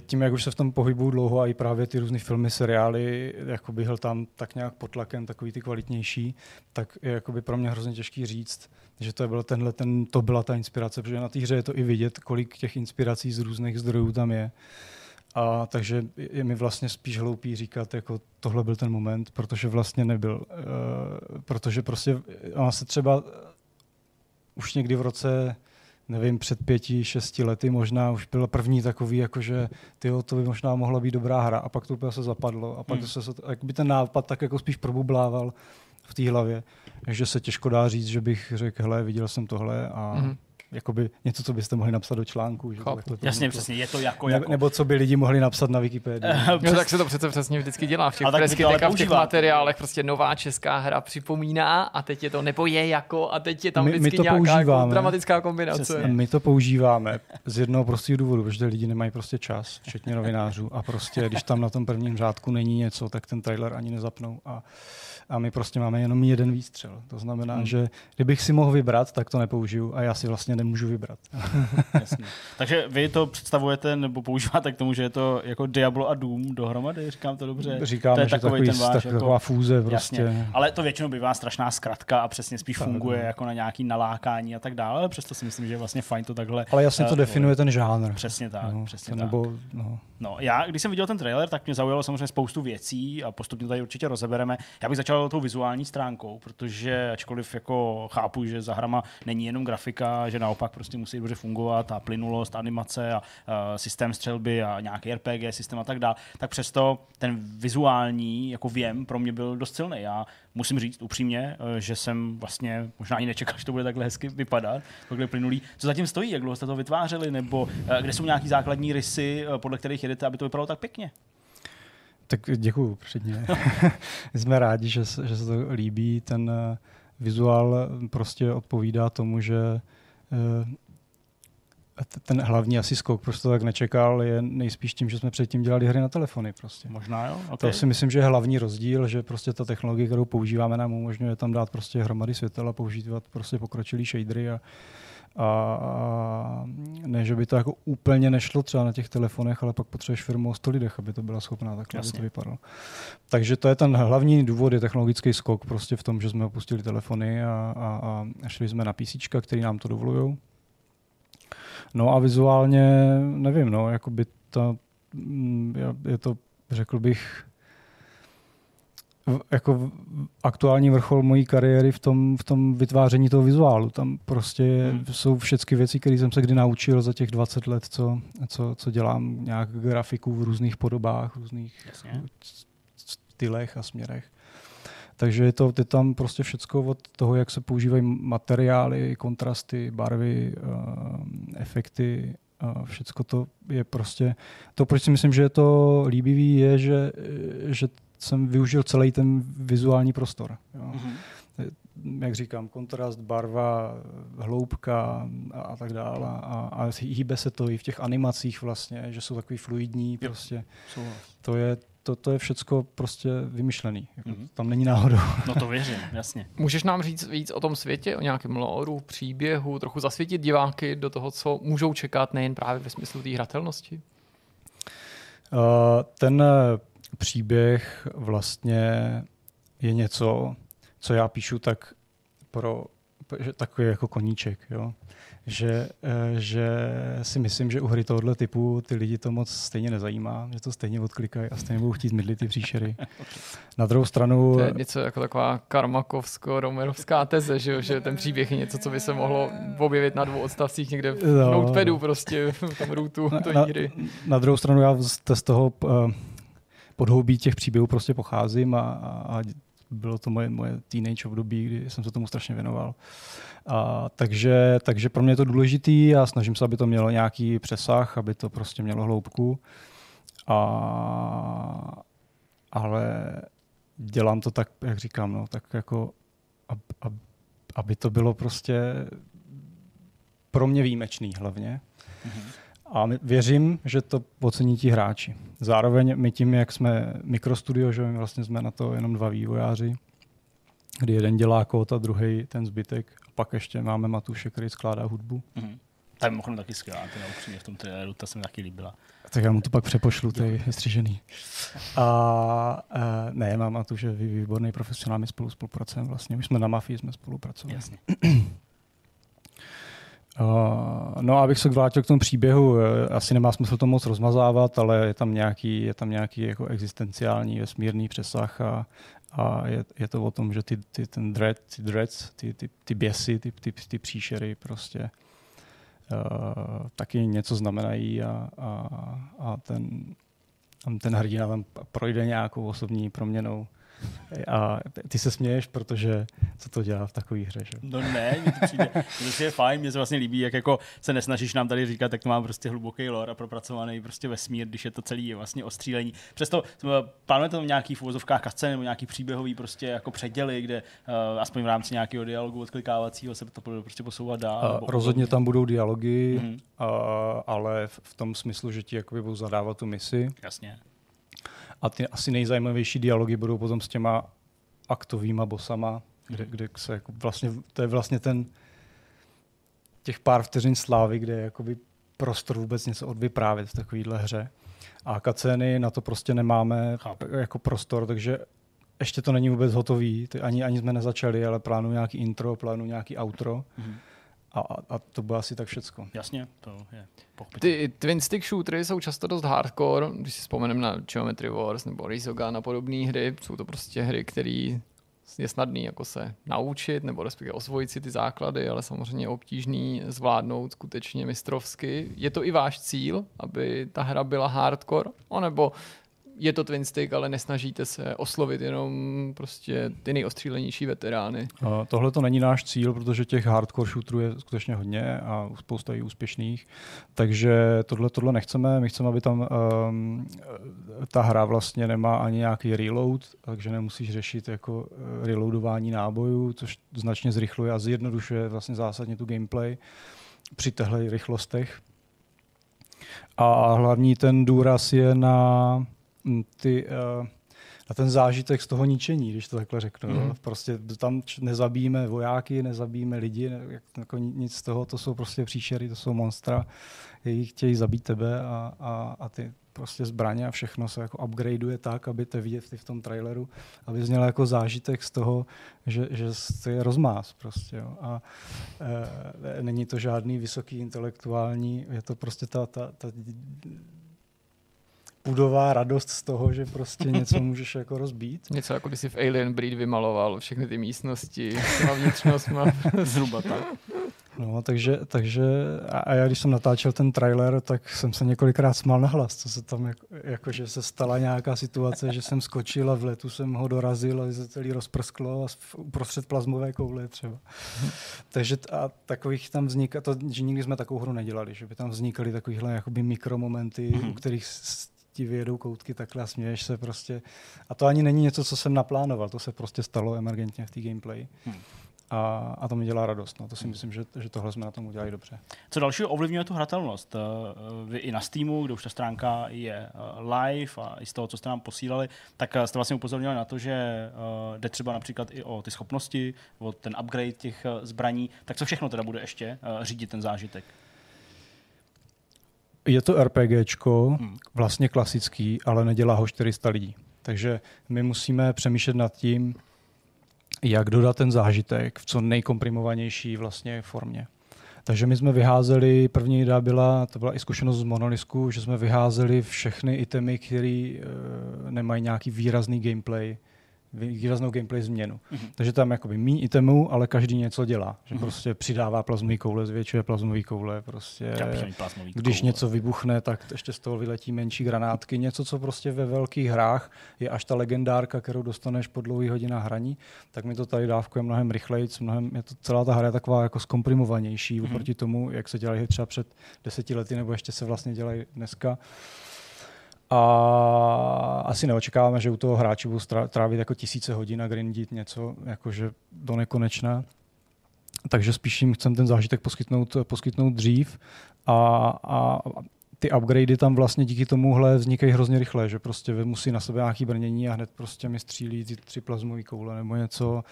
tím, jak už se v tom pohybuju dlouho a i právě ty různý filmy, seriály, jakoby byl tam tak nějak pod tlakem, takový ty kvalitnější, tak je jakoby pro mě hrozně těžký říct, že to byl tenhle, ten, to byla ta inspirace, protože na té hře je to i vidět, kolik těch inspirací z různých zdrojů tam je. A takže je mi vlastně spíš hloupý říkat, jako tohle byl ten moment, protože vlastně nebyl. Uh, protože prostě ona se třeba už někdy v roce, nevím, před pěti, šesti lety možná už byla první takový, jakože tyjo, to by možná mohla být dobrá hra a pak to úplně se zapadlo a pak hmm. se, jak by ten nápad tak jako spíš probublával v té hlavě, že se těžko dá říct, že bych řekl, hele, viděl jsem tohle a hmm. jakoby něco, co byste mohli napsat do článku. Že to, jasně, to, přesně, je to jako, ne, jako... Nebo co by lidi mohli napsat na Wikipedii. No, tak se to přece přesně vždycky dělá v těch preskách, v těch materiálech. Prostě nová česká hra připomíná a teď je to, nebo je jako, a teď je tam my, vždycky my nějaká dramatická kombinace. Přesně. My to používáme z jednoho prostého důvodu, protože lidi nemají prostě čas, včetně novinářů. A prostě, když tam na tom prvním řádku není něco, tak ten trailer ani nezapnou. A, a my prostě máme jenom jeden výstřel. To znamená, hmm. že kdybych si mohl vybrat, tak to nepoužiju a já si vlastně nemůžu vybrat. Jasně. Takže vy to představujete nebo používáte k tomu, že je to jako Diablo a Doom dohromady, říkám to dobře? Říkám, to je že takový, ten váš, taková jako, fůze prostě. Jasně. Ale to většinou bývá strašná zkratka a přesně spíš tak funguje tak, jako na nějaký nalákání a tak dále, ale přesto si myslím, že je vlastně fajn to takhle. Ale jasně to definuje ten žánr. Přesně tak. No, přesně tak. Nebo, no. No, já, když jsem viděl ten trailer, tak mě zaujalo samozřejmě spoustu věcí a postupně tady určitě rozebereme. Já bych začal tou vizuální stránkou, protože ačkoliv jako chápu, že za hrama není jenom grafika, že naopak prostě musí dobře fungovat a plynulost, animace a, a systém střelby a nějaký R P G systém a tak dále, tak přesto ten vizuální jako věm pro mě byl dost silný. Já musím říct upřímně, že jsem vlastně možná ani nečekal, že to bude takhle hezky vypadat, takhle plynulý. Co zatím stojí, jak dlouho jste to vytvářeli, nebo kde jsou nějaký základní rysy, podle kterých jedete, aby to vypadalo tak pěkně? Tak děkuju předně. Jsme rádi, že se, že se to líbí. Ten vizuál prostě odpovídá tomu, že ten hlavní asi skok, prostě tak nečekal, je nejspíš tím, že jsme předtím dělali hry na telefony. Prostě. Možná jo. Okay. To si myslím, že je hlavní rozdíl, že prostě ta technologie, kterou používáme, nám umožňuje tam dát prostě hromady světel a používat prostě pokročilý shadery a, a ne, že by to jako úplně nešlo třeba na těch telefonech, ale pak potřebuješ firmu o sto lidech, aby to byla schopná takhle, aby to vypadalo. Takže to je ten hlavní důvod, je technologický skok prostě v tom, že jsme opustili telefony a, a, a šli jsme na PCčka, který nám to dovolujou. No a vizuálně, nevím, no, jakoby ta, je to, řekl bych, jako aktuální vrchol mojí kariéry v tom, v tom vytváření toho vizuálu. Tam prostě hmm. jsou všechny věci, které jsem se kdy naučil za těch dvacet let, co, co, co dělám nějak grafiku v různých podobách, v různých Jasně. stylech a směrech. Takže je to je tam prostě všecko od toho, jak se používají materiály, kontrasty, barvy, efekty, všecko to je prostě... To, proč si myslím, že je to líbivý, je, že, že jsem využil celý ten vizuální prostor. Jo. Mm-hmm. Jak říkám, kontrast, barva, hloubka a tak dále. A, a hýbe se to i v těch animacích vlastně, že jsou takový fluidní. Jo. Prostě. To je... to, to je všecko prostě vymyšlený. Mm-hmm. Tam není náhodou. No to věřím, jasně. Můžeš nám říct víc o tom světě, o nějakém lóru, příběhu, trochu zasvětit diváky do toho, co můžou čekat, nejen právě ve smyslu té hratelnosti? Uh, ten příběh vlastně je něco, co já píšu tak pro takový jako koníček, jo? Že, že si myslím, že u hry tohoto typu ty lidi to moc stejně nezajímá, že to stejně odklikají a stejně budou chtít mydlit ty příšery. Na druhou stranu... To je něco jako taková karmakovsko-romerovská teze, že, jo? Že ten příběh je něco, co by se mohlo objevit na dvou odstavcích někde v no. notepadu prostě, v tom rootu té hry. Na, na druhou stranu já z toho podhoubí těch příběhů prostě pocházím a, a bylo to moje, moje teenage období, kdy jsem se tomu strašně věnoval. A, takže, takže pro mě je to důležitý a snažím se, aby to mělo nějaký přesah, aby to prostě mělo hloubku. A, ale dělám to tak, jak říkám, no, tak jako, ab, ab, aby to bylo prostě pro mě výjimečný hlavně. Mm-hmm. A věřím, že to ocení ti hráči. Zároveň my tím, jak jsme mikrostudio, že my vlastně jsme na to jenom dva vývojáři, kdy jeden dělá kód a druhý ten zbytek. A pak ještě máme Matouše, který skládá hudbu. Mm-hmm. Ta je mimochodem taky skvělá, teda upřímně v tom traileru, ta se mi taky líbila. Tak já mu to pak přepošlu, to je střižený. A, a ne, mám Matouše, výborný profesionál, my spolu spolupracujeme vlastně. My jsme na Mafii, jsme spolupracovali. Jasně. Uh, no, abych se vrátil k tomu příběhu, asi nemá smysl to moc rozmazávat, ale je tam nějaký, je tam nějaký jako existenciální vesmírný přesah a, a je, je to o tom, že ty, ty, ten dread, ty, dreads, ty, ty, ty běsy, ty, ty, ty příšery prostě uh, taky něco znamenají a, a, a ten, ten hrdina tam projde nějakou osobní proměnou. A ty se směješ, protože co to dělá v takové hře, že? No ne, mi to přijde. To je fajn, mě se vlastně líbí, jak jako se nesnažíš nám tady říkat, tak to má prostě hluboký lore a propracovaný prostě vesmír, když je to celý je vlastně ostřílení. Přesto plánujete tam nějaký v uvozovkách cutscén nebo nějaký příběhový prostě jako předěly, kde uh, aspoň v rámci nějakého dialogu odklikávacího se to bude prostě posouvat dál. Uh, rozhodně tam budou dialogy, mm-hmm. uh, ale v, v tom smyslu, že ti jakoby budou zadávat tu misi. Jasně. A ty asi nejzajímavější dialogy budou potom s těma aktovýma bosama, kde, kde se jako vlastně, to je vlastně ten těch pár vteřin slávy, kde je jakoby prostor vůbec něco odvyprávět v takovéhle hře. A kaceny na to prostě nemáme jako prostor, takže ještě to není vůbec hotový, ani, ani jsme nezačali, ale plánuju nějaký intro, plánuju nějaký outro. Mm-hmm. A, a to bylo asi tak všecko. Jasně, to je. Ty twin stick shootery jsou často dost hardcore, když si vzpomenem na Geometry Wars nebo Rizogan a podobné hry, jsou to prostě hry, které je snadný jako se naučit nebo respektive osvojit si ty základy, ale samozřejmě obtížný zvládnout skutečně mistrovsky. Je to i váš cíl, aby ta hra byla hardcore, anebo je to twin stick, ale nesnažíte se oslovit jenom prostě ty nejostřílenější veterány? Tohle to není náš cíl, protože těch hardcore shooterů je skutečně hodně a spousta i úspěšných, takže tohle, tohle nechceme. My chceme, aby tam um, ta hra vlastně nemá ani nějaký reload, takže nemusíš řešit jako reloadování nábojů, což značně zrychluje a zjednodušuje vlastně zásadně tu gameplay při těchto rychlostech. A hlavní ten důraz je na Ty, uh, na ten zážitek z toho ničení, když to takhle řeknu. Mm-hmm. Prostě tam nezabijíme vojáky, nezabijíme lidi, ne, jako nic z toho, to jsou prostě příšery, to jsou monstra, jejich chtějí zabít tebe a, a, a ty prostě zbraně a všechno se jako upgradeuje tak, aby to vidět v tom traileru, aby zněl jako zážitek z toho, že, že to je rozmáz prostě. Jo. A e, není to žádný vysoký intelektuální, je to prostě ta... ta, ta pudová radost z toho, že prostě něco můžeš jako rozbít. Něco jako když si v Alien Breed vymaloval všechny ty místnosti, a vnitřnost má zhruba tak. No, takže, takže a já když jsem natáčel ten trailer, tak jsem se několikrát smál nahlas, co se tam jako, jako že se stala nějaká situace, že jsem skočil a v letu jsem ho dorazil a se celý rozprsklo a uprostřed plazmové koule třeba. Takže a takových tam vzniká, to, že nikdy jsme takovou hru nedělali, že by tam vznikaly takovýhle jakoby mikromomenty, mm-hmm. u kterých ti vyjedou koutky takhle a směješ se prostě. A to ani není něco, co jsem naplánoval, to se prostě stalo emergentně v té gameplay. Hmm. a, a to mi dělá radost. No. To si myslím, že, že tohle jsme na tom udělali dobře. Co dalšího ovlivňuje tu hratelnost? Vy i na Steamu, kde už ta stránka je live a i z toho, co jste nám posílali, tak jste vlastně upozornili na to, že jde třeba například i o ty schopnosti, o ten upgrade těch zbraní. Tak co všechno teda bude ještě řídit ten zážitek? Je to RPGčko, vlastně klasický, ale nedělá ho čtyři sta lidí. Takže my musíme přemýšlet nad tím, jak dodat ten zážitek v co nejkomprimovanější vlastně formě. Takže my jsme vyházeli, první idea byla, to byla i zkušenost z Monolisku, že jsme vyházeli všechny itemy, které e, nemají nějaký výrazný gameplay, výraznou gameplay změnu. Mm-hmm. Takže tam jakoby míň itemů, ale každý něco dělá. Že mm-hmm. prostě přidává plazmový koule, zvětšuje plazmový koule, prostě plazmový když koule. Něco vybuchne, tak ještě z toho vyletí menší granátky. Něco, co prostě ve velkých hrách je až ta legendárka, kterou dostaneš po dlouhých hodinách hraní, tak mi to tady dávkuje mnohem rychleji, mnohem, je to celá ta hra je taková jako zkomprimovanější mm-hmm. oproti tomu, jak se dělají třeba před deseti lety, nebo ještě se vlastně dělají dneska. A asi neočekáváme, že u toho hráči budou trávit jako tisíce hodin a grindit něco jakože do nekonečna. Takže spíš jim chcem ten zážitek poskytnout, poskytnout dřív a, a ty upgradey tam vlastně díky tomuhle vznikají hrozně rychle, že prostě musí na sebe nějaký brnění a hned prostě mi střílí ty tři plazmové koule nebo něco.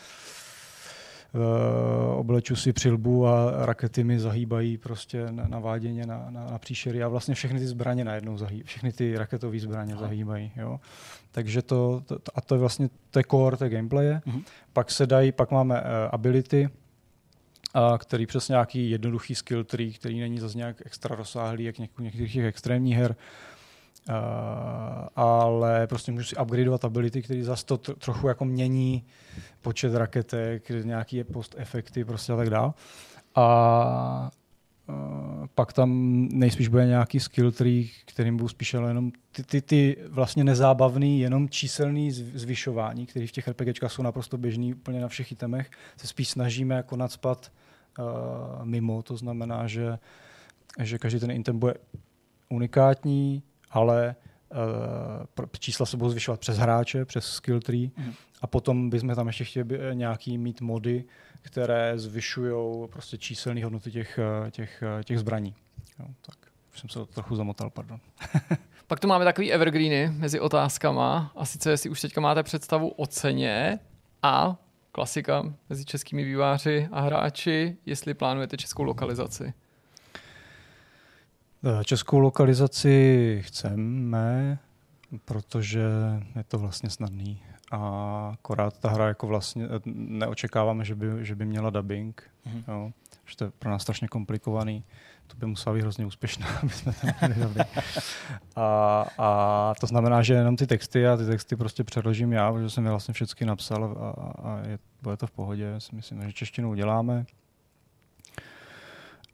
Obleču si přilbu a rakety mi zahýbají prostě naváděně na, na, na příšery a vlastně všechny ty zbraně najednou zahýbají, všechny ty raketové zbraně no. zahýbají. Jo? Takže to, to, a to je vlastně to je core té gameplaye. Mm-hmm. Pak se dají, pak máme uh, ability, uh, který přes nějaký jednoduchý skill tree, který není zase nějak extra rozsáhlý, jak něk- některých těch extrémních her, uh, ale prostě můžu si upgradeovat ability, který zase to tr- trochu jako mění počet raketek, nějaký post-efekty prostě a tak dál. A pak tam nejspíš bude nějaký skill tree, kterým budou spíš jenom ty, ty, ty vlastně nezábavný, jenom číselný zvyšování, které v těch RPGčkách jsou naprosto běžný úplně na všech itemech, se spíš snažíme jako nadspat uh, mimo. To znamená, že, že každý ten item bude unikátní, ale Uh, čísla se budou zvyšovat přes hráče, přes skill tree mm. a potom bychom tam ještě chtěli nějaký mít mody, které zvyšujou prostě číselné hodnoty těch, těch, těch zbraní. Jo, tak už jsem se trochu zamotal, pardon. Pak tu máme takový evergreeny mezi otázkama a sice jestli už teďka máte představu o ceně a klasika mezi českými výváři a hráči, jestli plánujete českou lokalizaci. Českou lokalizaci chceme, protože je to vlastně snadný. A akorát ta hra jako vlastně neočekáváme, že by, že by měla dubbing. Mm-hmm. Jo, že to je pro nás strašně komplikovaný. To by musela být hrozně úspěšná, aby jsme tam měli dubbing. A, a to znamená, že jenom ty texty, a ty texty prostě přeložím já, protože jsem je vlastně všechny napsal a, a je, bude to v pohodě. Si myslím, že češtinu uděláme.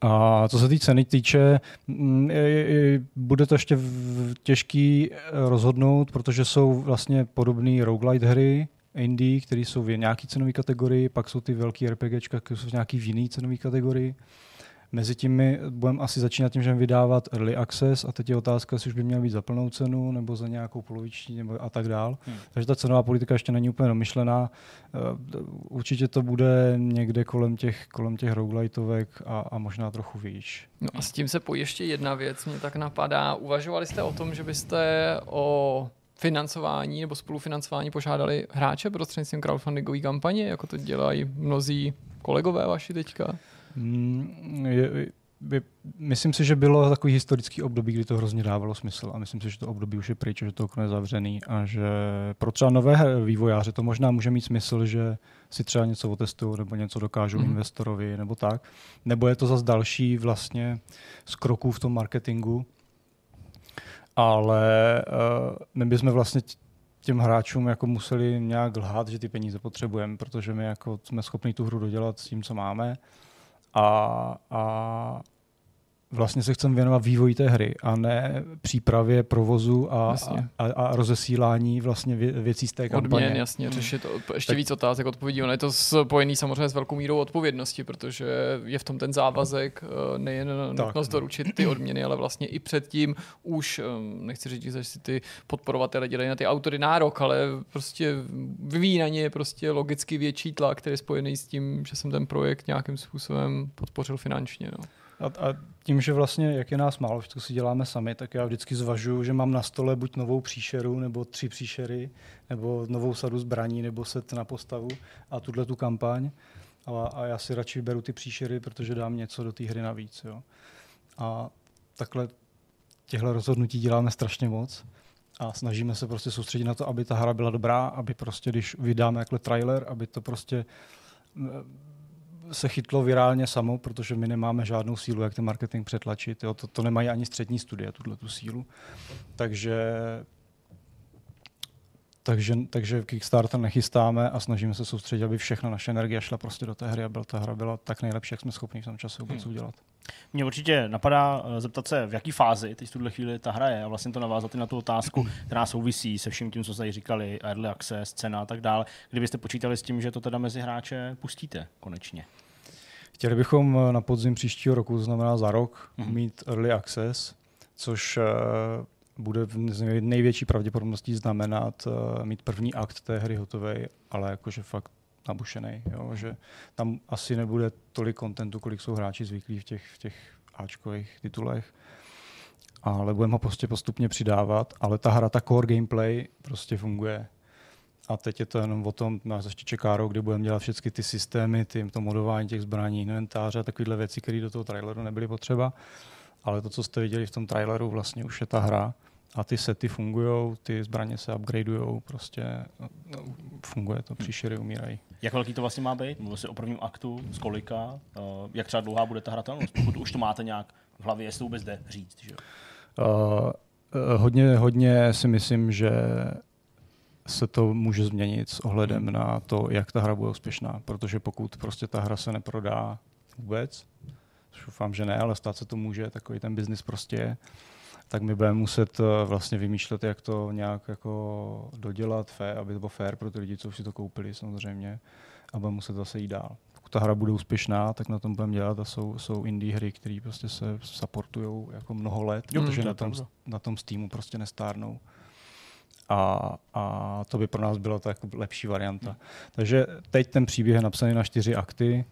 A co se té ceny týče, bude to ještě těžký rozhodnout, protože jsou vlastně podobné roguelite hry, indie, které jsou v nějaké cenové kategorii, pak jsou ty velké RPGčka, které jsou v nějaké jiné cenové kategorii. Mezitím my budeme asi začínat tím, že vydávat early access a teď je otázka, jestli už by měl být za plnou cenu nebo za nějakou poloviční nebo a tak dál. Hmm. Takže ta cenová politika ještě není úplně domyšlená. Určitě to bude někde kolem těch, kolem těch roguelitovek a, a možná trochu výš. No a s tím se pojí ještě jedna věc, mě tak napadá. Uvažovali jste o tom, že byste o financování nebo spolufinancování požádali hráče prostřednictvím crowdfundingové kampaně, jako to dělají mnozí kolegové vaši teďka? Je, je, myslím si, že bylo takový historický období, kdy to hrozně dávalo smysl a myslím si, že to období už je pryč, že to okno je zavřený a že pro třeba nové vývojáře to možná může mít smysl, že si třeba něco otestují nebo něco dokážou mm. investorovi nebo tak. Nebo je to zas další vlastně z kroků v tom marketingu, ale uh, my bychom vlastně těm hráčům jako museli nějak lhát, že ty peníze potřebujeme, protože my jako jsme schopni tu hru dodělat s tím, co máme. A, a vlastně se chceme věnovat vývoji té hry a ne přípravě, provozu a, vlastně. a, a rozesílání vlastně vě, věcí z té kampaně. Odměn, jasně, řešit od, ještě tak. víc otázek, odpovědí. Ono je to spojený samozřejmě s velkou mírou odpovědnosti, protože je v tom ten závazek, nejen tak. nutnost doručit ty odměny, ale vlastně i předtím už, nechci říct, že si ty podporovatele dělají na ty autory nárok, ale prostě vyvíjí na ně je prostě logicky větší tlak, který je spojený s tím, že jsem ten projekt nějakým způsobem podpořil finančně. No. A, a tím, že vlastně, jak je nás málo, co si děláme sami, tak já vždycky zvažuju, že mám na stole buď novou příšeru, nebo tři příšery, nebo novou sadu zbraní, nebo set na postavu a tuhle tu kampaň. A, a já si radši beru ty příšery, protože dám něco do té hry navíc. Jo. A takhle těchto rozhodnutí děláme strašně moc a snažíme se prostě soustředit na to, aby ta hra byla dobrá, aby prostě, když vydáme takhle trailer, aby to prostě se chytlo virálně samo, protože my nemáme žádnou sílu, jak ten marketing přetlačit. Jo? To, to nemají ani střední studia, tuhle tu sílu. Takže, takže, takže Kickstarter nechystáme a snažíme se soustředit, aby všechna naše energie šla prostě do té hry a byla, ta hra byla tak nejlepší, jak jsme schopni v tom čase vůbec hmm. udělat. Mě určitě napadá zeptat se, v jaký fázi teď v tuhle chvíli ta hra je a vlastně to navázat i na tu otázku, která souvisí se vším tím, co jste říkali, early access, cena a tak dále. Kdybyste počítali s tím, že to teda mezi hráče pustíte konečně? Chtěli bychom na podzim příštího roku, to znamená za rok, mm-hmm. mít early access, což bude v největší pravděpodobností znamenat mít první akt té hry hotovej, ale jakože fakt nabušenej, jo, že tam asi nebude tolik kontentu, kolik jsou hráči zvyklí v těch, v těch áčkových titulech, ale budeme ho prostě postupně přidávat, ale ta hra, ta core gameplay prostě funguje. A teď je to jenom o tom, nás ještě čeká rok, kdy budeme dělat všechny ty systémy, tím, to modování těch zbraní, inventáře a takovéhle věci, které do toho traileru nebyly potřeba, ale to, co jste viděli v tom traileru, vlastně už je ta hra a ty sety fungujou, ty zbraně se upgradeujou, prostě no, funguje to, příšery umírají. Jak velký to vlastně má být? Mluvil jsi o prvním aktu, z kolika, jak třeba dlouhá bude ta hratelnost? Pokud už to máte nějak v hlavě, jestli vůbec jde říct, že? Uh, hodně, hodně si myslím, že se to může změnit s ohledem hmm. na to, jak ta hra bude úspěšná, protože pokud prostě ta hra se neprodá vůbec, doufám, že ne, ale stát se to může, takový ten biznis prostě je, tak my budeme muset vlastně vymýšlet, jak to nějak jako dodělat, fair, aby to bylo fair pro ty lidi, co už si to koupili samozřejmě, a budeme muset zase jít dál. Pokud ta hra bude úspěšná, tak na tom budeme dělat a jsou, jsou indie hry, které prostě se supportujou jako mnoho let, jo, protože to na, tom, na tom Steamu prostě nestárnou. A, a to by pro nás byla ta jako lepší varianta. Hmm. Takže teď ten příběh je napsaný na čtyři akty,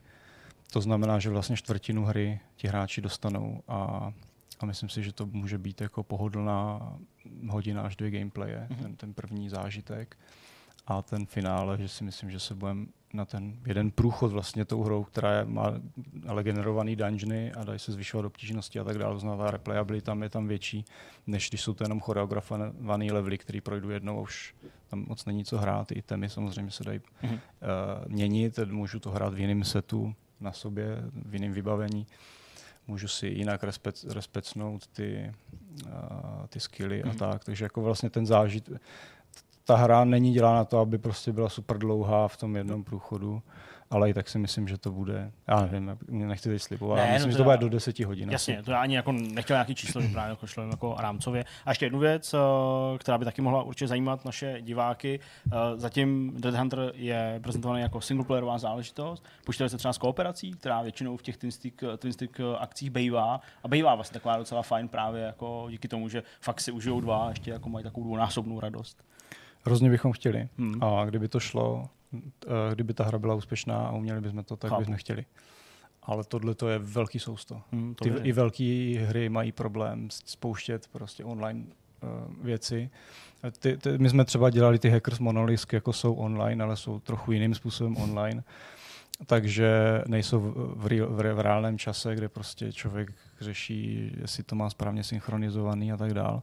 to znamená, že vlastně čtvrtinu hry ti hráči dostanou a A myslím si, že to může být jako pohodlná hodina až dvě gameplaye, mm-hmm. ten, ten první zážitek a ten finále, že si myslím, že se budeme na ten jeden průchod vlastně tou hrou, která je, má ale generovaný dungeony a dají se zvyšovat obtížnosti a tak dále, znamená ta replayabilita je tam větší, než když jsou to jenom choreografovaný levely, který projdu jednou a už tam moc není co hrát, i temy samozřejmě se dají mm-hmm. uh, měnit, můžu to hrát v jiném setu na sobě, v jiném vybavení. Můžu si jinak respec, respecnout ty, uh, ty skilly mm. a tak. Takže jako vlastně ten zážit, ta hra není dělána na to, aby prostě byla super dlouhá v tom jednom průchodu, ale i tak si myslím, že to bude, já nevím, nechci teď slibovat, ne, myslím, no to že to bude já, do deseti hodin. Jasně, to já ani jako nechtěl nějaký číslo, právě jako šlo jako rámcově. A ještě jednu věc, která by taky mohla určitě zajímat naše diváky. Zatím Dreadhunter je prezentovaný jako singleplayerová záležitost. Počítali se třeba s kooperací, která většinou v těch twin stick akcích bejvá. A bejvá vlastně taková docela fajn právě jako díky tomu, že fakt si užijou dva a ještě jako mají takovou dvounásobnou radost. Hrozně bychom chtěli. Hmm. A kdyby to šlo, kdyby ta hra byla úspěšná a uměli bychom to, tak Chápu. bychom chtěli. Ale tohle to je velký sousto. Hmm, Ty, I velké hry mají problém spouštět prostě online uh, věci. Ty, ty, my jsme třeba dělali ty hackers Monolisk, jako jsou online, ale jsou trochu jiným způsobem online. Takže nejsou v, real, v, v reálném čase, kde prostě člověk řeší, jestli to má správně synchronizovaný a tak dál.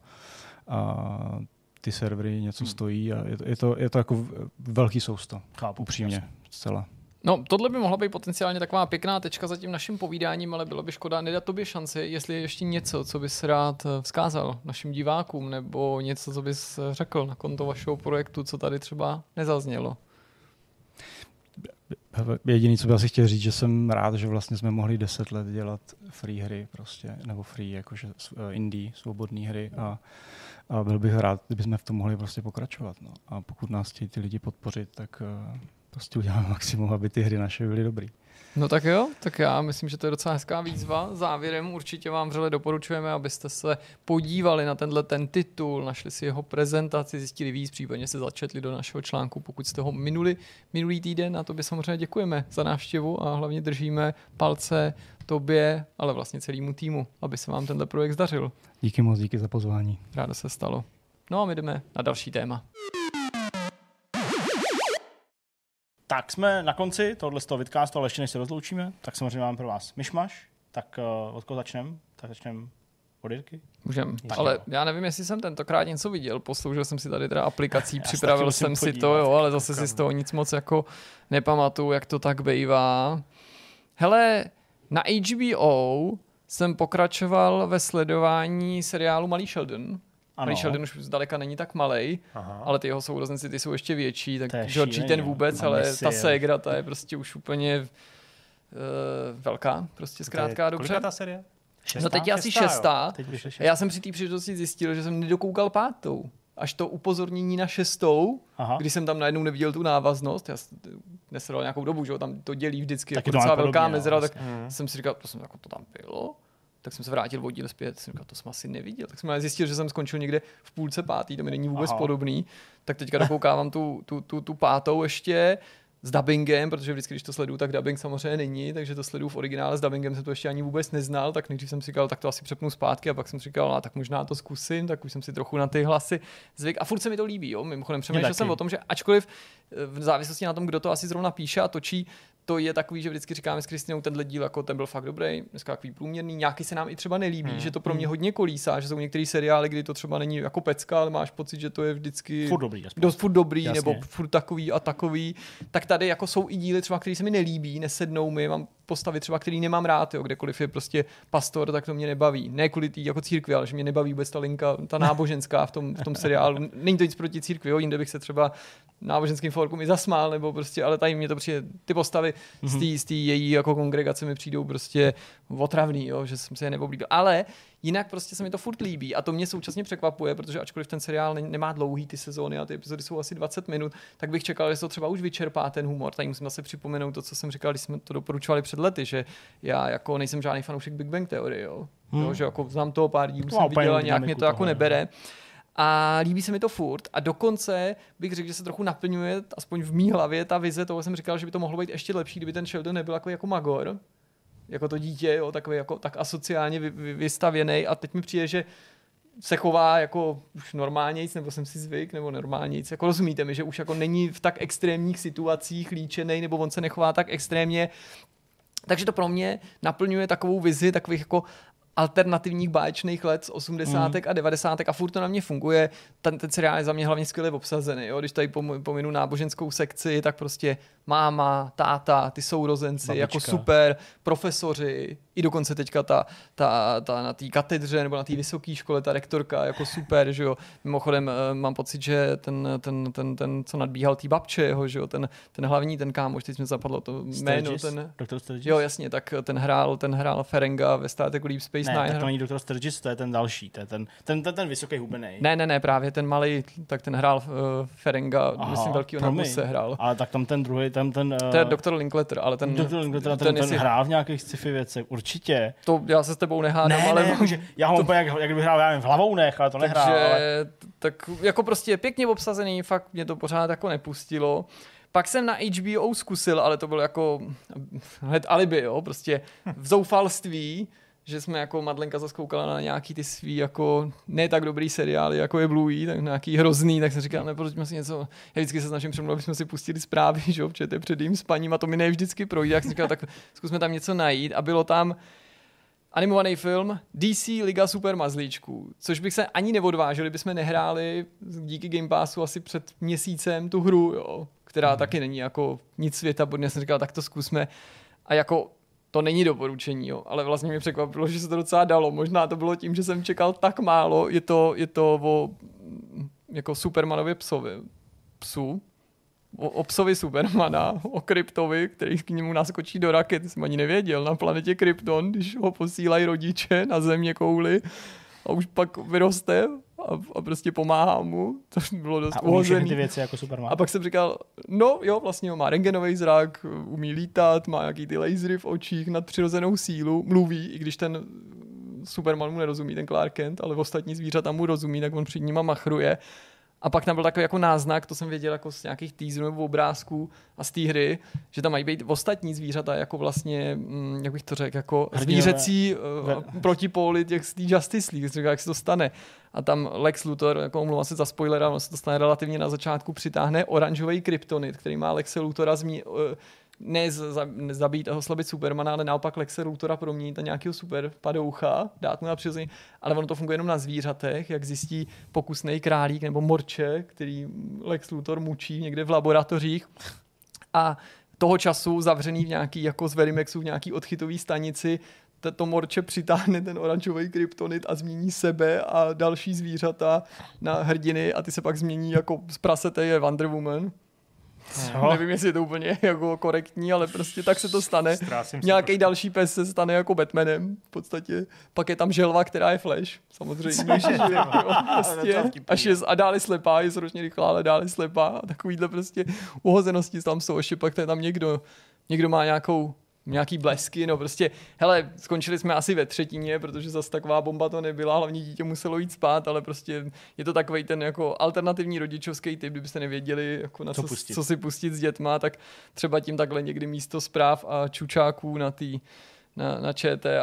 A ty servery něco stojí a je to, je to, je to jako velký sousto. Chápu, upřímně, zcela. No, tohle by mohla být potenciálně taková pěkná tečka za tím naším povídáním, ale bylo by škoda nedat tobě šanci, jestli je ještě něco, co bys rád vzkázal našim divákům, nebo něco, co bys řekl na konto vašeho projektu, co tady třeba nezaznělo. Jediný, co bych asi chtěl říct, že jsem rád, že vlastně jsme mohli deset let dělat free hry prostě, nebo free jakože indie, svobodné hry a, a byl bych rád, kdybychom v tom mohli prostě pokračovat. No. A pokud nás chtějí ty lidi podpořit, tak prostě uděláme maximum, aby ty hry naše byly dobrý. No tak jo, tak já myslím, že to je docela hezká výzva. Závěrem určitě vám vřele doporučujeme, abyste se podívali na tenhle ten titul, našli si jeho prezentaci, zjistili víc, případně se začetli do našeho článku, pokud jste ho minuli, minulý týden. A tobě samozřejmě děkujeme za návštěvu a hlavně držíme palce tobě, ale vlastně celému týmu, aby se vám tenhle projekt zdařil. Díky moc, díky za pozvání. Rádo se stalo. No a my jdeme na další téma. Tak jsme na konci tohle z toho vidcastu, ale ještě než se rozloučíme, tak samozřejmě máme pro vás myšmaš, tak uh, od koho začneme? Tak začneme od Jirky? Můžem, tak ale jo. Já nevím, jestli jsem tentokrát něco viděl, posloužil jsem si tady teda aplikací, já připravil jsem podívat, si to, jo, ale zase si z toho nic moc jako nepamatuju, jak to tak bývá. Hele, na H B O jsem pokračoval ve sledování seriálu Malý Sheldon. Malý Sheldon už zdaleka není tak malej, aha, ale ty jeho sourozenci ty jsou ještě větší, tak je Georgie ten vůbec, ale ta jel. ségra, ta je prostě už úplně uh, velká, prostě zkrátka dobře. Kolika ta série? Šestá? No teď je asi šestá. šestá. Já jsem při té příležitosti zjistil, že jsem nedokoukal pátou. Až to upozornění na šestou, aha, když jsem tam najednou neviděl tu návaznost, já nesledal nějakou dobu, že tam to dělí vždycky, jako docela velká mezera, vlastně. tak hmm. jsem si říkal, to, jsem, jako to tam bylo. Tak jsem se vrátil oddíl zpět, jsem říkal, to jsem asi neviděl. Tak jsem ale zjistil, že jsem skončil někde v půlce pátý, to mi není vůbec aha podobný. Tak teďka dokoukávám tu, tu, tu, tu pátou ještě s dubbingem, protože vždycky, když to sleduju, tak dubbing samozřejmě není, takže to sleduju v originále, s dubbingem jsem to ještě ani vůbec neznal, tak nejdřív jsem si říkal, tak to asi přepnu zpátky a pak jsem říkal, a tak možná to zkusím, tak už jsem si trochu na ty hlasy zvyk a furt se mi to líbí, jo. Mimochodem přemýšlel jsem o tom, že ačkoliv v závislosti na tom, kdo to asi zrovna píše a točí, to je takový, že vždycky říkáme s Kristinou, tenhle díl jako ten byl fakt dobrý, dneska takový průměrný, nějaký se nám i třeba nelíbí, hmm. že to pro mě hodně kolísá, že jsou některé seriály, kdy to třeba není jako pecka, ale máš pocit, že to je vždycky furt dobrý, dost furt dobrý, jasně, nebo furt takový a takový. Tak tady jako jsou i díly třeba, který se mi nelíbí, nesednou mi, mám postavy třeba, který nemám rád, jo, kdekoliv je prostě pastor, tak to mě nebaví. Ne kvůli tý jako církvi, ale že mě nebaví vůbec ta linka, ta náboženská v tom, v tom seriálu. Není to nic proti církvi, jo, jinde bych se třeba náboženským fórkům i zasmál, nebo prostě, ale tady mě to přijde, ty postavy mm-hmm. z té její jako kongregace mi přijdou prostě otravný, jo, že jsem se je neoblíbil. Ale jinak prostě se mi to furt líbí a to mě současně překvapuje, protože ačkoliv ten seriál nemá dlouhý ty sezóny a ty epizody jsou asi dvacet minut, tak bych čekal, že to třeba už vyčerpá ten humor. Tady musím zase připomenout to, co jsem říkal, když jsme to doporučovali před lety, že já jako nejsem žádný fanoušek Big Bang Theory, jo. Hmm. jo že jako znám toho pár dílů, jsem viděl a nějak mě to jako nebere. A líbí se mi to furt a dokonce bych řekl, že se trochu naplňuje, aspoň v mý hlavě, ta vize toho jsem říkal, že by to mohlo být ještě lepší, kdyby ten Sheldon nebyl jako, jako magor, jako to dítě, jo, takový jako, tak asociálně vy, vy, vystavěnej a teď mi přijde, že se chová jako už normálnějc, nebo jsem si zvyk, nebo normálnějc, jako rozumíte mi, že už jako není v tak extrémních situacích líčenej, nebo on se nechová tak extrémně, takže to pro mě naplňuje takovou vizi takových jako alternativních báječných let z osmdesátek mm. a devadesátek a furt to na mě funguje. Ten, ten seriál je za mě hlavně skvěle obsazený. Jo? Když tady pominu náboženskou sekci, tak prostě máma, táta, ty sourozenci, babička, jako super, profesoři, i dokonce teďka ta, ta, ta na té katedře nebo na té vysoké škole, ta rektorka, jako super, že jo. Mimochodem mám pocit, že ten, ten, ten, ten co nadbíhal té babče, jeho, že jo, ten, ten hlavní, ten kámoš, teď mi zapadlo to jméno. Ten, jo, jasně, tak ten hrál, ten hrál Ferenga ve Státek Deep Space. Ne, tak to není doktor Sturgis, to je ten další, to je ten, ten, ten, ten vysoký hubenej. Ne, ne, ne, právě ten malý, tak ten hrál uh, Ferenga, aha, myslím velkýho Nabuse hrál. Ale tak tam ten druhý, tam ten... Uh, to je doktor Linklater, ale ten... Doktor Linklater, ten, ten, ten, ten hrál v nějakých sci-fi věcech, určitě. To já se s tebou nehádám, ne, ale... Ne, ne, já ho úplně, jak, jak kdyby hrál, já nevím, v Lavounech, ale to nehrál. Takže, ale... tak jako prostě pěkně obsazený, fakt mě to pořád jako nepustilo. Pak jsem na H B O zkusil, ale to bylo jako hned alibi, jo, prostě v zoufalství, že jsme jako Madlenka zaskoukala na nějaký ty svý jako ne tak dobrý seriály, jako je Bluey, tak nějaký hrozný, tak jsem říkal, ne, proč jsme si něco, já vždycky se snažím přemluvat, abychom si pustili zprávy, že občas je před jím spaním a to mi ne vždycky projde, tak jsem říkal, tak zkusme tam něco najít a bylo tam animovaný film D C Liga supermazlíčků, což bych se ani neodvážil, kdybychom nehráli díky Game Passu asi před měsícem tu hru, jo, která mm. taky není jako nic světa, protože jsem říkal, tak to zkusme a jako to není doporučení, jo, ale vlastně mě překvapilo, že se to docela dalo. Možná to bylo tím, že jsem čekal tak málo. Je to, je to o jako Supermanově psovi, psu, o obsovi Supermana, o Kryptovi, který k němu naskočí do raket, jsem ani nevěděl, na planetě Krypton, když ho posílají rodiče na země kouli a už pak vyroste a, a prostě pomáhá mu. To bylo dost uhozený. Ty věci jako Superman. A pak jsem říkal, no jo, vlastně on má rentgenový zrak, umí lítat, má nějaký ty lasery v očích, nadpřirozenou sílu, mluví, i když ten Superman mu nerozumí, ten Clark Kent, ale ostatní zvířata mu rozumí, tak on před nima machruje. A pak tam byl takový jako náznak, to jsem věděl jako z nějakých teaserů nebo obrázků a z té hry, že tam mají být ostatní zvířata jako vlastně, jak bych to řekl, jako Hrdinové. Zvířecí uh, protipóly těch z té Justice League, jak se to stane. A tam Lex Luthor, jako omlouvám se za spoilera, on se to stane relativně na začátku, přitáhne oranžový kryptonit, který má Lexe Luthora zmí, uh, ne z, zabít a oslabit Supermana, ale naopak Lexe Luthora proměnit na nějakého super padoucha, dát mu na přirození, ale ono to funguje jenom na zvířatech, jak zjistí pokusnej králík nebo morče, který Lex Luthor mučí někde v laboratořích a toho času zavřený v nějaký, jako z Verimexu, v nějaký odchytový stanici, to morče přitáhne ten oranžový kryptonit a změní sebe a další zvířata na hrdiny a ty se pak změní jako z prasete je Wonder Woman. Co? Nevím, jestli je to úplně jako korektní, ale prostě tak se to stane. Nějaký další pes se stane jako Batmanem v podstatě. Pak je tam želva, která je Flash, samozřejmě. Že, jo, prostě. Až je a dále slepá, je zručně rychlá, ale dále slepá. A takovýhle prostě uhozenosti tam jsou. Ještě pak je tam někdo, někdo má nějakou nějaký blesky, no prostě, hele, skončili jsme asi ve třetině, protože zase taková bomba to nebyla, hlavně dítě muselo jít spát, ale prostě je to takovej ten jako alternativní rodičovský typ, kdybyste nevěděli, jako na co, co, co si pustit s dětma, tak třeba tím takhle někdy místo zpráv a čučáků na tý, na, na čé té,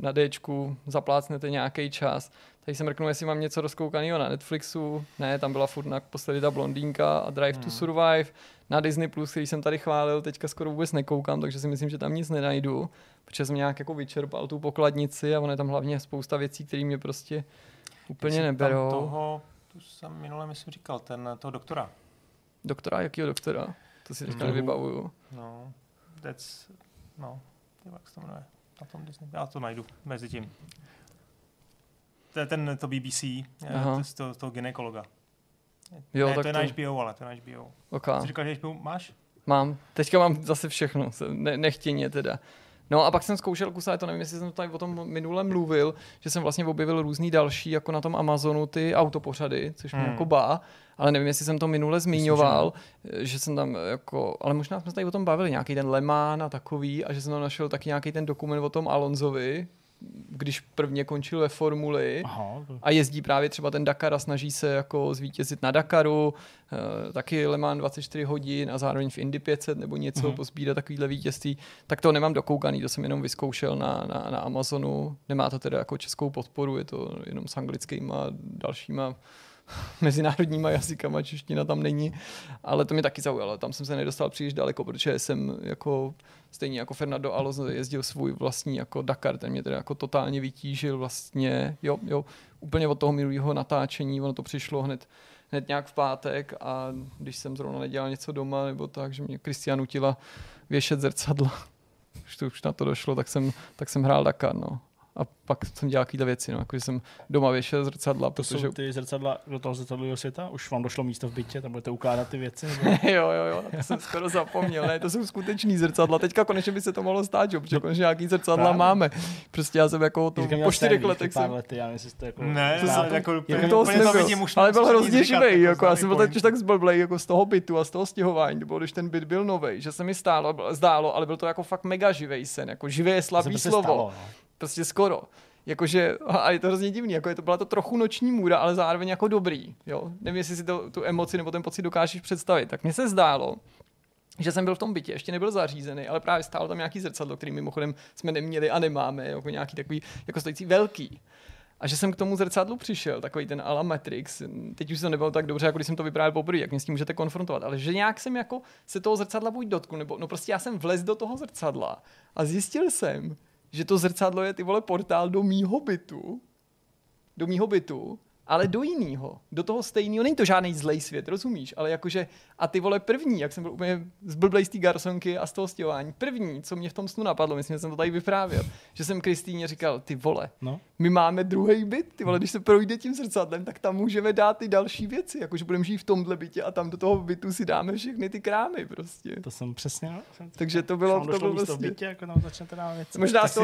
na Dčku zaplácnete nějaký čas. Tady se mrknu, jestli mám něco rozkoukaného na Netflixu. Ne, tam byla furt naposledy ta blondýnka a Drive hmm. to Survive. Na Disney Plus, který jsem tady chválil, teďka skoro vůbec nekoukám, takže si myslím, že tam nic nenajdu, protože jsem nějak jako vyčerpal tu pokladnici a ono je tam hlavně spousta věcí, které mě prostě úplně neberou. Tam toho, tu jsem minule myslím říkal, ten, toho doktora. Doktora? Jakýho doktora? To si teďka nevybavuju. No, that's, no, jak se to jmenuje, na tom Disney, já to najdu mezi tím. Ten, to bé bé cé, to, to, toho gynekologa. Jo, ne, to je na há bé ó, ale to je na há bé ó. Okay. Jsi říkal, že há bé ó máš? Mám. Teďka mám zase všechno. Ne, nechtěně teda. No a pak jsem zkoušel kusat, to nevím, jestli jsem tady o tom minule mluvil, že jsem vlastně objevil různý další, jako na tom Amazonu, ty autopořady, což mě hmm. jako bá, ale nevím, jestli jsem to minule zmiňoval, myslím, že... že jsem tam jako, ale možná jsme se tady o tom bavili, nějaký ten Lemán a takový, a že jsem tam našel taky nějaký ten dokument o tom Alonsovi, když prvně končil ve formuli. Aha. A jezdí právě třeba ten Dakar a snaží se jako zvítězit na Dakaru, e, taky Le Mans dvacet čtyři hodin a zároveň v Indy pět set nebo něco mm-hmm. pozbírat takovýhle vítězství, tak to nemám dokoukaný, to jsem jenom vyzkoušel na, na, na Amazonu, nemá to teda jako českou podporu, je to jenom s anglickýma a dalšíma mezinárodníma jazykama, čeština tam není, ale to mě taky zaujalo. Tam jsem se nedostal příliš daleko, protože jsem jako stejně jako Fernando Alonso jezdil svůj vlastní jako Dakar, ten mě teda jako totálně vytížil vlastně, jo, jo, úplně od toho minulého natáčení, ono to přišlo hned, hned nějak v pátek a když jsem zrovna nedělal něco doma nebo tak, že mě Kristián nutila věšet zrcadla, už, to, už na to došlo, tak jsem, tak jsem hrál Dakar, no. A pak jsem dělal takové věci, no, jako že jsem doma věšel zrcadla. To protože... jsou ty zrcadla do toho zrcadlového světa? Už vám došlo místo v bytě, tam budete ukládat ty věci? Nebo... jo, jo, jo, to jsem skoro zapomněl. Ne, to jsou skutečný zrcadla. Teďka konečně by se to mohlo stát, jo, protože konečně nějaký zrcadla Právě. máme. Prostě já jsem jako to po čtyřech letech jsem... Lety, já nevím, to jako... Ne, to já, jako úplně to vidím už. Ale byl hrozně živej, jako já jsem byl tak zblblej jako z toho bytu a z toho stěhování, to bylo, když ten byt byl novej, že se mi stálo, zdálo, ale byl to jako fakt mega živej sen, jako živé slabý slovo. Prostě skoro. Jakože, a je to hrozně divný, jako je to, byla to trochu noční můra, ale zároveň jako dobrý. Jo? Nevím, jestli si to, tu emoci nebo ten pocit dokážeš představit. Tak mně se zdálo, že jsem byl v tom bytě, ještě nebyl zařízený, ale právě stálo tam nějaký zrcadlo, který mimochodem jsme neměli a nemáme, jako nějaký takový, jako stojící velký. A že jsem k tomu zrcadlu přišel, takový ten a la Matrix, teď už se to nebylo tak dobře, jako když jsem to vyprávěl poprvé, jak mě s tím můžete konfrontovat, ale že nějak jsem jako se toho zrcadla buď dotknu, nebo no prostě já jsem vlez do toho zrcadla a zjistil jsem, že to zrcadlo je, ty vole, portál do mýho bytu, do mýho bytu ale do jinýho, do toho stejného. Není to žádný zlej svět, rozumíš? Ale jakože, a ty vole první, jak jsem byl úplně zblblej z té garsonky a z toho stěhování, první, co mě v tom snu napadlo, myslím, že jsem to tady vyprávěl, že jsem Kristýně říkal, ty vole, no? My máme druhý byt, ty vole, když se projde tím zrcadlem, tak tam můžeme dát ty další věci, jakože budeme žít v tomhle bytě a tam do toho bytu si dáme všechny ty krámy prostě. To jsem přesně. Jsem Takže to bylo, to bylo vlastně. Bytě, jako tam začnete dávat věci. Možná se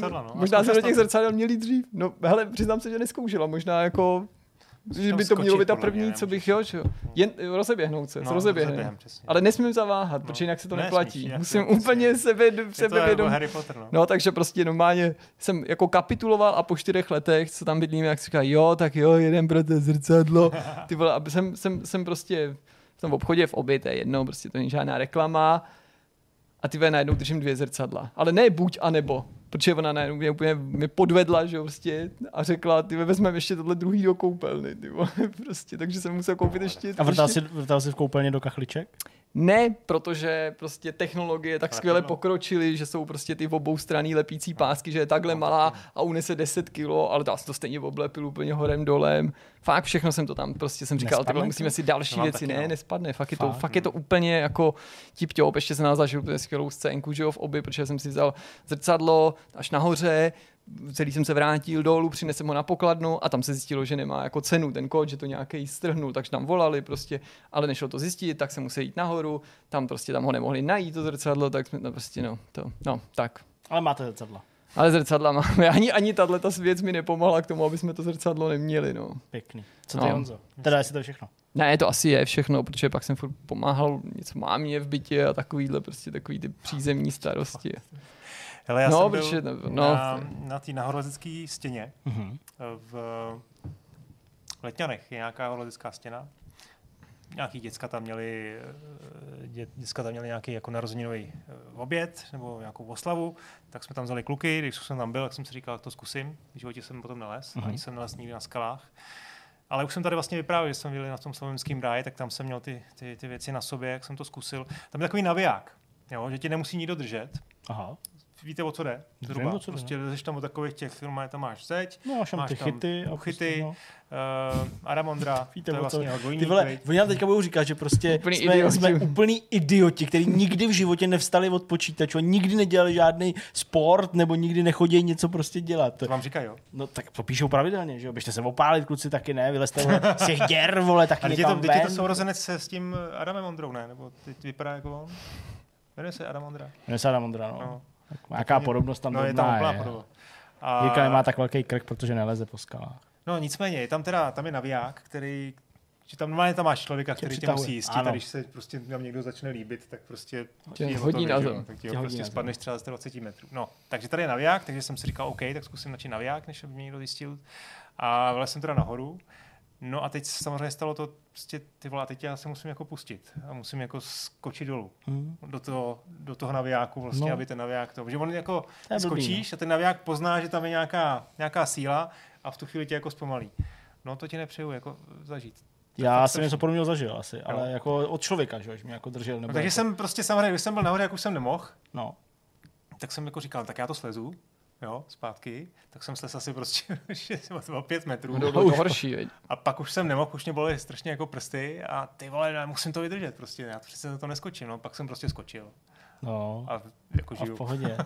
no? možná se do těch zrcadel měli dřív. No, hele, přiznám se, že neskoušela, možná jako že by to mělo být ta první, co bych, jo, jo. Jen rozeběhnout se, no, se rozeběhnem. Ale nesmím zaváhat, no, protože jinak se to nesmíš, neplatí. Musím to úplně přesně. sebe, sebe vědomit. Jako Harry Potter, no. no, takže prostě normálně jsem jako kapituloval a po čtyřech letech, co tam bydlíme, jak si říká, jo, tak jo, jeden pro to zrcadlo. Ty vole, aby jsem, jsem, jsem prostě v tom obchodě v obě, to je jedno, prostě to není žádná reklama. A ty ve najednou držím dvě zrcadla. Ale ne buď a nebo. Protože ona najednou mě úplně mě podvedla, že jo, prostě a řekla, ty vezmeme ještě tohle druhý do koupelny, ty vole, prostě, takže jsem musel koupit ještě... A vrtal jsi, vrtal jsi v koupelně do kachliček? Ne, protože prostě technologie tak skvěle pokročily, že jsou prostě ty oboustranný lepící pásky, že je takhle malá a unese deset kilo, ale já jsem to stejně oblepil úplně horem dolem. Fakt všechno jsem to tam, prostě jsem říkal, takhle musíme si další věci, ne, nespadne, fakt je to, fakt je to úplně jako tip-top, ještě jsem nás zažil skvělou scénku, že jo, v obi, protože jsem si vzal zrcadlo až nahoře, celý jsem se vrátil dolů, přinesem ho na pokladnu a tam se zjistilo, že nemá jako cenu ten kód, že to nějaký strhnul, takže tam volali prostě, ale nešlo to zjistit, tak se musel jít nahoru, tam prostě tam ho nemohli najít to zrcadlo, tak jsme no, prostě no, to, no, tak. Ale máte zrcadla. Ale zrcadla máme. Ani, ani tato věc mi nepomohla k tomu, aby jsme to zrcadlo neměli, no. Pěkný. Co ty, no. Honzo? Teda jestli to všechno? Ne, to asi je všechno, protože pak jsem furt pomáhal něco mámě v bytě a takovýhle prostě takový ty přízemní starosti. Hele, já no, jsem byl protože, no, na, na té nahorolezecké stěně. Uh-huh. V Letňanech je nějaká horolezecká stěna. Nějaký děcka tam měli, dě, děcka tam měli nějaký jako narozeninový oběd nebo nějakou oslavu. Tak jsme tam vzali kluky, když jsem tam byl, tak jsem si říkal, to zkusím. V životě jsem potom nelez, uh-huh. ani jsem nelez nikdy na skalách. Ale už jsem tady vlastně vyprávěl, že jsem byl na tom slovenském ráji, tak tam jsem měl ty, ty, ty věci na sobě, jak jsem to zkusil. Tam je takový naviják, jo, že ti nemusí nikdo držet. Aha. Víte, o co jde? Zhruba. Vím, co prostě lezeš tam od takových těch filmů, tam máš zeď, no, máš tam chyty, uchyty, no. uh, Aramondra, víte, to je vlastně hodně. Ty vole, oni nám teďka budou říkat, že prostě úplný jsme, idioti. jsme úplný idioti, kteří nikdy v životě nevstali od počítačů, nikdy nedělali žádný sport, nebo nikdy nechodí něco prostě dělat. To vám říkají, jo? No tak to píšou pravidelně, že jo? Běžte se opálit, kluci, taky ne, vylezte z těch děr, vole, taky někam ven. Ale je to sourozenec se s tím Adamem Ondrou, ne? Nebo teď vypadá jako on? Jmenuje se Adam Ondra. Jmenuje se Adam Ondra, no. Jaká podobnost tam no, je tam úplná podoba. Jirka nemá tak velký krk, protože neleze po skalách. No nicméně, je tam teda, tam je naviják, který, že tam normálně tam máš člověka, který tě musí jistit, a když se prostě tam někdo začne líbit, tak prostě ti hodí na zem. Tak ti ho prostě spadneš třeba z dvacet metrů. No, takže tady je naviják, takže jsem si říkal, OK, tak zkusím načít naviják, než by mě někdo zjistil. A vlezl jsem teda nahoru. No a teď samozřejmě stalo to, prostě ty vole, teď já se musím jako pustit a musím jako skočit dolů hmm. do toho, do toho navijáku vlastně, no. aby ten naviják to, že on jako to skočíš a ten naviják pozná, že tam je nějaká, nějaká síla a v tu chvíli tě jako zpomalí. No to ti nepřeju jako zažít. Já jsem něco podobného zažil asi, no. ale jako od člověka, že mě jako držel. Nebo no, takže jako... jsem prostě samozřejmě, když jsem byl nahoře, jak už jsem nemohl, no. tak jsem jako říkal, tak já to slezu. Jo, zpátky, tak jsem slez asi prostě pět metrů. No, to horší, a pak už jsem nemohl, už mě bolely strašně jako prsty a ty vole, musím to vydržet prostě, já přece na to neskočím, no, pak jsem prostě skočil. No, a jako žiju. A v pohodě.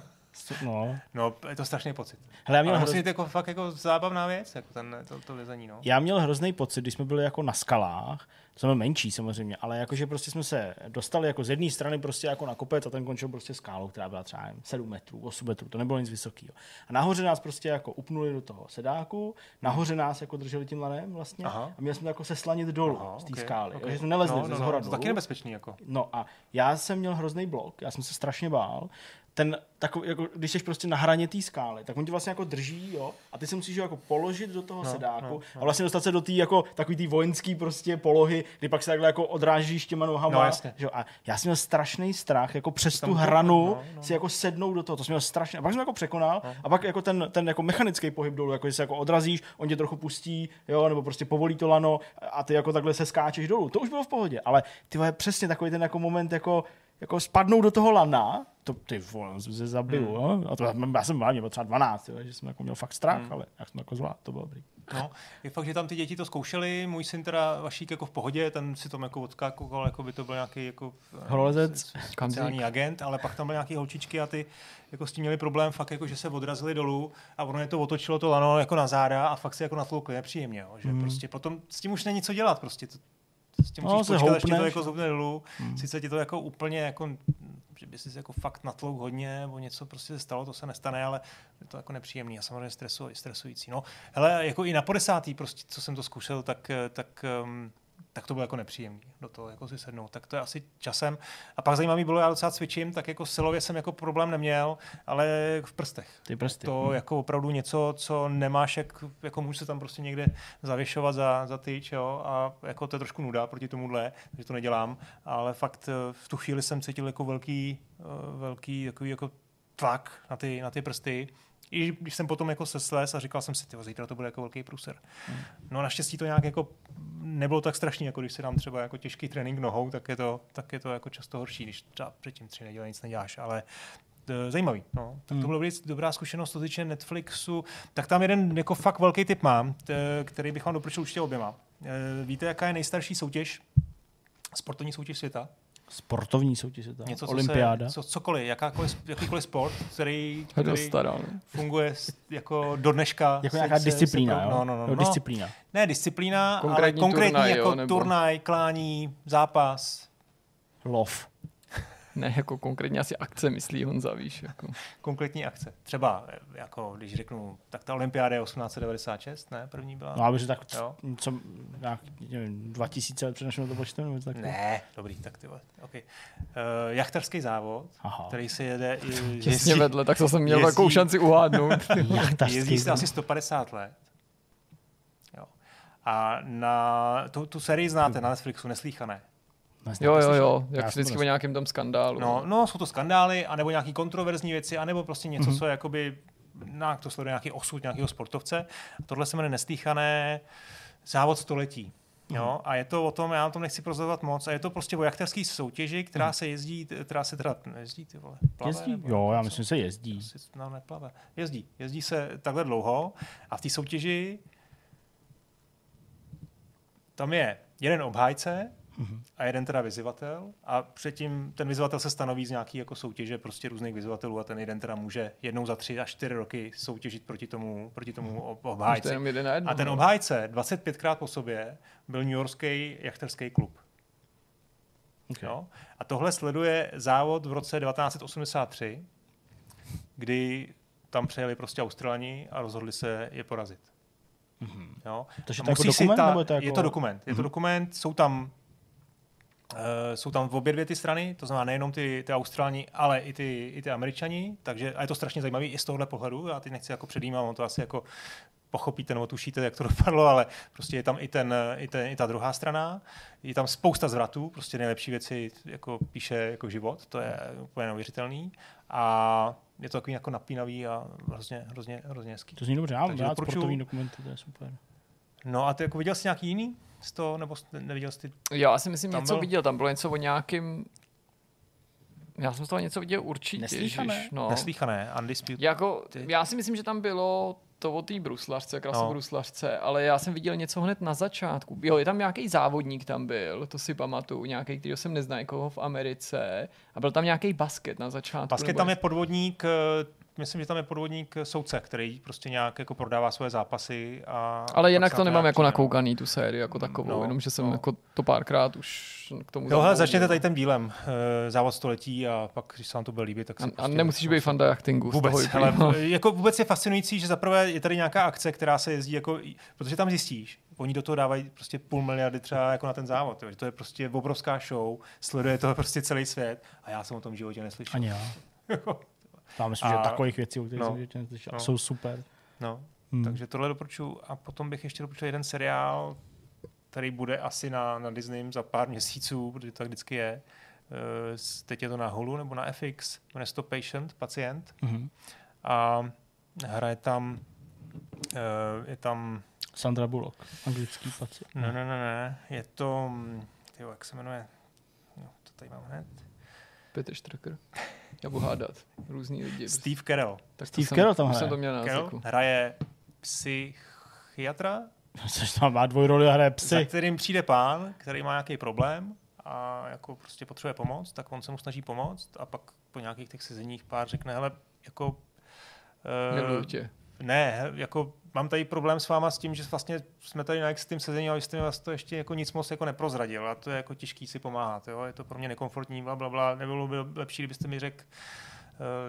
No. no, je to strašný pocit. Hele, já měl hrozný... musím to jako fakt jako zábavná věc, jako ten, to, to lezení, no. Já měl hrozný pocit, když jsme byli jako na skalách, jsme menší samozřejmě, ale jakože prostě jsme se dostali jako z jedné strany prostě jako na kopec a ten končil prostě skálou, která byla třeba sedm metrů, osm metrů, to nebylo nic vysokého. A nahoře nás prostě jako upnuli do toho sedáku, nahoře nás jako drželi tím lanem vlastně Aha. a měli jsme to jako seslanit dolů Aha, z té okay, skály, okay. takže jsme nelezli no, no, zhora no, dolů. Taky nebezpečný jako. No a já jsem měl hrozný blok, já jsem se strašně bál. Ten, takový, jako, když jsi prostě na hraně té skály, tak on tě vlastně jako drží, jo, a ty se musíš jako položit do toho no, sedáku no, no. a vlastně dostat se do té jako takový té vojenské prostě polohy, kdy pak se takhle jako odrážíš těma nohama, no, jo, a já jsem měl strašný strach, jako přes tam tu hranu no, no. si jako sednout do toho, to jsem měl strašně, a pak jsem to jako překonal, no. a pak jako ten, ten jako mechanický pohyb dolů, jako že se jako odrazíš, on tě trochu pustí, jo, nebo prostě povolí to lano a ty jako takhle se skáčeš dolů, to už bylo v pohodě, ale ty vole, přesně takový ten jako moment jako jako spadnou do toho lana, to ty vole, jsem se zabil, hmm. no? A to, já jsem byl, mě bylo třeba dvanáct, jo, že jsem jako měl fakt strach, hmm. ale jak jsem jako zvládl, to bylo dobrý. No, je fakt, že tam ty děti to zkoušely, můj syn teda Vašík jako v pohodě, ten si tam jako odskákoval, jako by to byl nějaký jako horolezec, speciální agent, ale pak tam byly nějaký holčičky a ty jako s tím měli problém fakt jako, že se odrazili dolů a ono je to otočilo to lano jako na záda a fakt se jako natloukli nepříjemně, jo, že mm. prostě potom s tím už není co dělat, prostě to, s tím musíš no, počkat, až ti to jako zhoupne dolů, mm. sice ti to jako úplně jako že by si jako fakt natlouk hodně, nebo něco prostě se stalo, to se nestane, ale je to jako nepříjemný a samozřejmě stresu, stresující. No, hele, jako i na podesátý prostě, co jsem to zkoušel, tak, tak, um, tak to bylo jako nepříjemný do toho jako si sednout. Tak to je asi časem. A pak zajímavý bylo, já docela cvičím, tak jako silově jsem jako problém neměl, ale v prstech. Ty prsty. To hmm. jako opravdu něco, co nemáš, jak, jako můžu se tam prostě někde zavěšovat za, za tyč, jo, a jako to je trošku nuda proti tomuhle, takže to nedělám, ale fakt v tu chvíli jsem cítil jako velký, velký takový jako tlak na ty, na ty prsty. I když jsem potom jako seslez a říkal jsem si, tyjo, zítra to bude jako velký průser. Hmm. No naštěstí to nějak jako nebylo tak strašný, jako když si dám třeba jako těžký trénink nohou, tak je to, tak je to jako často horší, když třeba předtím tři neděle nic neděláš, ale e, zajímavý. No. Tak to bylo velice dobrá zkušenost, co týče Netflixu. Tak tam jeden jako fakt velký tip mám, t, který bych vám doporučil určitě oběma. E, víte, jaká je nejstarší soutěž? Sportovní soutěž světa. Sportovní soutěž, něco, olympiáda. Co, cokoliv, jakákoliv, jakýkoliv sport, který, který funguje jako do dneška. Jako nějaká se, disciplína, se, jo? No, no, no, no. disciplína. Ne disciplína, konkrétní ale konkrétní turnaj, jako jo, nebo... turnaj, klání, zápas. Lov. Ne, jako konkrétně asi akce, myslí Honza, víš. Jako. Konkrétní akce. Třeba, jako když řeknu, tak ta olympiáda je osmnáct devadesát šest, ne? První byla. No, ale že tak jo? Co, nějak, nevím, dva tisíce let přenašeno to počtem? Tak, ne, dobrý, tak ty vole. Okay. Uh, jachtarský závod, aha, který se jede... I, těsně vedle, tak to jsem měl jezdí, takovou šanci uhádnout. Jezdí se asi sto padesát let. Jo. A na tu, tu sérii znáte na Netflixu, Neslíchané. Vlastně, jo, jo, jo, jak vždycky o nějakém tam skandálu. No, no, jsou to skandály, anebo nějaký kontroverzní věci, anebo prostě něco, mm-hmm. co je jakoby, nějak to sleduje nějaký osud nějakého sportovce. A tohle se jmenuje Neslíchané, závod století. Mm-hmm. Jo? A je to o tom, já na tom nechci prozrazovat moc, a je to prostě o jakterský soutěži, která mm-hmm. se jezdí, která se teda jezdí, ty vole, plave, jezdí? Nebo, jo, já myslím, že se jezdí. Se, no, neplave. Jezdí, jezdí se takhle dlouho a v té soutěži tam je jeden obhájce, a jeden teda vyzývatel a předtím ten vyzývatel se stanoví z nějaký jako soutěže prostě různých vyzývatelů a ten jeden teda může jednou za tři až čtyři roky soutěžit proti tomu, proti tomu obhájci. A ten obhájce dvacet pětkrát po sobě byl newyorský jachterský klub. Okay. No? A tohle sleduje závod v roce devatenáct osmdesát tři, kdy tam přejeli prostě Australani a rozhodli se je porazit. Mm-hmm. No? To je, to jako dokument, ta, nebo je, to jako... je to dokument. Je to dokument, jsou tam Uh, jsou tam v obě dvě ty strany, to znamená nejenom ty, ty Australani, ale i ty, i ty Američani, takže a je to strašně zajímavý i z tohohle pohledu, já teď nechci jako předjímám, on to asi jako pochopíte nebo tušíte, jak to dopadlo, ale prostě je tam i, ten, i, ten, i ta druhá strana, je tam spousta zvratů, prostě nejlepší věci jako píše jako život, to je úplně neuvěřitelný a je to takový jako napínavý a hrozně, hrozně, hrozně hezký. To zní dobře, ale dát sportovní dokumenty, to je super. No a ty jako viděl jsi nějaký jiný? sto, nebo neviděl jsi ty... Já si myslím, tam něco byl... viděl, tam bylo něco o nějakým... Já jsem z toho něco viděl určitě. Neslíchané. Ježiš, no. Neslíchané, undisputed. Jako, já si myslím, že tam bylo to o té bruslařce, krasobruslařce, no. Ale já jsem viděl něco hned na začátku. Jo, je tam nějaký závodník tam byl, to si pamatuju, nějaký, kterýho jsem neznal, jako v Americe. A byl tam nějaký basket na začátku. Basket tam je podvodník... Myslím, že tam je podvodník soudce, který prostě nějak jako prodává svoje zápasy. A ale jinak to nemám jako nakoukaný tu sérii jako takovou, no, jenom že jsem no. jako to párkrát už k tomu... Jo, hele, začněte tady tím dílem. Závod století a pak, když se vám to bude líbit, tak... A, prostě a nemusíš být fan jachtingu. Vůbec, ale no. jako vůbec je fascinující, že zaprvé je tady nějaká akce, která se jezdí jako... Protože tam zjistíš, oni do toho dávají prostě půl miliardy třeba jako na ten závod. Jo. To je prostě obrovská show, sleduje to prostě celý svět a já jsem o tom v životě neslyšel. Ani já. Já myslím, že takových věcí, o kterých no, jsem no, jsou super. No, hmm. takže tohle doporučuji. A potom bych ještě doporučil jeden seriál, který bude asi na, na Disney za pár měsíců, protože to tak vždycky je. E, teď je to na Hulu nebo na F X. Jmenuje se to Patient, pacient. Mm-hmm. A hraje tam... E, je tam... Sandra Bullock, anglický pacient. Ne, ne, ne, ne. Je to... Tyjo, jak se jmenuje? No, to tady mám hned. Peter Strucker. Já budu hádat. Různý lidi. Steve Carell. Tak Steve Carell tam hraje. Jsem to měl na jazyku. Hraje psych... psychiatra, což tam má dvojroli a hraje psy, za kterým přijde pán, který má nějaký problém a jako prostě potřebuje pomoc, tak on se mu snaží pomoct a pak po nějakých těch sezeních pár řekne, hele, jako... Uh, tě. Ne, jako mám tady problém s váma s tím, že vlastně jsme tady na s tím sezení, ale jste mi vás to ještě jako nic moc jako neprozradil a to je jako těžký si pomáhat, jo? Je to pro mě nekomfortní, blablabla, nebylo by lepší, kdybyste mi řekl,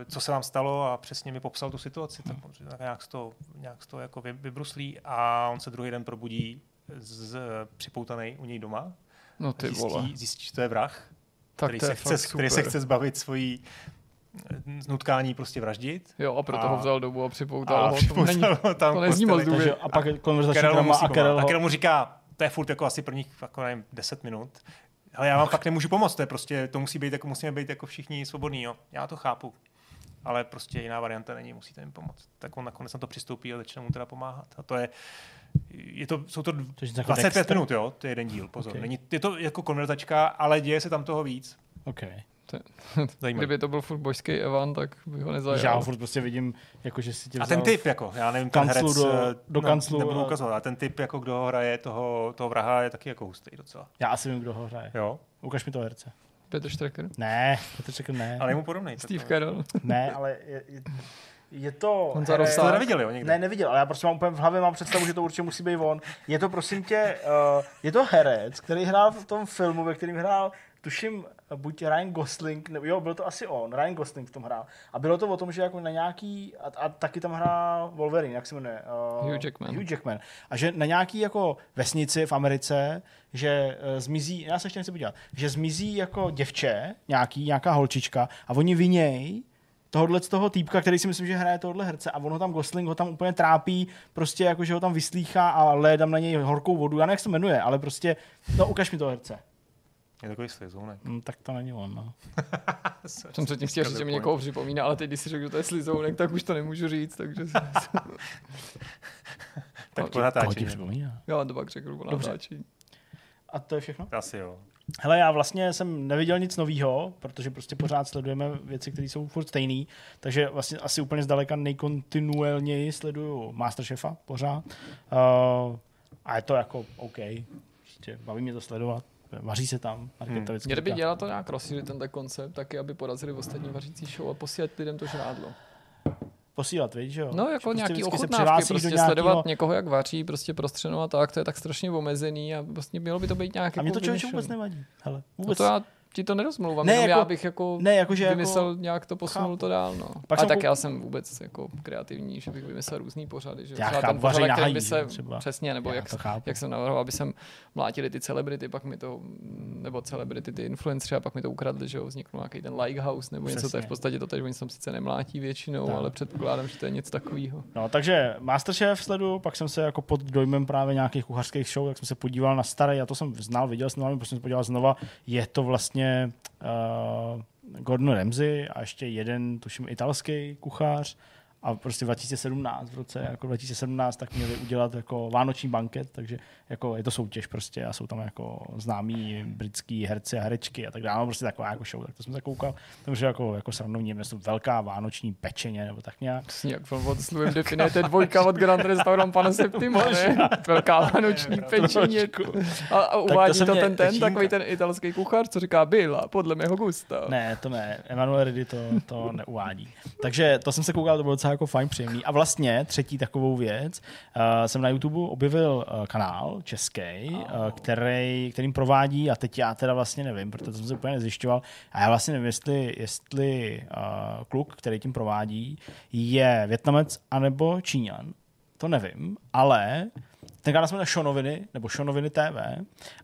co se vám stalo a přesně mi popsal tu situaci, tak nějak z toho, nějak z toho jako vybruslí a on se druhý den probudí z, připoutanej u něj doma. No ty zjistí, vole. Zjistí, že to je vrah, tak který, to je se chce, který se chce zbavit svojí nutkání prostě vraždit. Jo, a proto a, ho vzal dobu a připoutal a ho. Připoutal ho tam to nezní moc důvě. A pak konverzační drama a Karel ho... mu říká, to je furt jako asi prvních jako, nevím, deset minut, ale já vám fakt nemůžu pomoct, to je prostě, to musí být, jako, musíme být jako všichni svobodní, jo. Já to chápu, ale prostě jiná varianta není, musíte jim pomoct. Tak on nakonec na to přistoupí a začne mu teda pomáhat. A to je, je to, jsou to dvacet pět minut, jo, to je jeden díl, pozor. Okay. Není, je to jako konverzačka, ale děje se tam toho víc. Okay. Zajímavý. Kdyby to byl furt božský Evan, tak bych ho nezajal. Já ho furt prostě vidím, jako, že si tě vzal... A ten typ, jako, já nevím, ten herec... Do, do kanclu... No, nebudu ukazovat, ale ten typ, jako, kdo ho hraje toho, toho vraha, je taky jako hustý docela. Já asi vím, kdo ho hraje. Jo. Ukaž mi toho herce. Petr Štreker? Ne, Petr Štreker ne. Ale jemu podobnej. Steve Carell? Ne, ale... Je, je... Je to... On to jste neviděl, jo, někdy? Ne, neviděl, ale já prostě mám úplně v hlavě, mám představu, že to určitě musí být on. Je to, prosím tě, uh, je to herec, který hrál v tom filmu, ve kterém hrál, tuším, buď Ryan Gosling, ne, jo, byl to asi on, Ryan Gosling v tom hrál. A bylo to o tom, že jako na nějaký, a, a taky tam hrál Wolverine, jak se jmenuje? Uh, Hugh Jackman. Hugh Jackman. A že na nějaký jako vesnici v Americe, že uh, zmizí, já se ještě nechci podívat, že zmizí jako děvče, nějaký, nějaká holčička a oni viněj tohodle z toho týpka, který si myslím, že hraje tohodle herce a ono tam Gosling ho tam úplně trápí, prostě jako, že ho tam vyslýchá a léje tam na něj horkou vodu. Já nevím, jak se jmenuje, ale prostě, no ukaž mi toho herce. Je takový slizounek. Mm, tak to není on, no. Jsem předtím chtěl říct, že mi někoho připomíná, ale teď, když si řekl, že to je slizounek, tak už to nemůžu říct, takže... tak po natáčení. Já vám to pak řekl po natáčení. A to je všechno? Asi jo. Hele, já vlastně jsem neviděl nic novýho, protože prostě pořád sledujeme věci, které jsou furt stejný, takže vlastně asi úplně zdaleka nejkontinuálněji sleduju Masterchefa pořád. Uh, a je to jako OK. Prostě baví mě to sledovat. Vaří se tam. Hmm. Měli by dělat to nějak rozšířit ten koncept taky, aby porazili ostatní vařící show a posílat lidem to žrádlo. Posílat, víš, jo? No, jako prostě nějaký ochutnávky, prostě nějakýho... sledovat někoho, jak vaří, prostě prostřeno a tak, to je tak strašně omezený a vlastně mělo by to být nějaký... A mě to člověče vůbec nevadí, hele, vůbec. No to já ti to nerozmluvám, ne, jenom jako, já bych jako ne, jako, že vymyslel jako... nějak to posunul chápu. To dál, no. Pak a tak kou... já jsem vůbec jako kreativní, že bych vymyslel různý pořady, že já třeba chápu, ten pořad, který hají, by se, třeba. Přesně, nebo jak, jak jsem navrhoval, aby jsem mlátili ty celebrity, pak mi to, nebo celebrity, ty influencery, a pak mi to ukradli, že jo, vznikl nějaký ten Likehouse, nebo přesně. Něco, to je v podstatě to, že oni tam sice nemlátí většinou, tak. Ale předpokládám, že to je něco takového. No, takže Masterchef sleduju, pak jsem se jako pod dojmem právě nějakých kuchařských show, tak jsem se podíval na staré, já to jsem znal, viděl jsem, ale prostě podíval znova, je to vlastně Uh, Gordon Ramsay a ještě jeden, tuším, italský kuchař a prostě dva tisíce sedmnáct v roce, jako dva tisíce sedmnáct tak měli udělat jako vánoční banket, takže jako je to soutěž prostě a jsou tam jako známí britský herci a herečky a tak dále, prostě taková jako show, tak to jsem zakoukal, takže jako, jako srovnovně, měli velká vánoční pečeně nebo tak nějak. Jak film od Sluvem definujete dvojka od Grand Restaurant pana Septima, ne? Velká vánoční pečeně. A, a uvádí to, to ten ten, takový ten italský kuchař, co říká byla, podle mého gusta. Ne, to ne, Emanuel Ridi to, to neuvádí. Takže to jsem se koukal, to bylo docela jako fajn, příjemný. A vlastně třetí takovou věc, uh, jsem na YouTube objevil uh, kanál český, uh, který, kterým provádí, a teď já teda vlastně nevím, protože jsem se úplně nezjišťoval, a já vlastně nevím, jestli, jestli uh, kluk, který tím provádí, je Vietnamec anebo Číňan. To nevím, ale ten kanál jsme na Šonoviny, nebo Šonoviny té vé,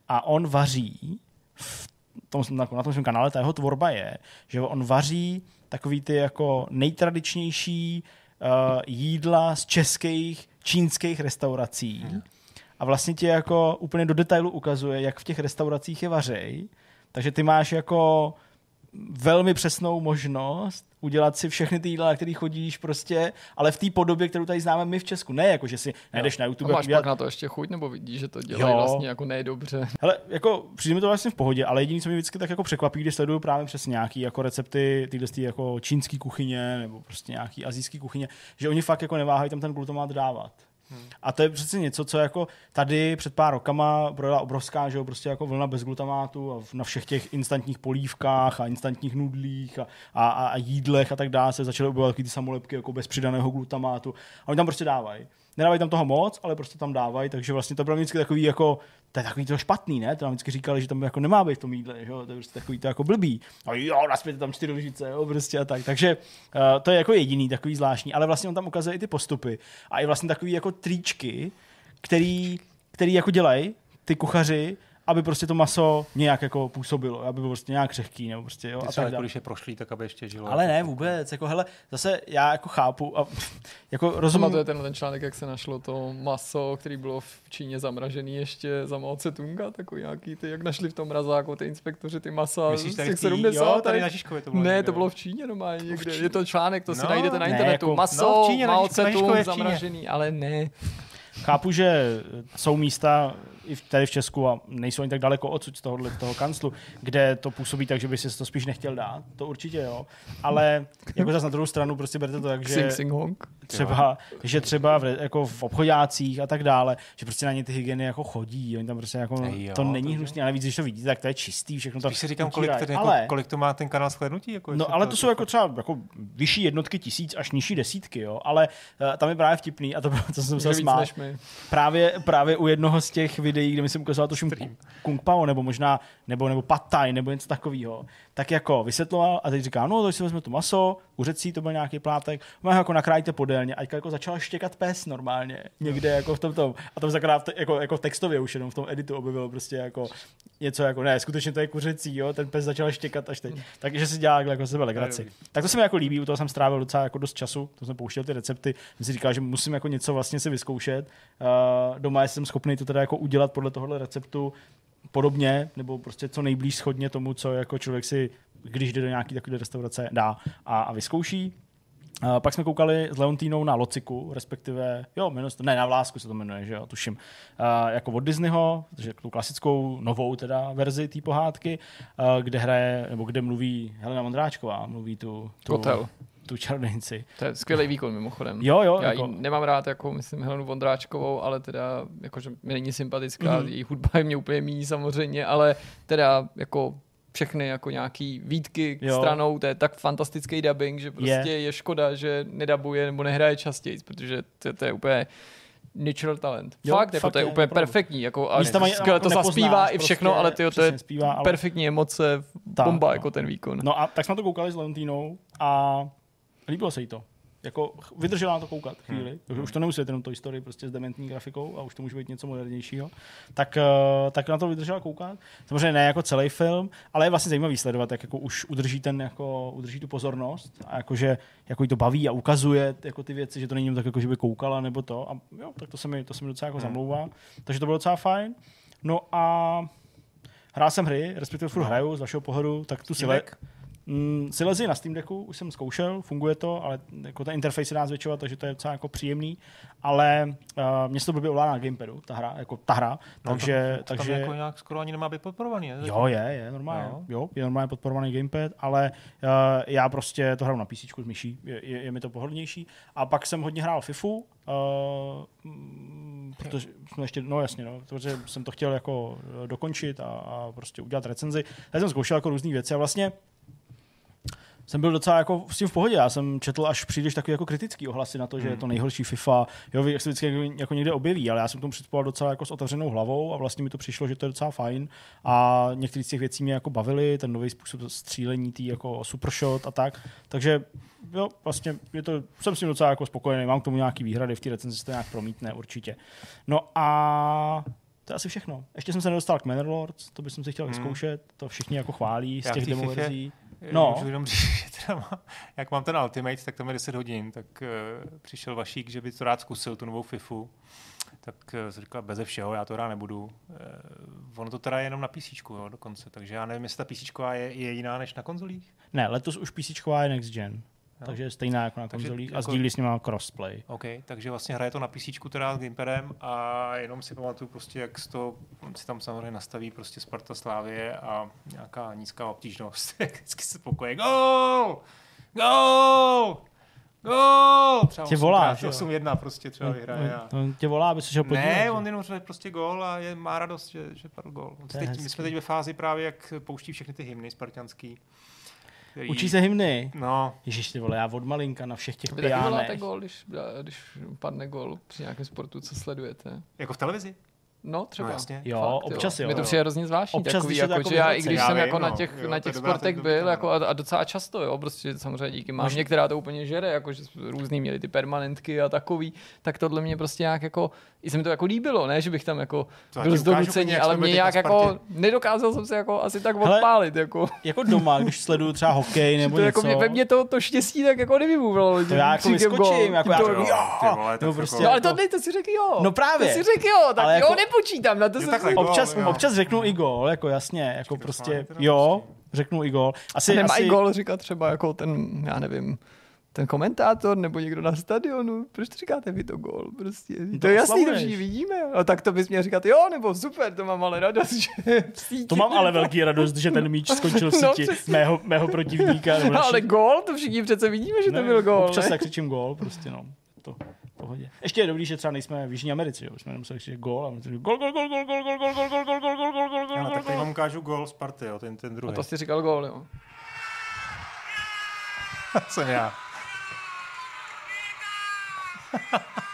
a on vaří v tom, na tom svém kanále, ta jeho tvorba je, že on vaří takový ty jako nejtradičnější uh, jídla z českých, čínských restaurací. Hmm. A vlastně ti jako úplně do detailu ukazuje, jak v těch restauracích je vařej. Takže ty máš jako velmi přesnou možnost udělat si všechny ty jídla, na který chodíš prostě, ale v té podobě, kterou tady známe my v Česku. Ne, jako že si najdeš no. Na YouTube. A máš udělat... pak na to ještě chuť, nebo vidíš, že to dělají jo. Vlastně jako nejdobře. Hele, jako přijde mi to vlastně v pohodě, ale jediný, co mě vždycky tak jako překvapí, když sleduju právě přes nějaký jako recepty tyhle z jako čínský kuchyně nebo prostě nějaký asijský kuchyně, že oni fakt jako neváhají tam ten glutamát dávat. Hmm. A to je přeci něco, co jako tady před pár rokama projela obrovská, že jo, prostě jako vlna bez glutamátu a na všech těch instantních polívkách a instantních nudlích a, a, a jídlech a tak dále se začaly objevovat ty samolepky jako bez přidaného glutamátu. A oni tam prostě dávají. Nedávají tam toho moc, ale prostě tam dávají, takže vlastně to bylo vždycky takový jako, to je takový to špatný, ne? To nám vždycky říkali, že tam jako nemá být v tom jídle, že jo? To je prostě takový to jako blbý. A jo, naspějte tam čtyři lžice, jo, prostě a tak. Takže uh, to je jako jediný takový zvláštní, ale vlastně on tam ukazuje i ty postupy a i vlastně takový jako tričky, který, který jako dělají ty kuchaři, aby prostě to maso nějak jako působilo, aby bylo prostě nějak křehký, nebo prostě jo, ty a tak dále. Když je prošlý, tak aby ještě žilo. Ale ne, vůbec, jako hele, zase já jako chápu a jako rozumím. To je ten ten článek, jak se našlo to maso, který bylo v Číně zamražený ještě za Mao Tse-tunga, takový nějaký ty, jak našli v tom mrazáku ty inspektoři ty masa. Myslíš tady v Číně? Jo, tady na Žižkově to bylo. Ne, to bylo v Číně normálně někde. Je to článek, to si no, najdete na internetu. Jako, maso, no, Mao Tse-tung zamražený, ale ne. Chápu, že jsou místa i tady v Česku a nejsou ani tak daleko odsud z tohohle toho kanclu, kde to působí tak, že by si to spíš nechtěl dát, to určitě jo, ale jako zase na druhou stranu prostě berte to tak, že třeba, že třeba v, jako v obchodácích a tak dále, že prostě na ně ty hygieny jako chodí, oni tam prostě jako, jo, to není hnusný, ale víc, když to vidíte, tak to je čistý, všechno tam. Když si říkám, kolik, tady, ale, jako, kolik to má ten kanál shlédnutí? Jako, no ale to, to jsou jako třeba jako vyšší jednotky tisíc až nižší desítky, jo, ale uh, tam je právě vtipný a to, to jsem se smál. Právě, právě u jednoho z těch videí, kde mi jsem ukazoval tuším Kung Pao, nebo možná, nebo, nebo Pad Thai, nebo něco takového, tak jako vysvětloval a teď říká, no to si vezme to maso, u řecí to byl nějaký plátek, máš jako nakrájíte podélně, a jako začal štěkat pes normálně, někde jako v tom tom, a tam zakrát jako, jako textově už jenom v tom editu objevilo prostě jako něco jako, ne, skutečně to je kuřecí, jo, ten pes začal štěkat až teď, takže si dělá jako sebe legraci. Tak to se mi jako líbí, u toho jsem strávil docela jako dost času, to jsem pouštěl ty recepty, jsem si říkal, že musím jako něco vlastně si vyzkoušet, uh, doma jsem schopný to teda jako udělat podle tohohle receptu podobně, nebo prostě co nejblíž shodně tomu, co jako člověk si, když jde do nějaké takové restaurace, dá a, a vyzkouší. Uh, pak jsme koukali s Leontínou na Lociku, respektive, jo, to, ne, na Vlásku se to jmenuje, že jo, tuším, uh, jako od Disneyho, takže tu klasickou novou teda verzi té pohádky, uh, kde hraje, nebo kde mluví Helena Vondráčková, mluví tu... tu Hotel. tu čarodějnici. To je skvělý výkon mimochodem. Jo, jo, já jako... nemám rád, jako myslím, Helenu Vondráčkovou, ale teda, jakože mi není sympatická, mm. její hudba je mě úplně míní samozřejmě, ale teda, jako všechny jako nějaký výtky k stranou, to je tak fantastický dubbing, že prostě je, je škoda, že nedabuje nebo nehraje častěji, protože to, to je úplně natural talent. Jo, fakt, jako fakt to je, je úplně pravdu. Perfektní. Jako, a to nepoznáš, zaspívá i všechno, prostě, ale tyjo, to je zpívá, ale... perfektní emoce, tak, bomba, no. Jako ten výkon. No a tak jsme to koukali s Leontínou a líbilo se jí to. Jako vydržela na to koukat chvíli. Hmm. Takže už to nemusí jenom to historii prostě s dementní grafikou a už to může být něco modernějšího. Tak, tak na to vydržela koukat. Samozřejmě ne jako celý film, ale je vlastně zajímavý sledovat, jak jako už udrží ten jako udrží tu pozornost a jakože jako jí to baví a ukazuje jako ty věci, že to není tak jako že by koukala nebo to. A jo, tak to se mi to se mi docela jako hmm. zamlouvá. Takže to bylo docela fajn. No a hrál jsem hry, respektive furt hraju z vašeho pohledu, tak tu Silek. Mm, Silezi na Steam Decku, už jsem zkoušel, funguje to, ale jako ten interface se dá zvětšovat, takže to je docela jako příjemný, ale uh, mě se to blbě ovládá na gamepadu, ta hra, jako ta hra, no, takže... To, to takže... tam jako nějak skoro ani nemá být podporovaný, ne? Jo, je, je normálně, no. Jo, je normálně podporovaný gamepad, ale uh, já prostě to hraju na P C s myší, je, je, je mi to pohodlnější a pak jsem hodně hrál Fifu, uh, protože jsme ještě, no jasně, no, protože jsem to chtěl jako dokončit a, a prostě udělat recenzi, já jsem zkoušel jako různý věci a vlastně jsem byl docela jako s tím v pohodě. Já jsem četl až příliš takový jako kritický ohlasy na to, že je to nejhorší FIFA. Jo, jak se vždycky jako někde objeví, ale já jsem tomu přistupoval docela jako s otevřenou hlavou a vlastně mi to přišlo, že to je docela fajn. A některé z těch věcí mě jako bavily, ten nový způsob střílení, tý jako supershot a tak. Takže jo, vlastně je to, jsem s tím docela jako spokojený. Mám k tomu nějaký výhrady, v té recenzi se to nějak promítne určitě. No a... to je asi všechno. Ještě jsem se nedostal k Manor Lords, to bych si chtěl vyzkoušet, hmm. to všichni jako chválí z těch demo verzí. No. Můžu jenom říct, že teda má, jak mám ten Ultimate, tak tam je deset hodin, tak uh, přišel Vašík, že by to rád zkusil, tu novou Fifu. Tak uh, jsem říkal, beze všeho, já to rád nebudu. Uh, ono to teda je jenom na písíčku, jo, dokonce, takže já nevím, jestli ta písíčková je, je jiná než na konzolích. Ne, letos už písíčková je next gen. No. Takže je stejná jako na konzolích a sdílí s nima crossplay. OK, takže vlastně hraje to na písíčku teda s gamepadem a jenom si pamatuju prostě, jak si to si tam samozřejmě nastaví prostě Sparta Slávie a nějaká nízká obtížnost. Vždycky se pokoje. Gól! Gól! No, třeba tě volá, osm jedna prostě třeba vyhraje. A... On tě volá, aby se šel podívat. Ne, on jenom řve prostě gól a je, má radost, že, že padl gól. My jsme teď ve fázi právě, jak pouští všechny ty hymny spartanský. Který... Učí se hymny? No. Ježiš, ty vole, já od malinka na všech těch pijánech. Vy taky voláte gól, když, když padne gól při nějakém sportu, co sledujete? Jako v televizi? No, třeba. No, jasně. Jo, fakt, občas jo. Mě to přijde hrozně zvláštní. Občas, takový, jako, jako, že já, i když já jsem vím, jako no, na těch, jo, na těch sportech dobrá, byl, jako, a, a docela často, jo, prostě samozřejmě díky mámě, která to úplně žere, jako, že různý měli ty permanentky a takový, tak tohle mě prostě nějak, jako, i se mi to jako líbilo, ne, že bych tam jako to byl zdobucení, ale mě nějak, jako, nedokázal jsem se jako asi tak odpálit, jako. Jako doma, když sleduju třeba hokej nebo něco. To jako ve mně to štěstí tak jako nevyvůvalo. To já jako vyskočím, jako jo. Ale tohle to si řekl jo. No právě. To si řekl jo, tak jo, počítám, na to se takhle, občas, gól, občas řeknu i gól, jako jasně, jako Čekaj, prostě, jo, řeknu i gól. Asi, nemá asi... i gól říkat třeba jako ten, já nevím, ten komentátor nebo někdo na stadionu, proč říkáte vy to gól, prostě, to, to je jasný, to všichni vidíme, a tak to bys měl říkat, jo, nebo super, to mám ale radost, že v síti. To mám ale velký radost, že ten míč skončil v síti no, mého, mého protivníka. Nebo no, ale gól, to všichni přece vidíme, že ne, to byl gól. Občas tak křičím gól, prostě, no, to... Pohodě. Ještě je dobrý, že třeba nejsme v Jižní Americe, jo, jsme nemuseli říct gól a my říkali gól, gól, gól, gól, gól, gól, gól, gól, gól, gól, gól, gól, gól, gól. Tak tady vám ukážu gól Sparty, jo, ten ten druhý. A to jsi říkal gól, jo. Co já?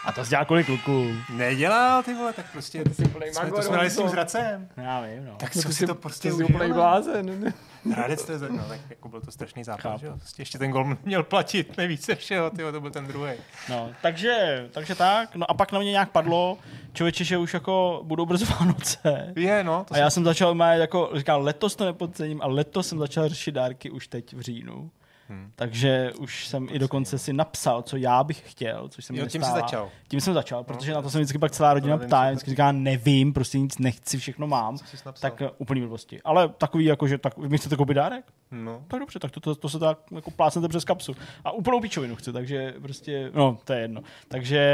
A to jsi dělal kolik kluků? Nedělal, ty vole, tak prostě ty jsi plnej magor. To jsme dali s tím zracem. Já vím, no. Tak jsi si to prostě úplnej blázen. Rádec to je, no, tak jako byl to strašný zápas, že jo? Prostě ještě ten gol měl platit nejvíce všeho, tyjo, to byl ten druhý. No, takže, takže tak, no a pak na mě nějak padlo, člověče, že už jako budou brzo Vánoce. Je, no. To a já jsem začal, má jako, říkal, letos to nepodcením, a letos jsem začal řešit dárky už teď v říjnu. Hmm. Takže už jsem i dokonce si napsal, co já bych chtěl, což jsem mi nestává. Začal. Tím jsem začal, protože no, na to se vždycky pak celá rodina no, ptá, vždycky říká, nevím, prostě nic nechci, všechno mám, tak úplný blbosti. Ale takový jako, že tak, my chcete koupit dárek? No. Tak dobře, tak to, to, to se tak jako plácnete přes kapsu. A úplnou pičovinu chci, takže prostě, no to je jedno. Takže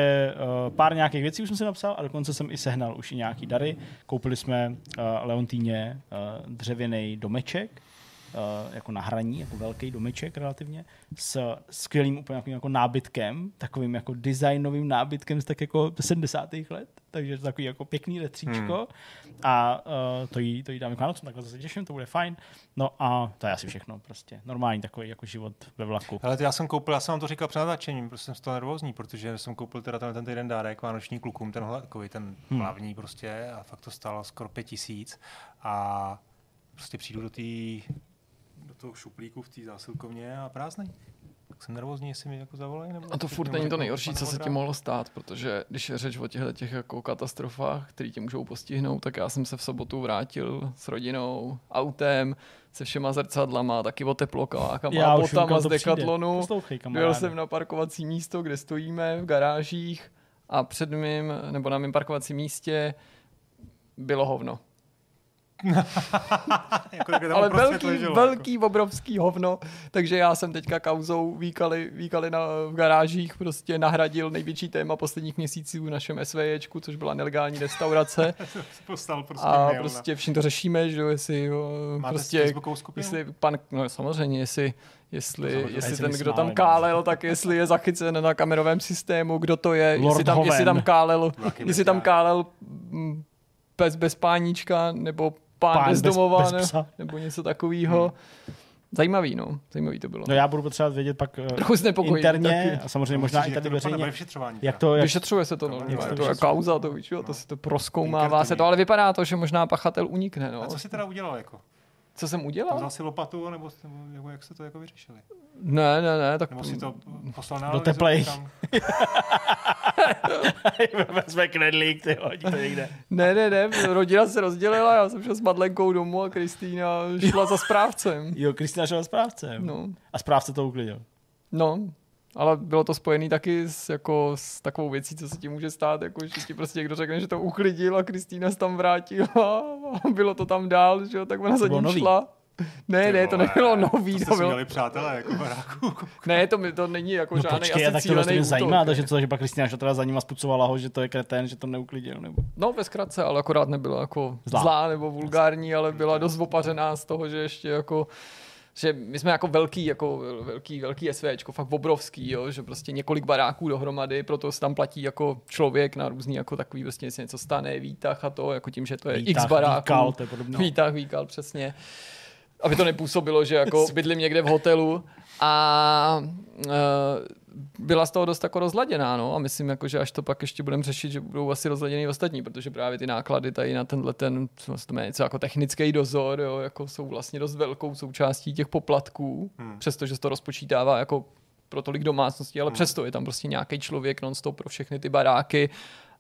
uh, pár nějakých věcí už jsem si napsal a dokonce jsem i sehnal už i nějaký dary. Koupili jsme uh, Leontýně uh, dřevěný domeček, Uh, jako na hraní, jako velký domeček relativně, s skvělým úplně jako nábytkem, takovým jako designovým nábytkem z tak jako sedmdesátých let, takže to takový jako pěkný letříčko hmm. a uh, to jí, to jí dám k Vánocům, takhle zase těším, to bude fajn. No a to je asi všechno prostě. Normální takový jako život ve vlaku. Ale já jsem koupil, já jsem vám to říkal před natáčením, prostě jsem z toho nervózní, protože jsem koupil teda ten týden dárek vánoční klukům, ten hlavní, ten hlavní hmm. prostě a fakt to stálo skoro pět tisíc a prostě přijdu do té do toho šuplíku v té zásilkovně a prázdný. Tak jsem nervózní, jestli mi jako zavolají. Nebo a to furt není to nejhorší, co se ti mohlo stát, protože když je řeč o těchto těch jako katastrofách, které tě můžou postihnout, tak já jsem se v sobotu vrátil s rodinou, autem, se všema zrcadlama, taky o teplokákama, botama z Decathlonu. Byl jsem na parkovací místo, kde stojíme v garážích a před mým, nebo na mým parkovacím místě bylo hovno. jako ale velký, žilo, velký jako. Obrovský hovno, takže já jsem teďka kauzou víkali, víkali na, v garážích, prostě nahradil největší téma posledních měsíců v našem SVJčku, což byla nelegální restaurace. Postal prostě a nejlna. Prostě všim to řešíme, že jo, jestli máte prostě, jestli pan, no samozřejmě, jestli Jestli, jestli ten, kdo tam kálel, tak jestli je zachycen na kamerovém systému, kdo to je, jestli tam, jestli tam kálel, jestli tam kálel pes bez páníčka, nebo pán, pán bez domova, bez, bez nebo něco takového. Hmm. Zajímavý, no. Zajímavý to bylo. No já budu potřebovat vědět pak interně taky. A samozřejmě no, možná i tady veřejně. Jak to, jak... Vyšetřuje se to, no. Jak to, to je kauza, to vyšetřuje, no. To se to prozkoumává se to, ale vypadá to, že možná pachatel unikne, no. A co jsi teda udělal, jako? Co jsem udělal? Vzal si lopatu, nebo, nebo jak se to jako vyřešili? Ne, ne, ne. Tak nebo si to poslal na... Do teplej. Jsme knedlík, ty hodí to někde. Ne, ne, ne, rodina se rozdělila, já jsem šel s Madlenkou domů a Kristýna šla za správcem. Jo, Kristýna šla za správcem. No. A správce to uklidil. No. Ale bylo to spojené taky s, jako, s takovou věcí, co se ti může stát, jako, že ti prostě někdo řekne, že to uklidil a Kristýna se tam vrátila a bylo to tam dál, že jo, tak ona za ním šla. Ne, ty ne, to nebylo nový. To, to jsme měli přátelé jako baráků. Ne, to, mi, to není jako no žádný počkej, asi cílený útok. Počkej, tak to zajímá, takže co, že pak Kristýna šla teda za ním a spucovala ho, že to je kretén, že to neuklidil. Nebo... No ve zkratce, ale akorát nebyla jako zlá. zlá nebo vulgární, ale byla dost opařená z toho, že ještě jako... že my jsme jako velký, jako velký, velký SVčko, fakt obrovský, jo, že prostě několik baráků dohromady, proto se tam platí jako člověk na různý jako takový, prostě vlastně něco stane, výtah a to, jako tím, že to je výtah, x baráků. Výkal, to je podobné. Výtah, výkal, přesně. Aby to nepůsobilo, že jako bydlím někde v hotelu a uh, byla z toho dost jako rozladěná, no, a myslím, jako, že až to pak ještě budeme řešit, že budou asi rozladěný ostatní, protože právě ty náklady tady na tenhle ten, to je něco jako technický dozor, jo, jako jsou vlastně dost velkou součástí těch poplatků, hmm. přestože se to rozpočítává jako pro tolik domácností, ale hmm. přesto je tam prostě nějaký člověk non-stop pro všechny ty baráky.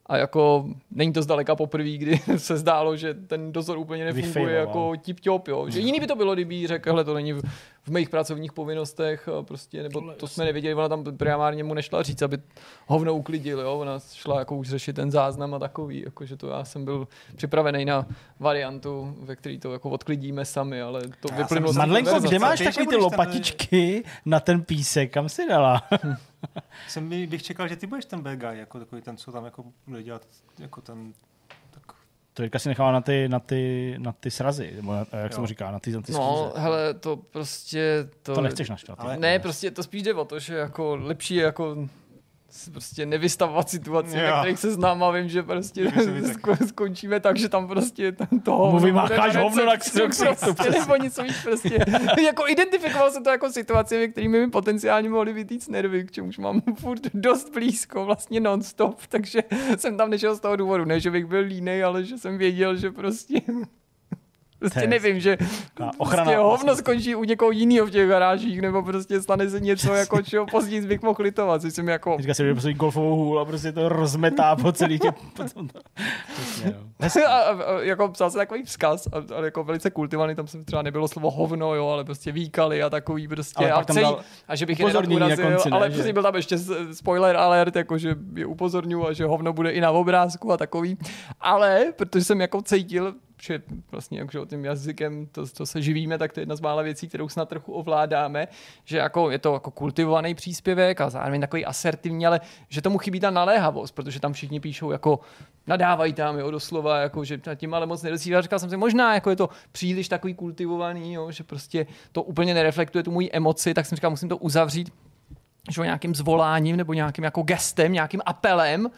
A jako není to zdaleka poprvé, kdy se zdálo, že ten dozor úplně nefunguje Vyfejloval. Jako tip-top, jo. Že jiný by to bylo, kdyby řekl, hele, to není v, v mých pracovních povinnostech, prostě, nebo to jsme nevěděli, ona tam primárně mu nešla říct, aby hovno uklidil, jo. Ona šla jako už řešit ten záznam a takový, jakože to já jsem byl připravený na variantu, ve který to jako odklidíme sami, ale to vyplynulo. Madlenko, kde máš takový ty lopatičky tady... na ten písek, kam si dala? Jsem bych čekal, že ty budeš ten bad guy, jako takový ten, co tam jako bude dělat, jako ten... Tak... To Jirka si nechala na ty, na ty, na ty srazy, nebo na, jak jsem říká, na ty, na ty no, schůze. No, hele, to prostě... To, to nechceš naštělat. Ale... Ne, prostě to spíš jde o to, že jako lepší je jako... prostě nevystavovat situaci, ve kterých se znám a vím, že prostě sko- skončíme tak, že tam prostě toho... Mluví mácháš hovno na ksitu. Nebo něco víc prostě. Jako identifikoval jsem to jako situaci, kterými mi potenciálně mohly vytýct nervy, k čemuž mám furt dost blízko, vlastně non-stop, takže jsem tam nešel z toho důvodu. Ne, že bych byl línej, ale že jsem věděl, že prostě... Prostě nevím, že prostě hovno skončí u někoho jiného v těch garážích, nebo prostě stane se něco, jako čeho později bych mohl litovat, což jsem jako... Říká si, že prostě golfovou hůl a prostě to rozmetá po celý tě... a, a, jako psal se takový vzkaz, a, a jako velice kultivovaný, tam se třeba nebylo slovo hovno, jo, ale prostě výkaly a takový prostě... A, celý, a že bych je nerad urazil, konci, ne, ale že... prostě byl tam ještě spoiler alert, jako že je upozorňuji a že hovno bude i na obrázku a takový. Ale, protože jsem jako cítil, že vlastně jako tím jazykem to, to se živíme, tak to je jedna z mála věcí, kterou snad trochu ovládáme, že jako je to jako kultivovaný příspěvek a zároveň takový asertivní, ale že tomu chybí ta naléhavost, protože tam všichni píšou jako nadávají tam, jo, doslova, jako, že tím ale moc nedocílá. Říkal jsem si, možná jako je to příliš takový kultivovaný, jo, že prostě to úplně nereflektuje tu moji emoci, tak jsem říkal, musím to uzavřít že nějakým zvoláním nebo nějakým jako gestem, nějakým apelem.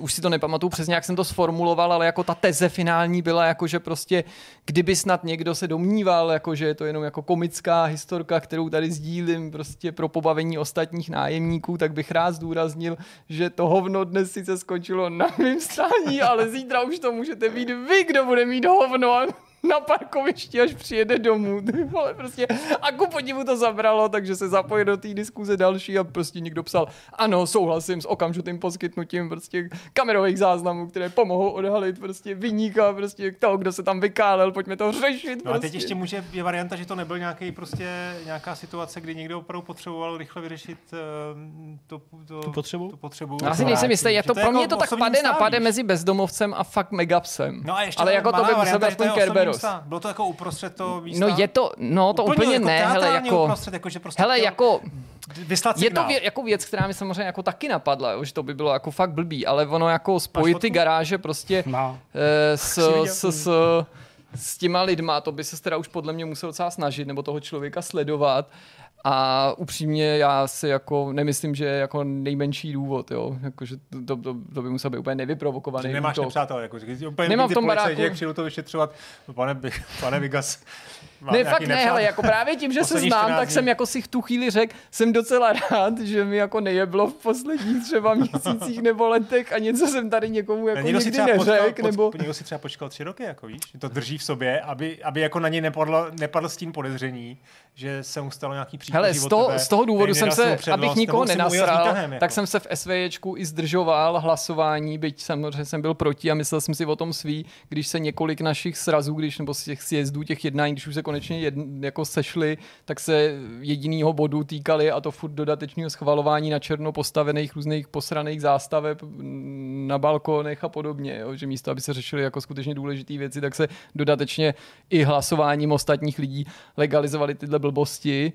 Už si to nepamatuju přesně, jak jsem to sformuloval, ale jako ta teze finální byla, jako že prostě, kdyby snad někdo se domníval, jako že je to jenom jako komická historka, kterou tady sdílím prostě pro pobavení ostatních nájemníků, tak bych rád zdůraznil, že to hovno dnes sice skončilo na mým stání, ale zítra už to můžete být vy, kdo bude mít hovno na parkovišti, až přijede domů. Ale prostě, a ku podivu to zabralo, takže se zapojil do té diskuze další a prostě někdo psal, ano, souhlasím s okamžitým poskytnutím prostě kamerových záznamů, které pomohou odhalit prostě viníka, prostě toho, kdo se tam vykálel, pojďme to řešit. Prostě. No a teď ještě může, je varianta, že to nebyl nějaký prostě nějaká situace, kdy někdo opravdu potřeboval rychle vyřešit uh, to, to, tu potřebu. Tu potřebu. Já si nejsem jistý, já to, to pro mě jako to tak pade na pade mezi bezdomovcem a fakt megapsem. No a ještě ale jako to by musel bylo to jako uprostřed toho místa? No je to, no to úplně, úplně jako ne, hele, jako, jako, že prostě hele, jako, je to vě, jako věc, která mi samozřejmě jako taky napadla, jo, že to by bylo jako fakt blbý, ale ono jako spojit ty garáže prostě no. eh, s, s, s, s těma lidma, to by se teda už podle mě musel docela snažit, nebo toho člověka sledovat. A upřímně já si jako nemyslím, že je jako nejmenší důvod, jo, jakože to, to, to by musel být úplně nevyprovokovaný. Že nemáš nepřátel, jako že úplně nemám v tom baráku. Jak přijdu to vyšetřovat, pane, pane Vigas. Ne, fakt ne, hele, jako právě tím, že se znám, tak dní. Jsem jako si v tu chvíli řekl, jsem docela rád, že mi jako nejeblo v posledních třeba měsících nebo letech a něco jsem tady někomu jako někdy neřekl. Nebo... Někdo si třeba počkal tři roky, jako víš, to drží v sobě, aby, aby jako na něj nepadlo, nepadl stín podezření, že se mu stalo nějaký příklad. Hele, z toho, z toho důvodu jsem se, abych nikoho nenasral, výtahem, jako. Tak jsem se v SVJčku i zdržoval hlasování, byť samozřejmě jsem byl proti a myslel jsem si o tom svý, když se několik našich srazů, když nebo z těch sjezdů, těch jednání, když už se konečně jedn, jako sešli, tak se jedinýho bodu týkali a to furt dodatečného schvalování na černo postavených různých posraných zástaveb na balkonech a podobně, jo? Že místo, aby se řešili jako skutečně důležité věci, tak se dodatečně i hlasováním ostatních lidí legalizovali tyhle blbosti.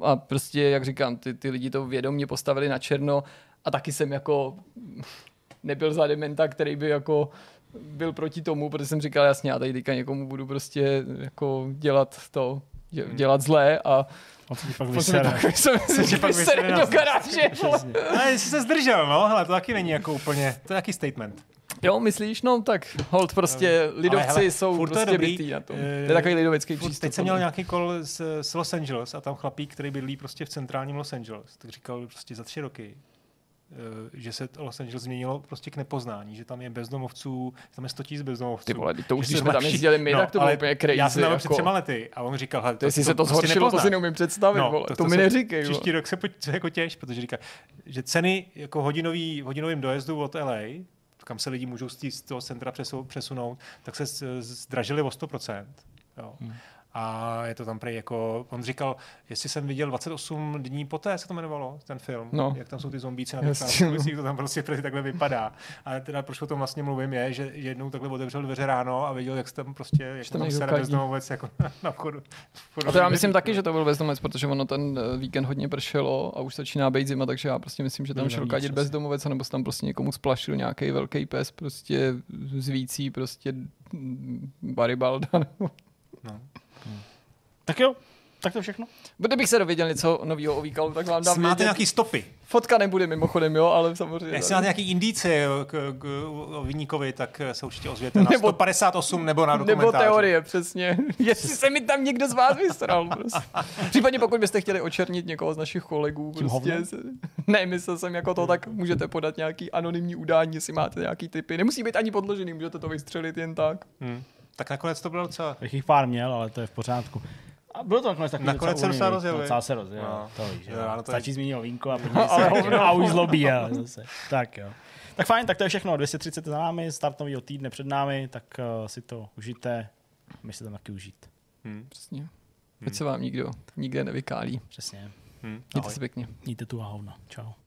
A prostě, jak říkám, ty, ty lidi to vědomě postavili na černo a taky jsem jako nebyl za dementa, který by jako byl proti tomu, protože jsem říkal jasně, já tady teďka někomu budu prostě jako dělat to dělat zlé a on se ti pak vysere. On se pak vysere do garáže. Ale jsi se zdržel, no, hele, to taky není jako úplně, to je taky statement. Jo, myslíš, no tak hold prostě lidovci hele, jsou prostě bytí na tom. To je takový lidovecký přístup. Teď jsem měl nějaký call z, z Los Angeles a tam chlapík, který bydlí prostě v centrálním Los Angeles, tak říkal prostě za tři roky, že se Los Angeles změnilo prostě k nepoznání, že tam je bezdomovců, tam je sto tisíc bezdomovců. Ty vole, to už jsme tam jezdili my, no, tak to bylo úplně crazy. Já jsem tam jako... před třema lety a on říkal, hele, to, to, to, se to prostě zhoršilo, nepozná. To si neumím představit, no, vole, to, to, to mi neříkej. Příští rok se pojď jako těž, protože říká, že ceny jako hodinový, hodinovým dojezdu od L A, kam se lidi můžou z toho centra přesunout, tak se zdražily o sto procent. Jo. Hmm. A je to tam prej jako, on říkal, jestli jsem viděl dvacet osm dní poté, se to jmenovalo, ten film, no. Jak tam jsou ty zombíci na většinou, to tam prostě takhle vypadá. A teda proč o tom vlastně mluvím je, že jednou takhle otevřel dveře ráno a viděl, jak se tam prostě, jak tam se bezdomovec jako na vchodu. A to já myslím taky, že to byl bezdomovec, protože ono ten víkend hodně pršelo a už začíná být zima, takže já prostě myslím, že tam šel kadit bezdomovec, anebo se tam prostě někomu splašil nějaký velký pes, prostě zvící, prostě Baribalda. No. Hmm. Tak jo, tak to všechno. Kdybych se dověděl něco nového o Víkalu, tak vám dám. Máte nějaký stopy? Fotka nebude mimochodem, jo, ale samozřejmě. Jestli máte nějaký indicie o Viníkovi, tak se určitě ozvěte na nebo, sto padesát osm nebo na dokumentáři. Nebo teorie, přesně. Jestli se mi tam někdo z vás vysral. Prostě. Případně pokud byste chtěli očernit někoho z našich kolegů, prostě, ne, myslel jsem jako to, tak můžete podat nějaký anonymní udání, jestli máte nějaký tipy. Nemusí být ani podložený, můžete to vystřelit jen tak. Hmm. Tak nakonec to bylo docela... Bych jich pár měl, ale to je v pořádku. A bylo to nakonec takový nakonec docela umělý. Nakonec se rozjel. se rozjel, no. To víš. No, stačí je... zmínil vínko a podívej se. No, a už zlobí. Zase. Tak jo. Tak fajn, tak to je všechno. dvě stě třicet za námi, start novýho týdne před námi, tak uh, si to užijte. My se tam taky užít. Hmm. Přesně. Hmm. Ať se vám nikdo nikde nevykálí. Přesně. Hmm. Mějte se pěkně. Mějte tu a hovna. Čau.